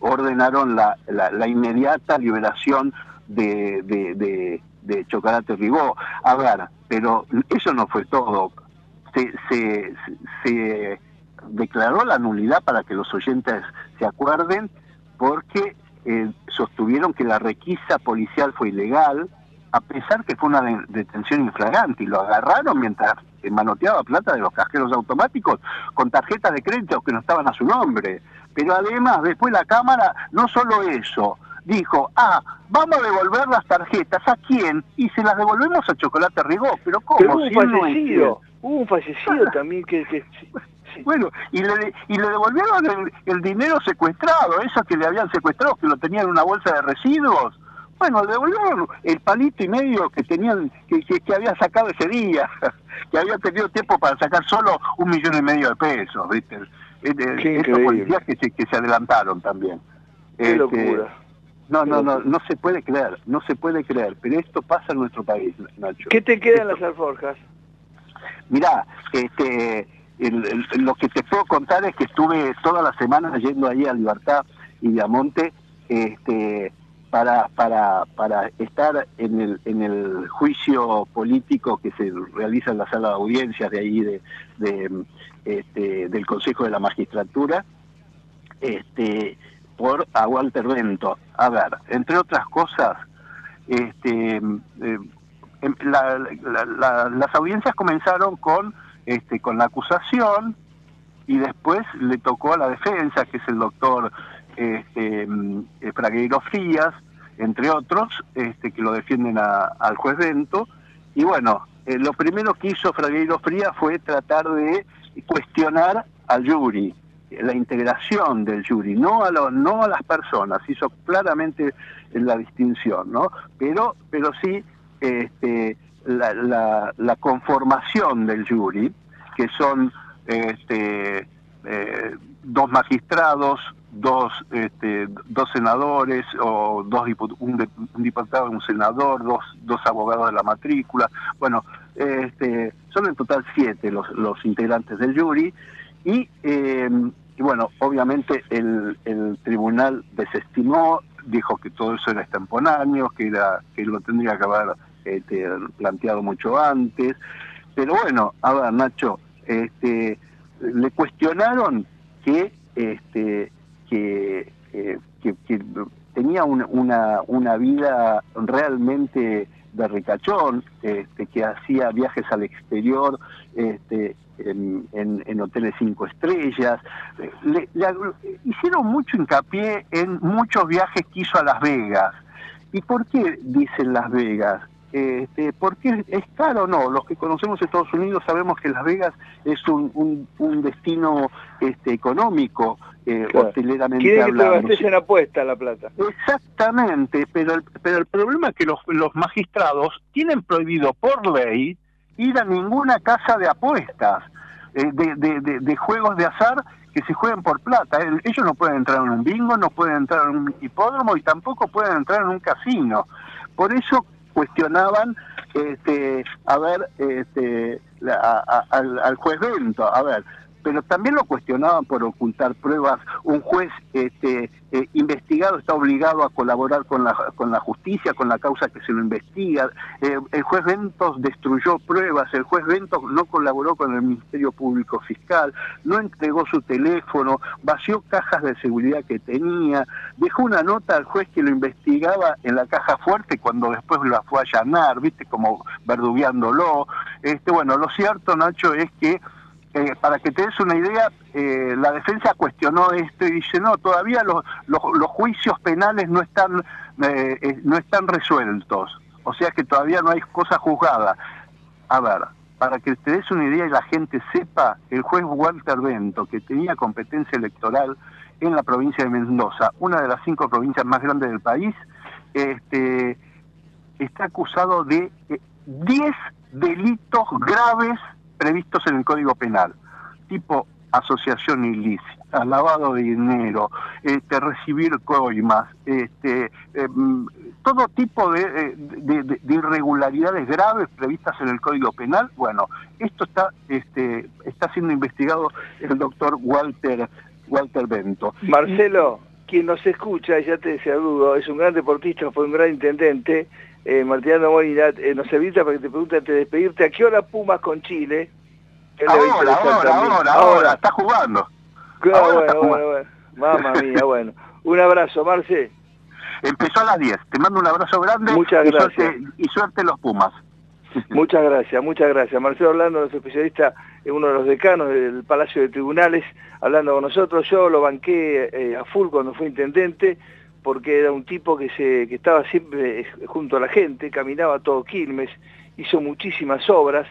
ordenaron la inmediata liberación de Chocolate Rigau. A ver, pero eso no fue todo. Se declaró la nulidad, para que los oyentes se acuerden, porque sostuvieron que la requisa policial fue ilegal, a pesar que fue una detención infragante, y lo agarraron mientras manoteaba plata de los cajeros automáticos con tarjetas de crédito que no estaban a su nombre. Pero además, después la Cámara, no solo eso, dijo, vamos a devolver las tarjetas, ¿a quién? Y se las devolvemos a Chocolate Rigau. Pero ¿cómo? Pero hubo un fallecido también que... Bueno, y le devolvieron el dinero secuestrado, eso que le habían secuestrado, que lo tenían en una bolsa de residuos. Bueno, le devolvieron el palito y medio que tenían, que había sacado ese día, que había tenido tiempo para sacar solo $1,500,000 de pesos, ¿viste? esos policías que se adelantaron también. Qué locura. No se puede creer, no se puede creer, pero esto pasa en nuestro país, Nacho. ¿Qué te quedan las alforjas? Mirá, lo que te puedo contar es que estuve toda la semana yendo ahí a Libertad y Viamonte para estar en el juicio político que se realiza en la sala de audiencias de ahí del Consejo de la Magistratura por a Walter Bento. A ver, entre otras cosas, las audiencias comenzaron con la acusación y después le tocó a la defensa, que es el doctor Fragueiro Frías, entre otros, que lo defienden al juez Bento. Y bueno, lo primero que hizo Fragueiro Frías fue tratar de cuestionar al jury, la integración del jury, no a las personas, hizo claramente la distinción, ¿no? Pero sí la conformación del jury, que son dos magistrados, dos senadores, o un diputado, un senador, dos abogados de la matrícula. Bueno, son en total 7 los integrantes del jury. Y bueno, obviamente el tribunal desestimó, dijo que todo eso era extemporáneo, que lo tendría que haber planteado mucho antes. Pero bueno, a ver, Nacho, le cuestionaron que tenía una vida realmente de ricachón, que hacía viajes al exterior en hoteles 5 estrellas. Hicieron mucho hincapié en muchos viajes que hizo a Las Vegas. ¿Y por qué dicen Las Vegas? Porque es caro, no. Los que conocemos Estados Unidos sabemos que Las Vegas es un destino económico, claro, hoteleramente quiere hablando. Quieren que te gasten apuesta la plata. Exactamente, pero el problema es que los magistrados tienen prohibido por ley ir a ninguna casa de apuestas, de juegos de azar que se jueguen por plata. Ellos no pueden entrar en un bingo, no pueden entrar en un hipódromo y tampoco pueden entrar en un casino. Por eso cuestionaban al juez Bento, a ver, pero también lo cuestionaban por ocultar pruebas. Un juez investigado está obligado a colaborar con la justicia, con la causa que se lo investiga. El juez Bento destruyó pruebas, el juez Bento no colaboró con el Ministerio Público Fiscal, no entregó su teléfono, vació cajas de seguridad que tenía, dejó una nota al juez que lo investigaba en la caja fuerte cuando después la fue a allanar, viste, como verdugueándolo. Bueno, lo cierto, Nacho, es que para que te des una idea, la defensa cuestionó esto y dice, no, todavía los juicios penales no están resueltos, o sea que todavía no hay cosa juzgada. A ver, para que te des una idea y la gente sepa, el juez Walter Bento, que tenía competencia electoral en la provincia de Mendoza, una de las 5 provincias más grandes del país, está acusado de 10 delitos graves previstos en el Código Penal, tipo asociación ilícita, lavado de dinero, recibir coimas, todo tipo de irregularidades graves previstas en el Código Penal. Bueno, esto está siendo investigado el doctor Walter Bento. Marcelo, quien nos escucha, ya te saludo, es un gran deportista, fue un gran intendente, Martiniano Molina, nos evita para que te pregunte antes de despedirte, ¿a qué hora Pumas con Chile? Ahora, está jugando. Claro, bueno. Mamma mía, bueno. Un abrazo, Marce. Empezó a las 10, te mando un abrazo grande. Muchas gracias. Y suerte los Pumas. Muchas gracias. Marcelo Orlando, nuestro especialista, es uno de los decanos del Palacio de Tribunales, hablando con nosotros. Yo lo banqué a full cuando fue intendente, porque era un tipo que estaba siempre junto a la gente, caminaba todo Quilmes, hizo muchísimas obras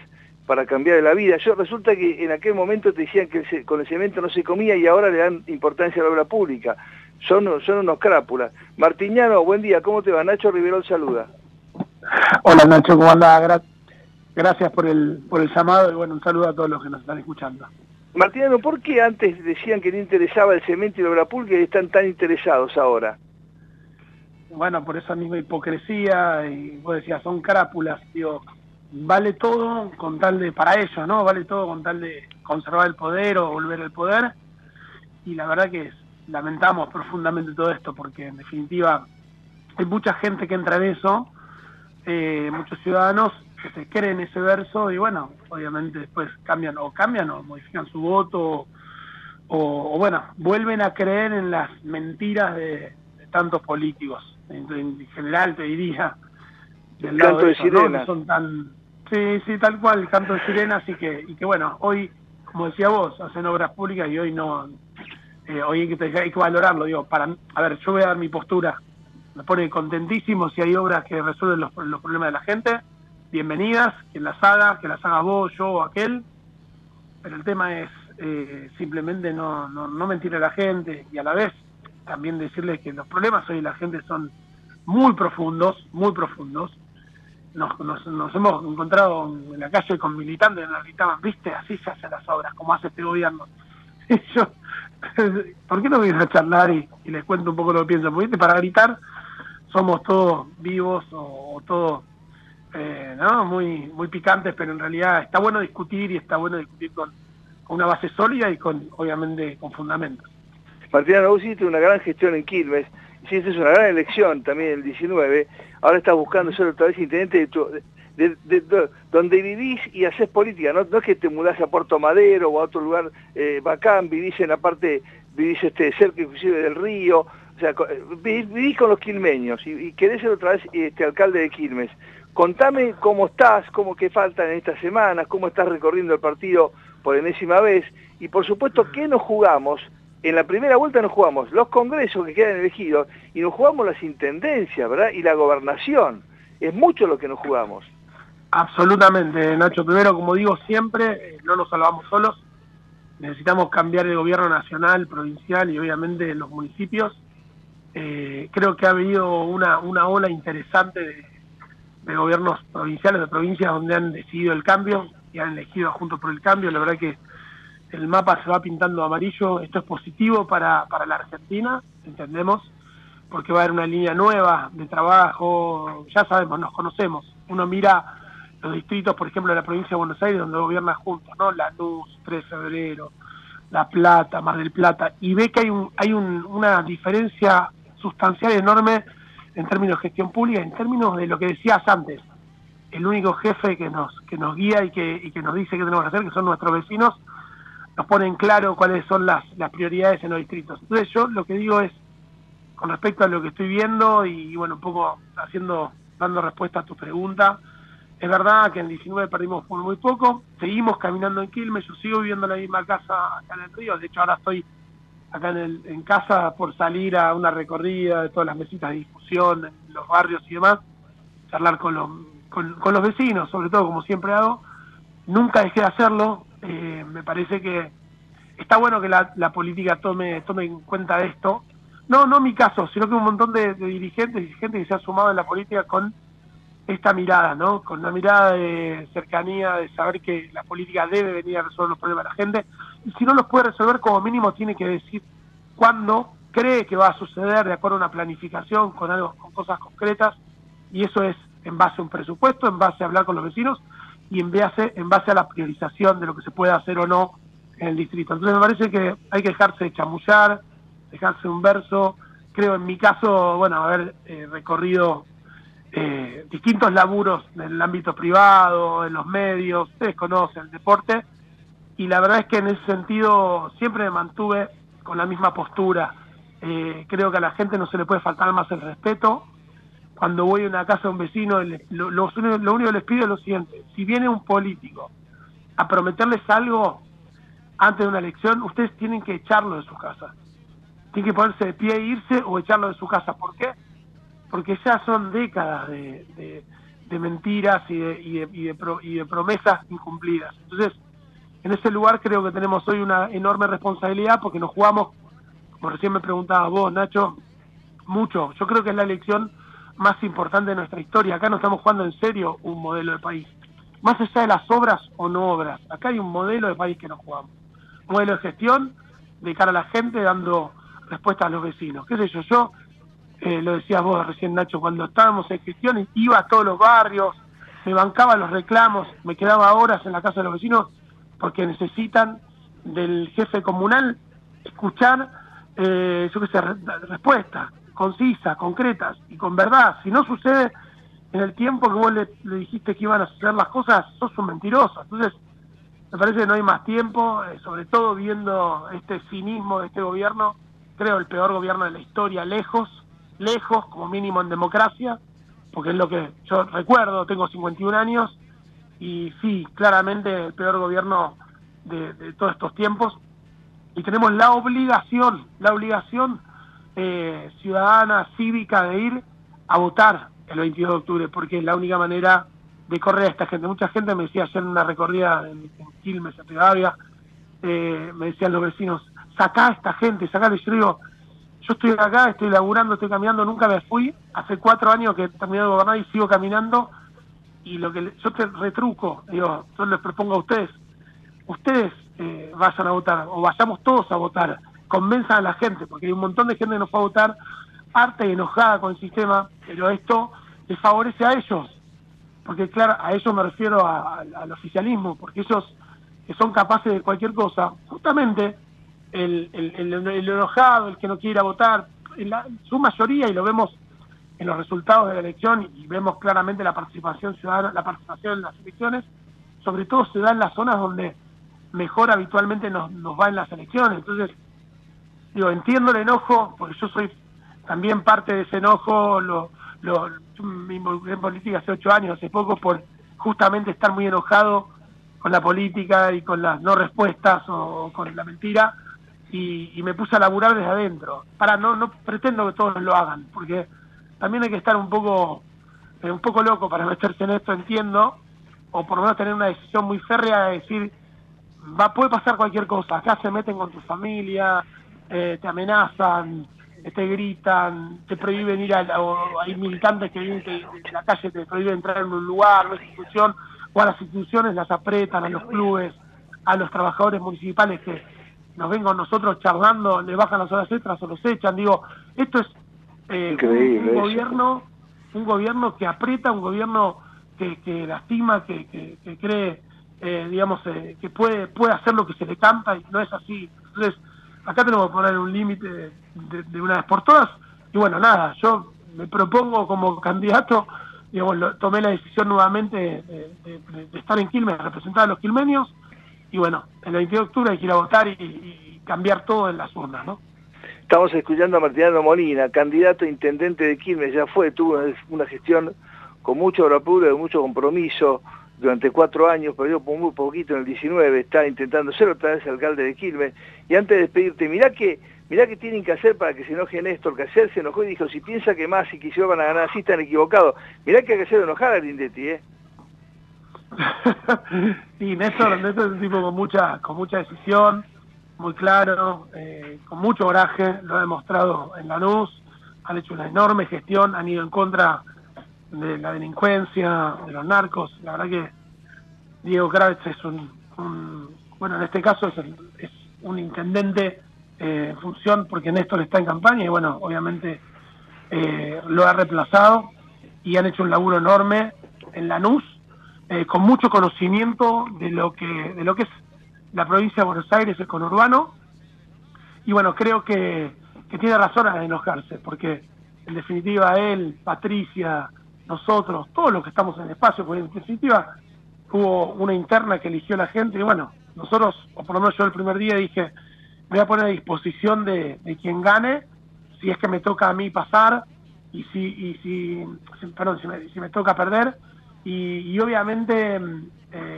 para cambiar la vida. Yo resulta que en aquel momento te decían que con el cemento no se comía y ahora le dan importancia a la obra pública. Son unos crápulas. Martiniano, buen día, ¿cómo te va? Nacho Riverol saluda. Hola Nacho, ¿cómo andás? Gracias por el llamado y bueno, un saludo a todos los que nos están escuchando. Martiniano, ¿por qué antes decían que no interesaba el cemento y la obra pública y están tan interesados ahora? Bueno, por esa misma hipocresía, y vos decías, son crápulas, digo, vale todo con tal de, para ellos, ¿no? Vale todo con tal de conservar el poder o volver al poder, y la verdad que lamentamos profundamente todo esto, porque en definitiva hay mucha gente que entra en eso, muchos ciudadanos que se creen ese verso, y bueno, obviamente después cambian o modifican su voto, o bueno, vuelven a creer en las mentiras de tantos políticos, en general te diría, del lado de sirena, ¿no? Son tan... Sí, tal cual, el canto de sirena, y que bueno, hoy, como decía vos, hacen obras públicas y hoy no, hoy hay que valorarlo, digo, a ver, yo voy a dar mi postura, me pone contentísimo si hay obras que resuelven los problemas de la gente, bienvenidas, que las hagas vos, yo o aquel, pero el tema es simplemente no mentir a la gente, y a la vez también decirles que los problemas hoy de la gente son muy profundos, nos hemos encontrado en la calle con militantes que nos gritaban, viste, así se hacen las obras, como hace este gobierno. Y yo, ¿por qué no vienes a charlar y les cuento un poco lo que pienso? Porque para gritar somos todos vivos o todos ¿no? muy, muy picantes, pero en realidad está bueno discutir, y está bueno discutir con una base sólida y con, obviamente, con fundamentos. Martiniano, vos hiciste una gran gestión en Quilmes, hiciste una gran elección también el 19, ahora estás buscando ser otra vez intendente de donde vivís y haces política, no es que te mudás a Puerto Madero o a otro lugar bacán, vivís en la parte, vivís cerca inclusive del río, o sea, vivís con los quilmeños y querés ser otra vez alcalde de Quilmes. Contame cómo estás, cómo que faltan en estas semanas, cómo estás recorriendo el partido por enésima vez, y por supuesto, ¿qué nos jugamos? En la primera vuelta nos jugamos los congresos que quedan elegidos y nos jugamos las intendencias, ¿verdad? Y la gobernación. Es mucho lo que nos jugamos. Absolutamente, Nacho. Primero, como digo siempre, no nos salvamos solos. Necesitamos cambiar el gobierno nacional, provincial y obviamente los municipios. Creo que ha habido una ola interesante de gobiernos provinciales, de provincias donde han decidido el cambio y han elegido Juntos por el Cambio. La verdad que el mapa se va pintando amarillo. Esto es positivo para la Argentina, entendemos, porque va a haber una línea nueva de trabajo. Ya sabemos, nos conocemos. Uno mira los distritos, por ejemplo, de la provincia de Buenos Aires, donde gobierna Juntos, ¿no? Lanús, 3 de febrero, La Plata, Mar del Plata, y ve que hay una diferencia sustancial enorme en términos de gestión pública, en términos de lo que decías antes, el único jefe que nos guía y que nos dice qué tenemos que hacer, que son nuestros vecinos, nos ponen claro cuáles son las prioridades en los distritos. Entonces yo lo que digo es, con respecto a lo que estoy viendo, y bueno, un poco dando respuesta a tu pregunta, es verdad que en 19 perdimos por muy poco, seguimos caminando en Quilmes, yo sigo viviendo en la misma casa acá en el río, de hecho ahora estoy acá en casa por salir a una recorrida de todas las mesitas de difusión, en los barrios y demás, charlar con los vecinos, sobre todo, como siempre hago. Nunca dejé de hacerlo, me parece que está bueno que la política tome en cuenta esto. No mi caso, sino que un montón de dirigentes que se han sumado en la política con esta mirada, ¿no? Con la mirada de cercanía, de saber que la política debe venir a resolver los problemas de la gente, y si no los puede resolver, como mínimo tiene que decir cuándo cree que va a suceder, de acuerdo a una planificación, con cosas concretas, y eso es en base a un presupuesto, en base a hablar con los vecinos, y en base a la priorización de lo que se puede hacer o no en el distrito. Entonces me parece que hay que dejarse de chamullar, dejarse un verso. Creo, en mi caso, bueno, haber recorrido distintos laburos en el ámbito privado, en los medios, ustedes conocen el deporte, y la verdad es que en ese sentido siempre me mantuve con la misma postura. Creo que a la gente no se le puede faltar más el respeto. Cuando voy a una casa de un vecino, lo único que les pido es lo siguiente: si viene un político a prometerles algo antes de una elección, ustedes tienen que echarlo de su casa, tienen que ponerse de pie e irse, o echarlo de su casa. ¿Por qué? Porque ya son décadas de mentiras y de promesas incumplidas. Entonces, en ese lugar creo que tenemos hoy una enorme responsabilidad, porque nos jugamos, como recién me preguntabas vos, Nacho, mucho. Yo creo que es la elección más importante de nuestra historia. Acá no estamos jugando en serio un modelo de país. Más allá de las obras o no obras, acá hay un modelo de país que nos jugamos. modelo de gestión de cara a la gente, dando respuesta a los vecinos. ¿Qué sé yo? Yo lo decías vos recién, Nacho, cuando estábamos en gestión, iba a todos los barrios, me bancaba los reclamos, me quedaba horas en la casa de los vecinos porque necesitan del jefe comunal escuchar, respuestas concisas, concretas y con verdad. Si no sucede en el tiempo que vos le dijiste que iban a suceder las cosas, sos un mentiroso. Entonces, me parece que no hay más tiempo, sobre todo viendo este cinismo de este gobierno, creo el peor gobierno de la historia, lejos, como mínimo en democracia, porque es lo que yo recuerdo, tengo 51 años, y sí, claramente el peor gobierno de todos estos tiempos, y tenemos la obligación ciudadana, cívica, de ir a votar el 22 de octubre, porque es la única manera de correr a esta gente. Mucha gente me decía ayer en una recorrida en Quilmes, en Rivadavia, me decían los vecinos, sacá a esta gente, sacale. Yo digo, yo estoy acá, estoy laburando, estoy caminando, nunca me fui, hace 4 años que terminé de gobernar y sigo caminando, y lo que yo te retruco, digo, yo les propongo a ustedes vayan a votar, o vayamos todos a votar, convenzan a la gente, porque hay un montón de gente que no fue a votar, harta y enojada con el sistema, pero esto les favorece a ellos, porque claro, a ellos me refiero al oficialismo, porque ellos que son capaces de cualquier cosa, justamente el enojado, el que no quiere ir a votar, su mayoría, y lo vemos en los resultados de la elección, y vemos claramente la participación ciudadana, la participación en las elecciones, sobre todo se da en las zonas donde mejor habitualmente nos va en las elecciones. Entonces, digo, entiendo el enojo, porque yo soy también parte de ese enojo, yo me involucré en política hace 8 años, hace poco, por justamente estar muy enojado con la política y con las no respuestas o con la mentira, y me puse a laburar desde adentro. No pretendo que todos lo hagan, porque también hay que estar un poco loco para meterse en esto, entiendo, o por lo menos tener una decisión muy férrea de decir, puede pasar cualquier cosa, acá se meten con tu familia, te amenazan, te gritan, te prohíben ir hay militantes que vienen de la calle, te prohíben entrar en un lugar, una institución, o a las instituciones las apretan, a los clubes, a los trabajadores municipales que nos ven con nosotros charlando, le bajan las horas extras o los echan. Digo, esto es un gobierno que aprieta, un gobierno que lastima, que cree, que puede hacer lo que se le canta, y no es así. Entonces, acá tenemos que poner un límite de una vez por todas, y bueno, nada, yo me propongo como candidato, tomé la decisión nuevamente de estar en Quilmes, representar a los quilmenios, y bueno, el 22 de octubre hay que ir a votar y cambiar todo en las urnas, ¿no? Estamos escuchando a Martiniano Molina, candidato a intendente de Quilmes, ya fue, tuvo una gestión con mucho bravura, con mucho compromiso, durante 4 años, perdió por muy poquito en el 19, está intentando ser otra vez alcalde de Quilmes. Y antes de despedirte, mirá que tienen que hacer para que se enoje Néstor, que ayer se enojó y dijo, si piensa que Massa y Kicillof van a ganar así, están equivocados. Mirá que hay que hacer enojar a Grindetti, ¿eh? Sí, Néstor es un tipo con mucha decisión, muy claro, con mucho coraje, lo ha demostrado en Lanús, han hecho una enorme gestión, han ido en contra de la delincuencia, de los narcos. La verdad que Diego Kravets es bueno, en este caso es un intendente en función, porque Néstor está en campaña, y bueno, obviamente lo ha reemplazado, y han hecho un laburo enorme en Lanús, con mucho conocimiento de lo que es la provincia de Buenos Aires, el conurbano, y bueno, creo que tiene razón a enojarse, porque en definitiva él, Patricia, nosotros, todos los que estamos en el espacio, porque en definitiva hubo una interna que eligió la gente, y bueno, nosotros, o por lo menos yo el primer día dije, me voy a poner a disposición de quien gane, si es que me toca a mí pasar, si me toca perder, y obviamente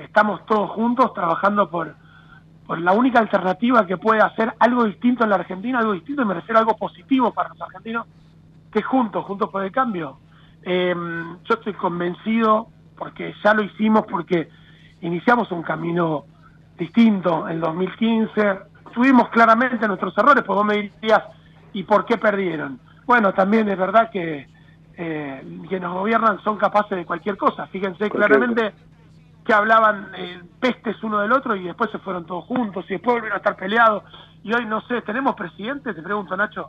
estamos todos juntos trabajando por la única alternativa que puede hacer algo distinto en la Argentina, algo distinto, y me refiero a algo positivo para los argentinos, que es juntos por el cambio. Yo estoy convencido, porque ya lo hicimos, porque iniciamos un camino distinto en 2015, tuvimos claramente nuestros errores, pues vos me dirías, ¿y por qué perdieron? Bueno, también es verdad que quienes nos gobiernan son capaces de cualquier cosa, fíjense claramente que hablaban pestes uno del otro y después se fueron todos juntos y después volvieron a estar peleados. Y hoy no sé, ¿tenemos presidente? Te pregunto, Nacho,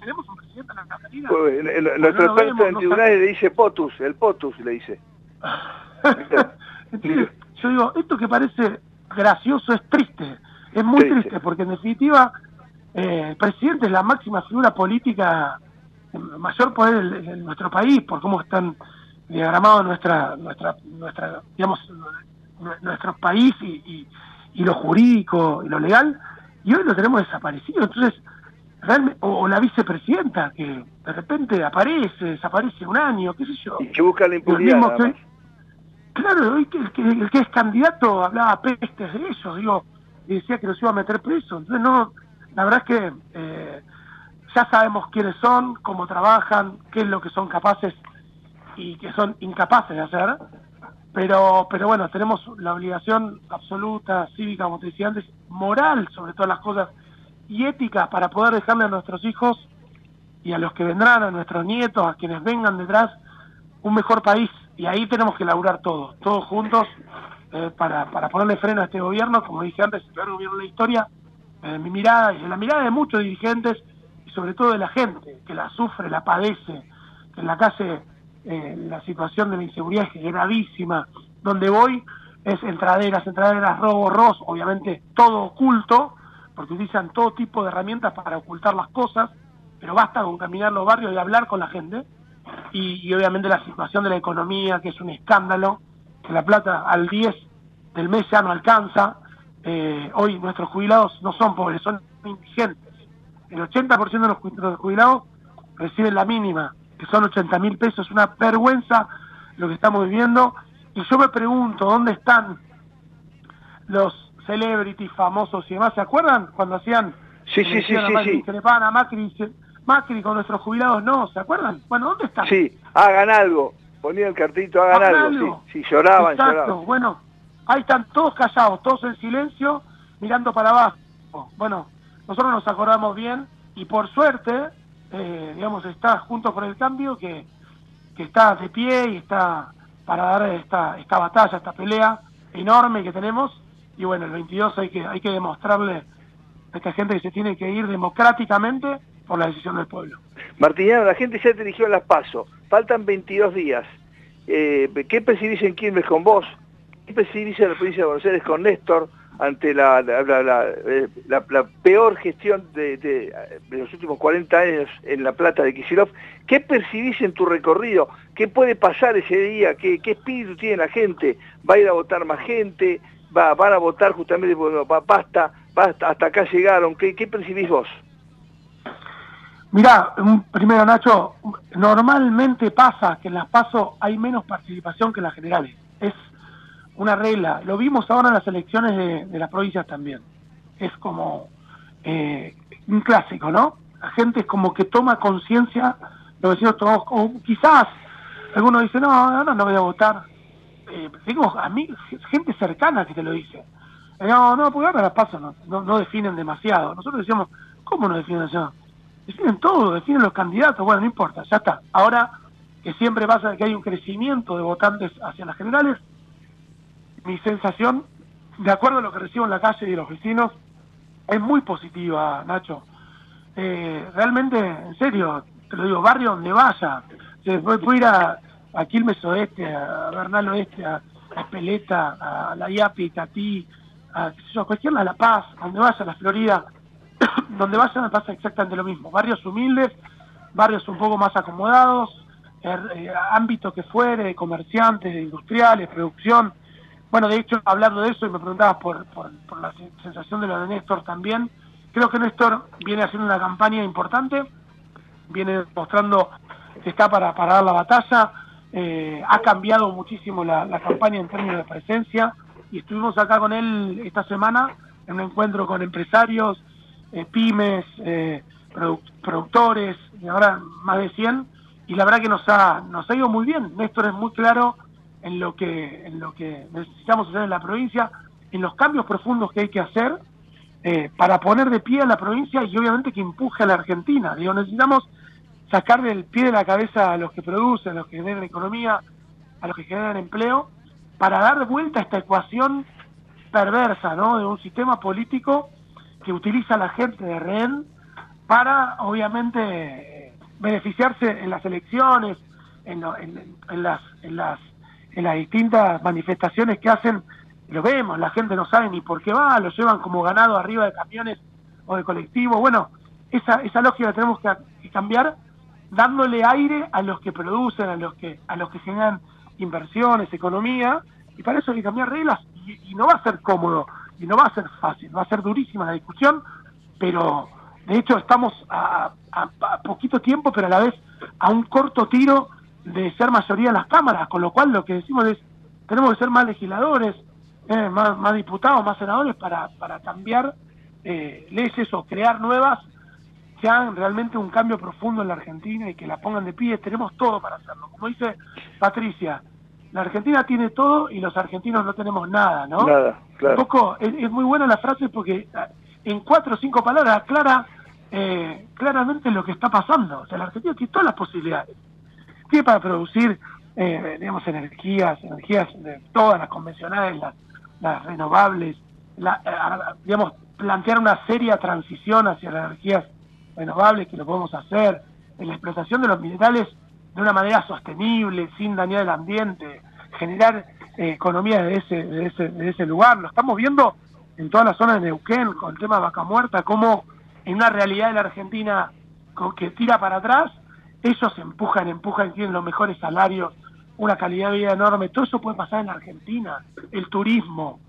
¿tenemos un presidente en la Argentina? Nuestro experto en tribunales le dice POTUS, el POTUS le dice. Entonces, yo digo, esto que parece gracioso es triste, es muy triste, porque en definitiva el presidente es la máxima figura política, mayor poder en nuestro país, por cómo están diagramados nuestro país y lo jurídico y lo legal, y hoy lo tenemos desaparecido. Entonces, realmente, o la vicepresidenta, que de repente aparece, desaparece un año, qué sé yo. Y que busca la impunidad. Claro, hoy el que es candidato hablaba pestes de ellos, digo, y decía que los iba a meter preso. Entonces, no, la verdad es que ya sabemos quiénes son, cómo trabajan, qué es lo que son capaces y qué son incapaces de hacer, pero bueno, tenemos la obligación absoluta, cívica, como te decía antes, moral sobre todas las cosas, y ética, para poder dejarle a nuestros hijos y a los que vendrán, a nuestros nietos, a quienes vengan detrás, un mejor país. Y ahí tenemos que laburar todos juntos, para ponerle freno a este gobierno, como dije antes, el peor gobierno de la historia, en mi mirada y en la mirada de muchos dirigentes, y sobre todo de la gente, que la sufre, la padece, que en la calle la situación de la inseguridad es gravísima, donde voy es entraderas, robos, obviamente todo oculto, porque utilizan todo tipo de herramientas para ocultar las cosas, pero basta con caminar los barrios y hablar con la gente, y obviamente la situación de la economía, que es un escándalo, que la plata al 10 del mes ya no alcanza. Hoy nuestros jubilados no son pobres, son indigentes. El 80% de los jubilados reciben la mínima, que son 80.000 pesos, es una vergüenza lo que estamos viviendo. Y yo me pregunto, ¿dónde están los celebrities, famosos y demás? ¿Se acuerdan cuando hacían? Sí. Que le pagan a Macri, dicen, Macri con nuestros jubilados no, ¿se acuerdan? Bueno, ¿dónde están? Sí, hagan algo, ponían el cartito, hagan algo. Sí, lloraban. Exacto, bueno, ahí están todos callados, todos en silencio, mirando para abajo. Bueno, nosotros nos acordamos bien, y por suerte, digamos, está Juntos por el Cambio, que está de pie y está para dar esta batalla, esta pelea enorme que tenemos. Y bueno, el 22 hay que demostrarle a esta gente que se tiene que ir democráticamente por la decisión del pueblo. Martiniano, la gente ya te eligió en las PASO. Faltan 22 días. ¿Qué percibís en Quilmes con vos? ¿Qué percibís en la provincia de Buenos Aires con Néstor ante la peor gestión de los últimos 40 años en La Plata de Kicillof? ¿Qué percibís en tu recorrido? ¿Qué puede pasar ese día? ¿Qué espíritu tiene la gente? ¿Va a ir a votar más gente? Van a votar justamente, bueno, basta, hasta acá llegaron. ¿Qué percibís vos? Mirá, primero, Nacho, normalmente pasa que en las PASO hay menos participación que en las generales. Es una regla. Lo vimos ahora en las elecciones de las provincias también. Es como un clásico, ¿no? La gente es como que toma conciencia, los vecinos todos, o quizás algunos dicen, no voy a votar. Tengo amigos, gente cercana que te lo dice. No, porque ahora las PASO no definen demasiado. Nosotros decíamos, ¿cómo no definen demasiado? Definen todo, definen los candidatos. Bueno, no importa, ya está. Ahora que siempre pasa que hay un crecimiento de votantes hacia las generales, mi sensación, de acuerdo a lo que recibo en la calle y de los vecinos, es muy positiva, Nacho. Realmente, en serio, te lo digo, barrio donde vaya. Voy a ir a Quilmes Oeste, a Bernal Oeste, a Espeleta, a La Iapi, Catí, a qué sé yo, cualquier La Paz, donde vaya, la Florida, donde vaya me pasa exactamente lo mismo. Barrios humildes, barrios un poco más acomodados, ámbito que fuere, de comerciantes, de industriales, producción. Bueno, de hecho, hablando de eso, y me preguntabas por la sensación de lo de Néstor también, creo que Néstor viene haciendo una campaña importante, viene mostrando que está para dar la batalla. Ha cambiado muchísimo la campaña en términos de presencia, y estuvimos acá con él esta semana en un encuentro con empresarios, pymes, productores, y ahora más de 100, y la verdad que nos ha ido muy bien. Néstor es muy claro en lo que necesitamos hacer en la provincia, en los cambios profundos que hay que hacer para poner de pie a la provincia, y obviamente que empuje a la Argentina. Digo, necesitamos sacarle el pie de la cabeza a los que producen, a los que generan economía, a los que generan empleo, para dar vuelta a esta ecuación perversa, ¿no?, de un sistema político que utiliza a la gente de rehén para, obviamente, beneficiarse en las elecciones, en las distintas manifestaciones que hacen. Lo vemos, la gente no sabe ni por qué va, lo llevan como ganado arriba de camiones o de colectivos. Bueno, esa lógica la tenemos que cambiar, dándole aire a los que producen, a los que generan inversiones, economía, y para eso hay que cambiar reglas, y no va a ser cómodo, y no va a ser fácil, va a ser durísima la discusión, pero de hecho estamos a poquito tiempo, pero a la vez a un corto tiro de ser mayoría en las cámaras, con lo cual lo que decimos es, tenemos que ser más legisladores, más diputados, más senadores para cambiar leyes o crear nuevas que hagan realmente un cambio profundo en la Argentina y que la pongan de pie. Tenemos todo para hacerlo. Como dice Patricia, la Argentina tiene todo y los argentinos no tenemos nada, ¿no? Nada, claro. Un poco, es muy buena la frase porque en 4 o 5 palabras aclara claramente lo que está pasando. O sea, la Argentina tiene todas las posibilidades. Tiene para producir, digamos, energías de todas las convencionales, las renovables, digamos, plantear una seria transición hacia las energías renovables, que lo podemos hacer, en la explotación de los minerales de una manera sostenible, sin dañar el ambiente, generar economía de ese lugar. Lo estamos viendo en toda la zona de Neuquén, con el tema de Vaca Muerta, como en una realidad de la Argentina que tira para atrás, ellos empujan, tienen los mejores salarios, una calidad de vida enorme. Todo eso puede pasar en la Argentina. El turismo,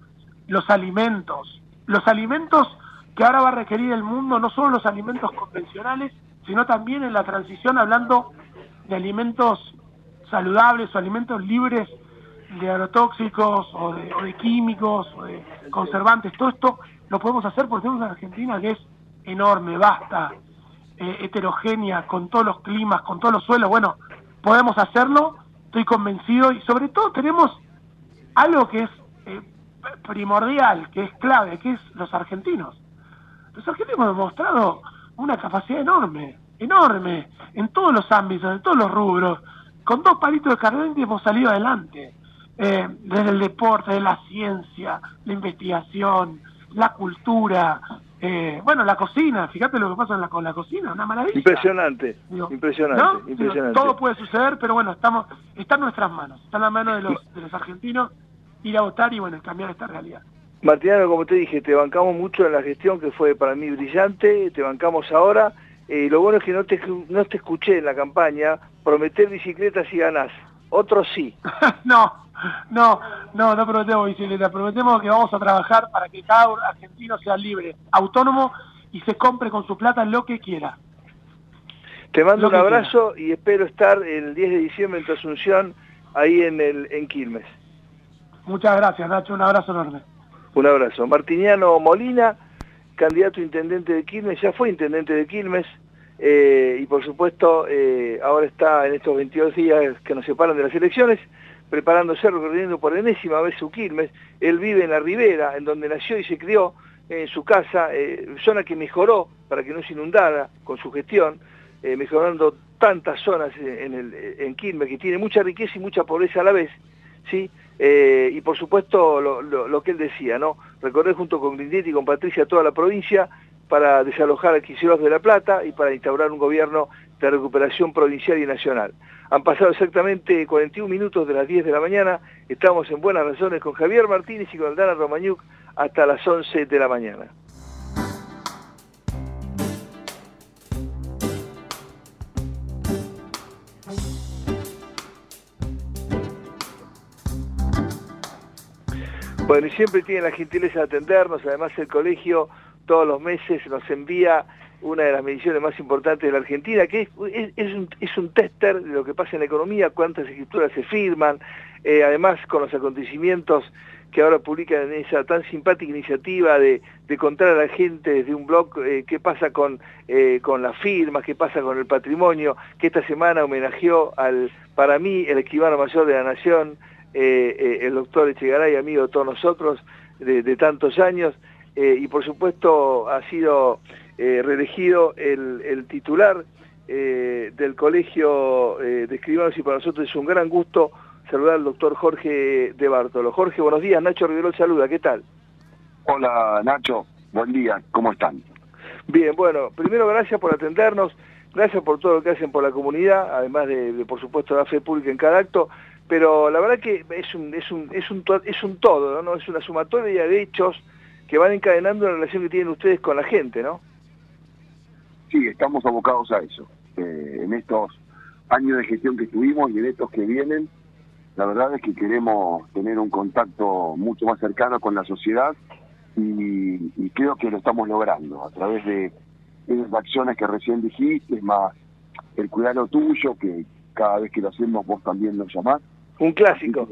los alimentos que ahora va a requerir el mundo, no solo los alimentos convencionales, sino también en la transición, hablando de alimentos saludables o alimentos libres de agrotóxicos o de químicos o de conservantes. Todo esto lo podemos hacer porque tenemos una Argentina que es enorme, vasta, heterogénea, con todos los climas, con todos los suelos. Bueno, podemos hacerlo, estoy convencido, y sobre todo tenemos algo que es primordial, que es clave, que es los argentinos. Los argentinos hemos demostrado una capacidad enorme, en todos los ámbitos, en todos los rubros. Con 2 palitos de carbón hemos salido adelante, desde el deporte, de la ciencia, la investigación, la cultura, bueno, la cocina. Fíjate lo que pasa con la cocina, una maravilla. Impresionante, digo, impresionante, ¿no? Impresionante. Digo, todo puede suceder, pero bueno, está en nuestras manos, está en la mano de los argentinos ir a votar y, bueno, cambiar esta realidad. Martiniano, como te dije, te bancamos mucho en la gestión, que fue para mí brillante, te bancamos ahora. Lo bueno es que no te escuché en la campaña prometer bicicletas y ganás. Otros sí. No prometemos bicicletas, prometemos que vamos a trabajar para que cada argentino sea libre, autónomo y se compre con su plata lo que quiera. Te mando un abrazo y espero estar el 10 de diciembre en tu Asunción, ahí en Quilmes. Muchas gracias, Nacho, un abrazo enorme. Un abrazo. Martiniano Molina, candidato a intendente de Quilmes, ya fue intendente de Quilmes, y por supuesto ahora está en estos 22 días que nos separan de las elecciones, preparándose, recorriendo por enésima vez su Quilmes. Él vive en la Ribera, en donde nació y se crió, en su casa, zona que mejoró para que no se inundara con su gestión, mejorando tantas zonas en Quilmes, que tiene mucha riqueza y mucha pobreza a la vez, ¿sí? Y por supuesto lo que él decía, ¿no? Recorrer junto con Grindetti y con Patricia toda la provincia para desalojar a Kicillof de La Plata y para instaurar un gobierno de recuperación provincial y nacional. Han pasado exactamente 41 minutos de las 10 de la mañana, estamos en Buenas Razones con Javier Martínez y con Aldana Romagnuc hasta las 11 de la mañana. Bueno, y siempre tienen la gentileza de atendernos. Además, el colegio todos los meses nos envía una de las mediciones más importantes de la Argentina, que es un tester de lo que pasa en la economía, cuántas escrituras se firman, además con los acontecimientos que ahora publican en esa tan simpática iniciativa de contar a la gente desde un blog qué pasa con las firmas, qué pasa con el patrimonio, que esta semana homenajeó para mí, el escribano mayor de la Nación, el doctor Echegaray, amigo de todos nosotros de tantos años, y por supuesto ha sido reelegido el titular del Colegio de Escribanos, y para nosotros es un gran gusto saludar al doctor Jorge de Bártolo. Jorge, buenos días. Nacho Riverol saluda. ¿Qué tal? Hola, Nacho. Buen día. ¿Cómo están? Bien, bueno, primero gracias por atendernos. Gracias por todo lo que hacen por la comunidad, además de por supuesto, la fe pública en cada acto. Pero la verdad que es un todo, ¿no? Es una sumatoria de hechos que van encadenando la relación que tienen ustedes con la gente, ¿no? Sí, estamos abocados a eso. En estos años de gestión que tuvimos y en estos que vienen, la verdad es que queremos tener un contacto mucho más cercano con la sociedad y creo que lo estamos logrando a través de esas acciones que recién dijiste, más el cuidado tuyo, que cada vez que lo hacemos vos también lo llamás. Un clásico.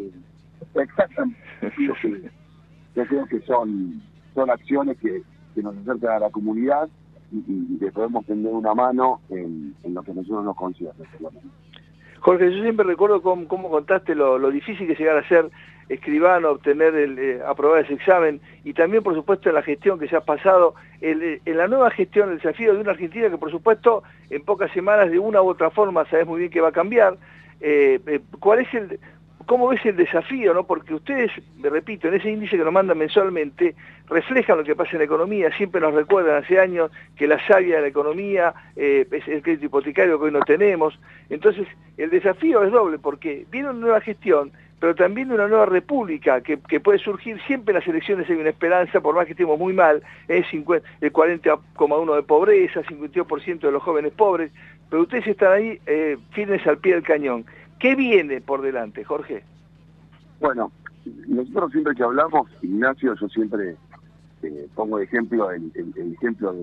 Exactamente. Yo creo que son acciones que nos acercan a la comunidad y le podemos tender una mano en lo que nosotros nos concierne. Jorge, yo siempre recuerdo cómo contaste lo difícil que llegara a ser escribano, obtener aprobar ese examen, y también, por supuesto, en la gestión que se ha pasado, en la nueva gestión, el desafío de una Argentina que, por supuesto, en pocas semanas, de una u otra forma, sabes muy bien que va a cambiar. ¿Cómo ves el desafío, no? Porque ustedes, me repito, en ese índice que nos mandan mensualmente, reflejan lo que pasa en la economía, siempre nos recuerdan hace años que la savia de la economía es el crédito hipotecario que hoy no tenemos. Entonces, el desafío es doble, porque viene una nueva gestión, pero también una nueva república que puede surgir. Siempre en las elecciones hay una esperanza, por más que estemos muy mal, el 40,1% de pobreza, 52% de los jóvenes pobres, pero ustedes están ahí firmes al pie del cañón. ¿Qué viene por delante, Jorge? Bueno, nosotros siempre que hablamos, Ignacio, yo siempre pongo de ejemplo el ejemplo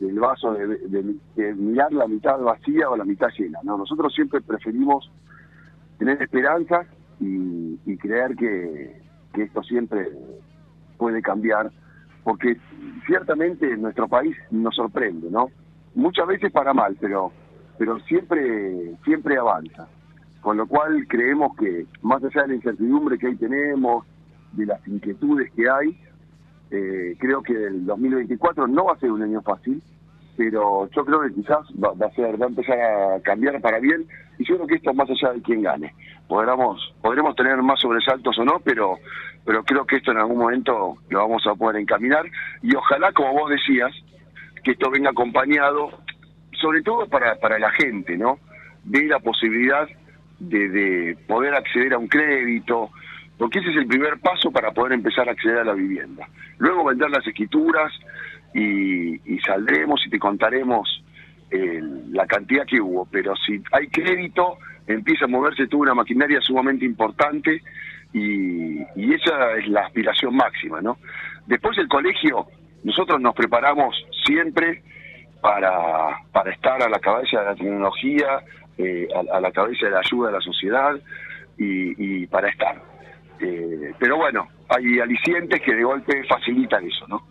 del vaso, de mirar la mitad vacía o la mitad llena, ¿no? Nosotros siempre preferimos tener esperanzas y creer que esto siempre puede cambiar, porque ciertamente nuestro país nos sorprende, ¿no? Muchas veces para mal, pero siempre avanza. Con lo cual creemos que, más allá de la incertidumbre que ahí tenemos, de las inquietudes que hay, creo que el 2024 no va a ser un año fácil, pero yo creo que quizás va a empezar a cambiar para bien, y yo creo que esto es más allá de quién gane. Podremos tener más sobresaltos o no, pero creo que esto en algún momento lo vamos a poder encaminar, y ojalá, como vos decías, que esto venga acompañado, sobre todo para la gente, ¿no? De la posibilidad de poder acceder a un crédito, porque ese es el primer paso para poder empezar a acceder a la vivienda. Luego vendrán las escrituras y saldremos y te contaremos la cantidad que hubo, pero si hay crédito empieza a moverse toda una maquinaria sumamente importante y esa es la aspiración máxima, ¿no? Después el colegio, nosotros nos preparamos siempre para estar a la cabeza de la tecnología, a la cabeza de la ayuda de la sociedad y para estar. Pero bueno, hay alicientes que de golpe facilitan eso, ¿no?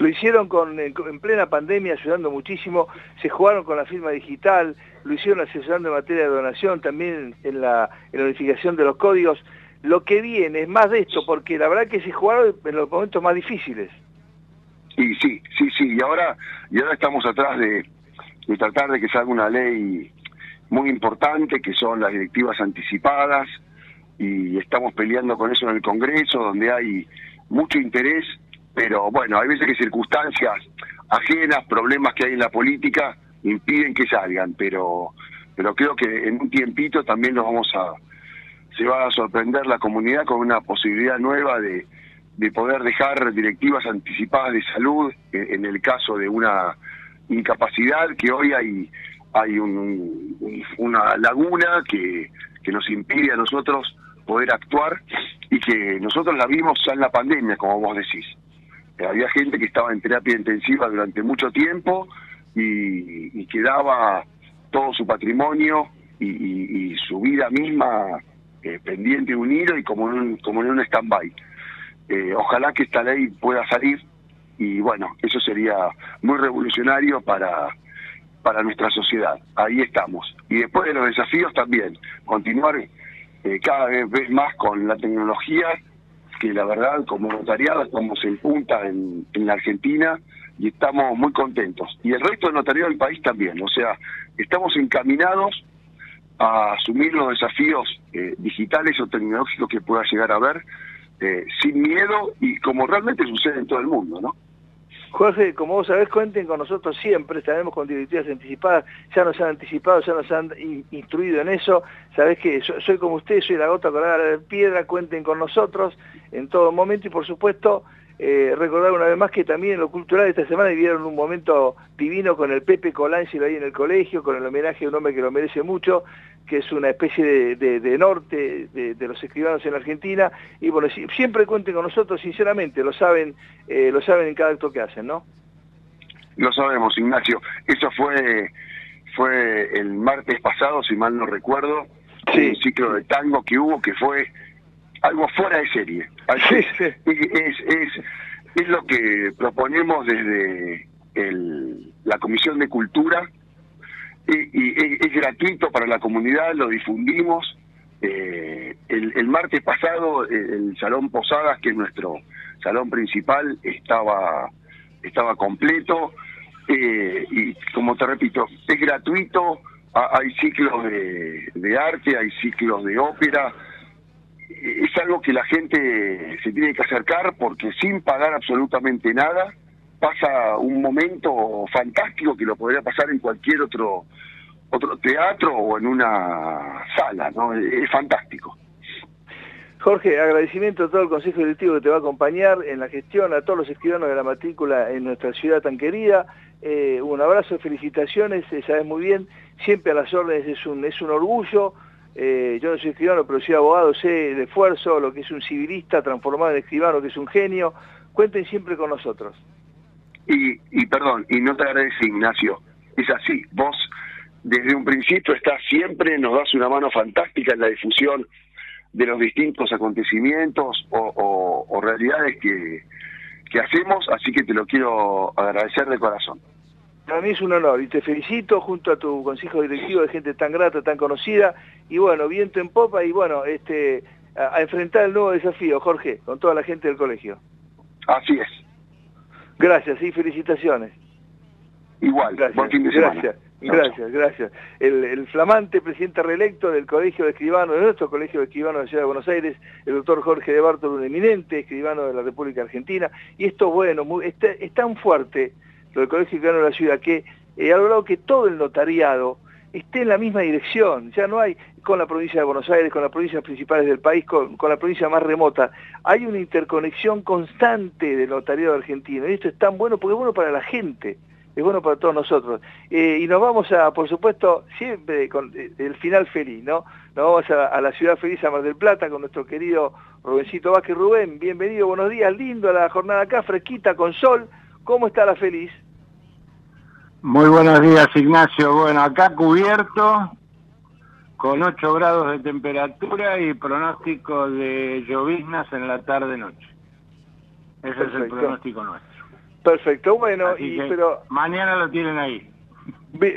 Lo hicieron en plena pandemia, ayudando muchísimo, se jugaron con la firma digital, lo hicieron asesorando en materia de donación, también en la unificación de los códigos. Lo que viene es más de esto, porque la verdad que se jugaron en los momentos más difíciles. Y sí, y ahora estamos atrás de tratar de que salga una ley muy importante, que son las directivas anticipadas, y estamos peleando con eso en el Congreso, donde hay mucho interés, pero bueno, hay veces que circunstancias ajenas, problemas que hay en la política, impiden que salgan, pero creo que en un tiempito también se va a sorprender la comunidad con una posibilidad nueva de poder dejar directivas anticipadas de salud, en el caso de una incapacidad, que hoy hay una laguna que nos impide a nosotros poder actuar, y que nosotros la vimos ya en la pandemia, como vos decís. Había gente que estaba en terapia intensiva durante mucho tiempo y que daba todo su patrimonio y su vida misma pendiente de un hilo, y como en un stand-by. Ojalá que esta ley pueda salir, y bueno, eso sería muy revolucionario para nuestra sociedad. Ahí estamos. Y después de los desafíos también, continuar cada vez más con la tecnología, que la verdad, como notariado, estamos en punta en la Argentina, y estamos muy contentos. Y el resto del notariado del país también. O sea, estamos encaminados a asumir los desafíos digitales o tecnológicos que pueda llegar a haber, sin miedo y como realmente sucede en todo el mundo, ¿no? Jorge, como vos sabés, cuenten con nosotros siempre, estaremos con directivas anticipadas, ya nos han anticipado, ya nos han instruido en eso, sabés que soy como usted, soy la gota colgada de piedra, cuenten con nosotros en todo momento y por supuesto recordar una vez más que también en lo cultural esta semana vivieron un momento divino con el Pepe Colángelo ahí en el colegio, con el homenaje a un hombre que lo merece mucho, que es una especie de norte de los escribanos en Argentina, y bueno, siempre cuenten con nosotros, sinceramente, lo saben en cada acto que hacen, ¿no? Lo sabemos, Ignacio. Eso fue el martes pasado, si mal no recuerdo, sí. Un ciclo de tango que hubo que fue algo fuera de serie. Sí, sí. Es lo que proponemos desde la Comisión de Cultura, y es gratuito para la comunidad, lo difundimos. El martes pasado el Salón Posadas, que es nuestro salón principal, estaba completo, y como te repito, es gratuito, hay ciclos de arte, hay ciclos de ópera, es algo que la gente se tiene que acercar porque sin pagar absolutamente nada, pasa un momento fantástico que lo podría pasar en cualquier otro teatro o en una sala, ¿no? Es fantástico. Jorge, agradecimiento a todo el Consejo Directivo que te va a acompañar en la gestión, a todos los escribanos de la matrícula en nuestra ciudad tan querida. Un abrazo, felicitaciones, sabes muy bien, siempre a las órdenes, es un orgullo. Yo no soy escribano, pero soy abogado, sé el esfuerzo, lo que es un civilista transformado en escribano, que es un genio. Cuenten siempre con nosotros. Y perdón, y no te agradece, Ignacio, es así, vos desde un principio estás siempre, nos das una mano fantástica en la difusión de los distintos acontecimientos o realidades que hacemos, así que te lo quiero agradecer de corazón. Para mí es un honor y te felicito junto a tu consejo directivo de gente tan grata, tan conocida, y bueno, viento en popa y bueno, a enfrentar el nuevo desafío, Jorge, con toda la gente del colegio. Así es. Gracias y felicitaciones. Igual, gracias, buen fin de semana. Gracias. El flamante presidente reelecto del Colegio de Escribanos, de nuestro Colegio de Escribanos de la Ciudad de Buenos Aires, el doctor Jorge de Bártolo, un eminente escribano de la República Argentina, y esto bueno, es tan fuerte lo del Colegio de Escribanos de la Ciudad que ha logrado que todo el notariado esté en la misma dirección, ya no hay con la provincia de Buenos Aires, con las provincias principales del país, con la provincia más remota, hay una interconexión constante del notariado argentino, y esto es tan bueno, porque es bueno para la gente, es bueno para todos nosotros, y nos vamos a, por supuesto, siempre con el final feliz, ¿no? Nos vamos a la ciudad feliz, a Mar del Plata, con nuestro querido Rubéncito Vázquez. Rubén, bienvenido, buenos días, lindo la jornada acá, fresquita, con sol, ¿cómo está la feliz? Muy buenos días, Ignacio. Bueno, acá cubierto, con 8 grados de temperatura y pronóstico de lloviznas en la tarde-noche. Ese perfecto. Es el pronóstico nuestro. Perfecto, bueno, pero mañana lo tienen ahí.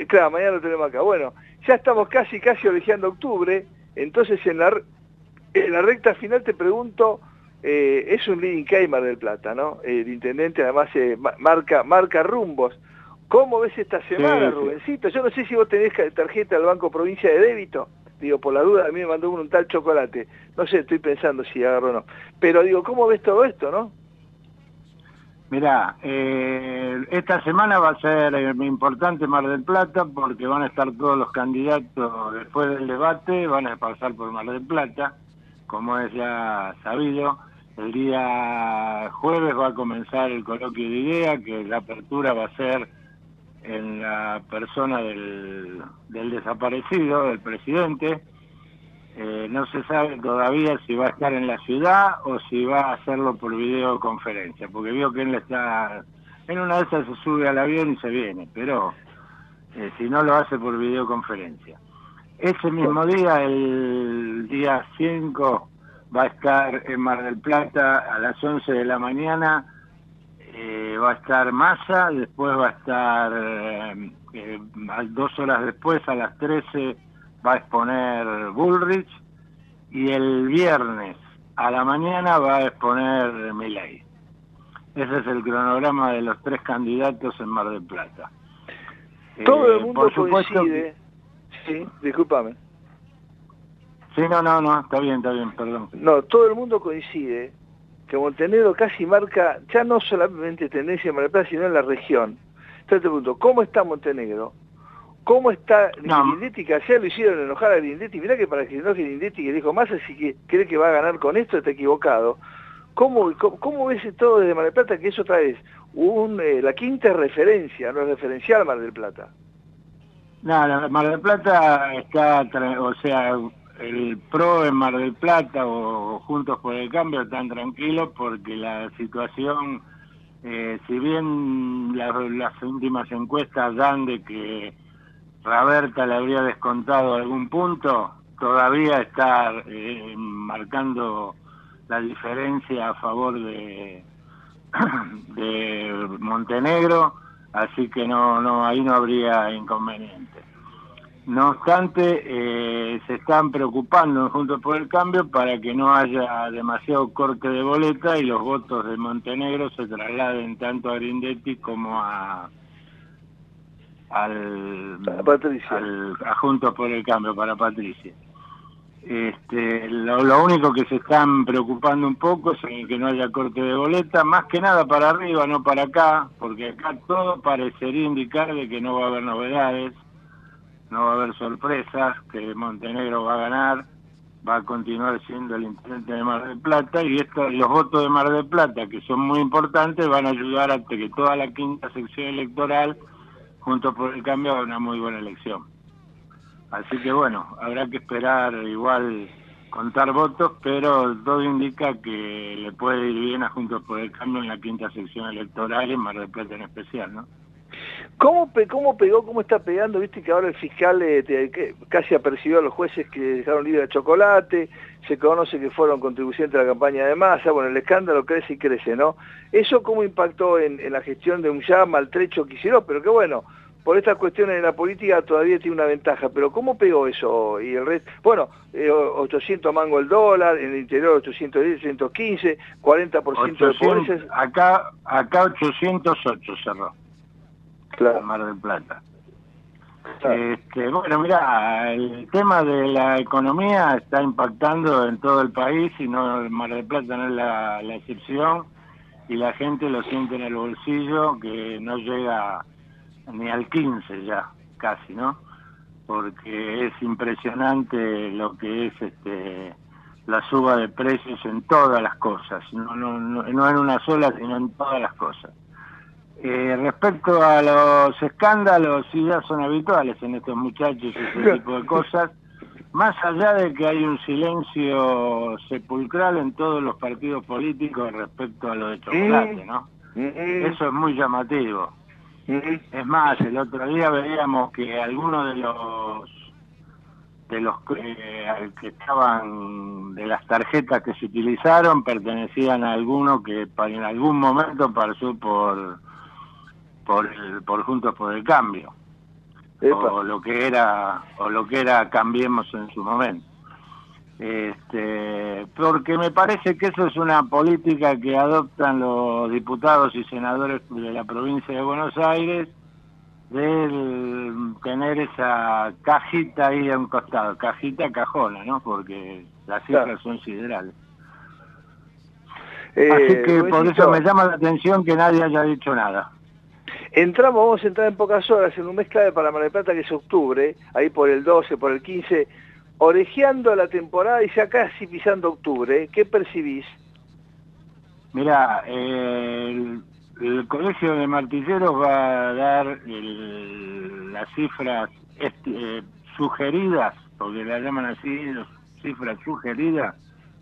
Claro, mañana lo tenemos acá. Bueno, ya estamos casi orejeando octubre, entonces en la recta final te pregunto, es un leading case Mar del Plata, ¿no? El intendente además marca rumbos. ¿Cómo ves esta semana, sí, Rubencito? Yo no sé si vos tenés tarjeta del Banco Provincia de Débito. Digo, por la duda, a mí me mandó un tal Chocolate. No sé, estoy pensando si agarro o no. Pero digo, ¿cómo ves todo esto, no? Mirá, esta semana va a ser importante Mar del Plata porque van a estar todos los candidatos después del debate, van a pasar por Mar del Plata, como es ya sabido. El día jueves va a comenzar el coloquio de idea, que la apertura va a ser en la persona del desaparecido, del presidente. No se sabe todavía si va a estar en la ciudad o si va a hacerlo por videoconferencia, porque vio que él está en una de esas, se sube al avión y se viene, pero si no lo hace por videoconferencia. Ese mismo día, el día 5, va a estar en Mar del Plata a las 11 de la mañana, va a estar Massa, después va a estar, 2 horas después, a las 13, va a exponer Bullrich, y el viernes a la mañana va a exponer Milei. Ese es el cronograma de los 3 candidatos en Mar del Plata. Todo el mundo por supuesto coincide, sí, discúlpame. Sí, no, está bien, perdón. No, todo el mundo coincide que Montenegro casi marca, ya no solamente tendencia en Mar del Plata, sino en la región. Entonces te pregunto, ¿cómo está Montenegro? ¿Cómo está Grindetti? Que ayer lo hicieron enojar a Grindetti. Mirá que para que no Grindetti, que dijo Massa, si cree que va a ganar con esto, está equivocado. ¿Cómo ves todo desde Mar del Plata? Que eso trae la quinta referencia, no es referencial Mar del Plata. No, Mar del Plata está, o sea, el PRO en Mar del Plata o Juntos por el Cambio están tranquilos porque la situación, si bien las últimas encuestas dan de que Raberta le habría descontado algún punto, todavía está marcando la diferencia a favor de Montenegro, así que no ahí no habría inconveniente. No obstante, se están preocupando Juntos por el Cambio para que no haya demasiado corte de boleta y los votos de Montenegro se trasladen tanto a Grindetti como a Juntos por el Cambio, para Patricia. Lo único que se están preocupando un poco es en que no haya corte de boleta, más que nada para arriba, no para acá, porque acá todo parecería indicar de que no va a haber novedades, no va a haber sorpresas, que Montenegro va a ganar, va a continuar siendo el intendente de Mar del Plata, y los votos de Mar del Plata, que son muy importantes, van a ayudar a que toda la quinta sección electoral, Juntos por el Cambio, haga una muy buena elección. Así que bueno, habrá que esperar igual contar votos, pero todo indica que le puede ir bien a Juntos por el Cambio en la quinta sección electoral, en Mar del Plata en especial, ¿no? ¿Cómo está pegando? Viste que ahora el fiscal casi apercibió a los jueces que dejaron libre a Chocolate, se conoce que fueron contribuyentes a la campaña de Massa, bueno, el escándalo crece y crece, ¿no? ¿Eso cómo impactó en la gestión de un ya maltrecho Kicillof? Pero que bueno, por estas cuestiones de la política todavía tiene una ventaja, pero ¿cómo pegó eso? Y el resto, bueno, 800 mango el dólar, en el interior 810, 815, 40% de jueces. Acá 808 cerró. Claro. Mar del Plata. Claro. Bueno, mirá, el tema de la economía está impactando en todo el país y no Mar del Plata no es la excepción, y la gente lo siente en el bolsillo, que no llega ni al 15 ya, casi, ¿no? Porque es impresionante lo que es la suba de precios en todas las cosas, no en una sola, sino en todas las cosas. Respecto a los escándalos, sí, ya son habituales en estos muchachos ese tipo de cosas, más allá de que hay un silencio sepulcral en todos los partidos políticos respecto a lo de Chocolate, ¿no? Eso es muy llamativo. Es más, el otro día veíamos que algunos que estaban de las tarjetas que se utilizaron pertenecían a alguno que en algún momento pasó por Juntos por el Cambio. Epa. o lo que era Cambiemos en su momento, porque me parece que eso es una política que adoptan los diputados y senadores de la provincia de Buenos Aires, de tener esa cajita ahí a un costado, cajona, ¿no? Porque las cifras son siderales. Así que por eso me llama la atención que nadie haya dicho nada. Vamos a entrar en pocas horas en un mes clave para Mar del Plata, que es octubre, ahí por el 12, por el 15, orejeando la temporada y ya casi pisando octubre. ¿Qué percibís? Mirá, el Colegio de Martilleros va a dar las cifras sugeridas, porque la llaman así, cifras sugeridas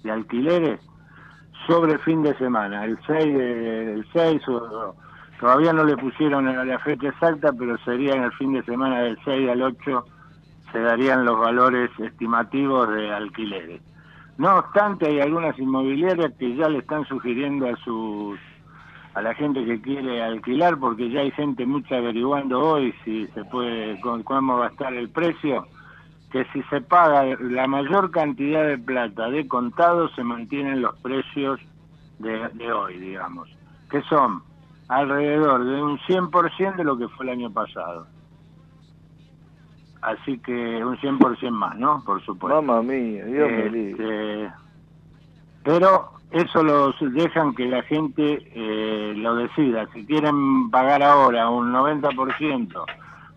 de alquileres, sobre fin de semana, el 6 o... Todavía no le pusieron a la fecha exacta, pero sería en el fin de semana del 6 al 8 se darían los valores estimativos de alquileres. No obstante, hay algunas inmobiliarias que ya le están sugiriendo a la gente que quiere alquilar, porque ya hay gente mucha averiguando hoy si se puede, cómo va a estar el precio, que si se paga la mayor cantidad de plata de contado se mantienen los precios de hoy, digamos, que son alrededor de un 100% de lo que fue el año pasado. así que un 100% más, ¿no? Por supuesto. Mamma mía, Dios me libre. Pero eso los dejan que la gente lo decida. Si quieren pagar ahora un 90%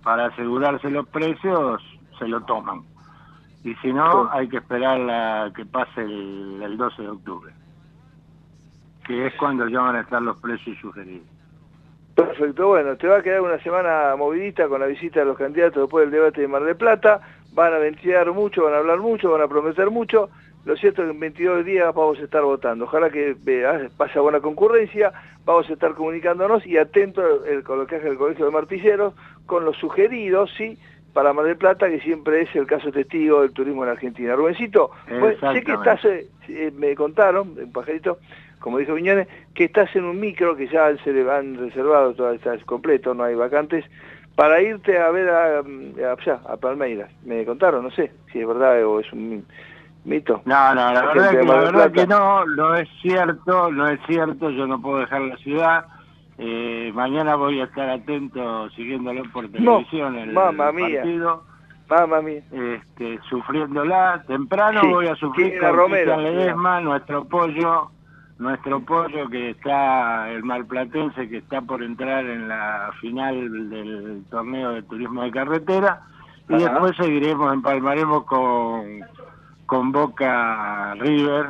para asegurarse los precios, se lo toman. Y si no, sí, hay que esperar a que pase el 12 de octubre, que es cuando ya van a estar los precios sugeridos. Perfecto, bueno, te va a quedar una semana movidita con la visita de los candidatos después del debate de Mar del Plata. Van a ventear mucho, van a hablar mucho, van a prometer mucho. Lo cierto es que en 22 días vamos a estar votando. Ojalá que pase buena concurrencia, vamos a estar comunicándonos y atento con lo que hace el Colegio de Martilleros, con los sugeridos, sí, para Mar del Plata, que siempre es el caso testigo del turismo en Argentina. Rubéncito, pues, sé que estás, me contaron, un pajarito, como dijo Viñones, que estás en un micro que ya se le han reservado, todo está completo, no hay vacantes, para irte a ver a Palmeiras. Me contaron, no sé si es verdad o es un mito. No, no, la verdad que no, no es cierto, yo no puedo dejar la ciudad. Mañana voy a estar atento siguiéndolo por televisión, no, el partido, mamá mía. Sufriéndola, temprano sí, voy a sufrir con Cristian Ledesma, nuestro pollo que está, el marplatense que está por entrar en la final del torneo de turismo de carretera, y después seguiremos, empalmaremos con Boca River,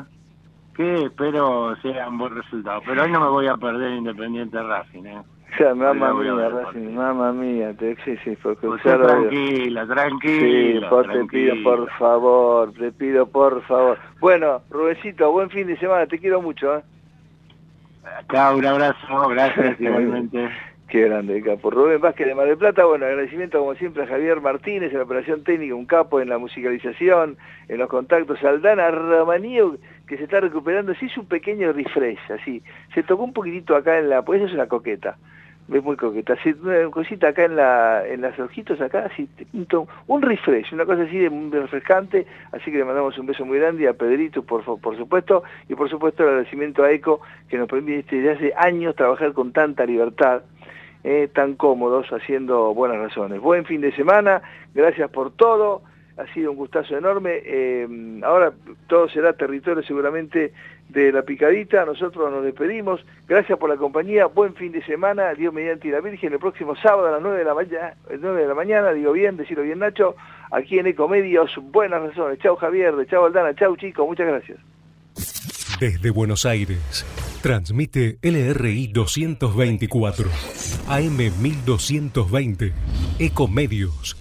que espero sea un buen resultado. Pero hoy no me voy a perder Independiente Racing, ¿eh? O sea, mamá mía, Racing, mamá mía. Sí, porque usted tranquila. Sí, te pido, por favor. Bueno, Rubéncito, buen fin de semana, te quiero mucho, ¿eh? Acá un abrazo, gracias, igualmente. Qué grande el capo. Rubén Vázquez de Mar del Plata, bueno, agradecimiento como siempre a Javier Martínez en la operación técnica, un capo en la musicalización, en los contactos. Aldana Romanío, que se está recuperando, se hizo un pequeño refresh, así. Se tocó un poquitito acá en la... Pues esa es una coqueta, es muy coqueta. Se, una cosita acá en las ojitos, acá, así, un refresh, una cosa así de refrescante, así que le mandamos un beso muy grande a Pedrito, por supuesto, y por supuesto el agradecimiento a Eco, que nos permite desde hace años trabajar con tanta libertad, tan cómodos haciendo buenas razones. Buen fin de semana, gracias por todo, ha sido un gustazo enorme. Ahora todo será territorio seguramente de La Picadita, nosotros nos despedimos, gracias por la compañía, buen fin de semana, Dios mediante y la Virgen, el próximo sábado a las 9 de la mañana, decirlo bien Nacho, aquí en Ecomedios, Buenas Razones. Chau Javier, chau Aldana, chau chicos, muchas gracias. Desde Buenos Aires, transmite LRI 224, AM 1220, Ecomedios.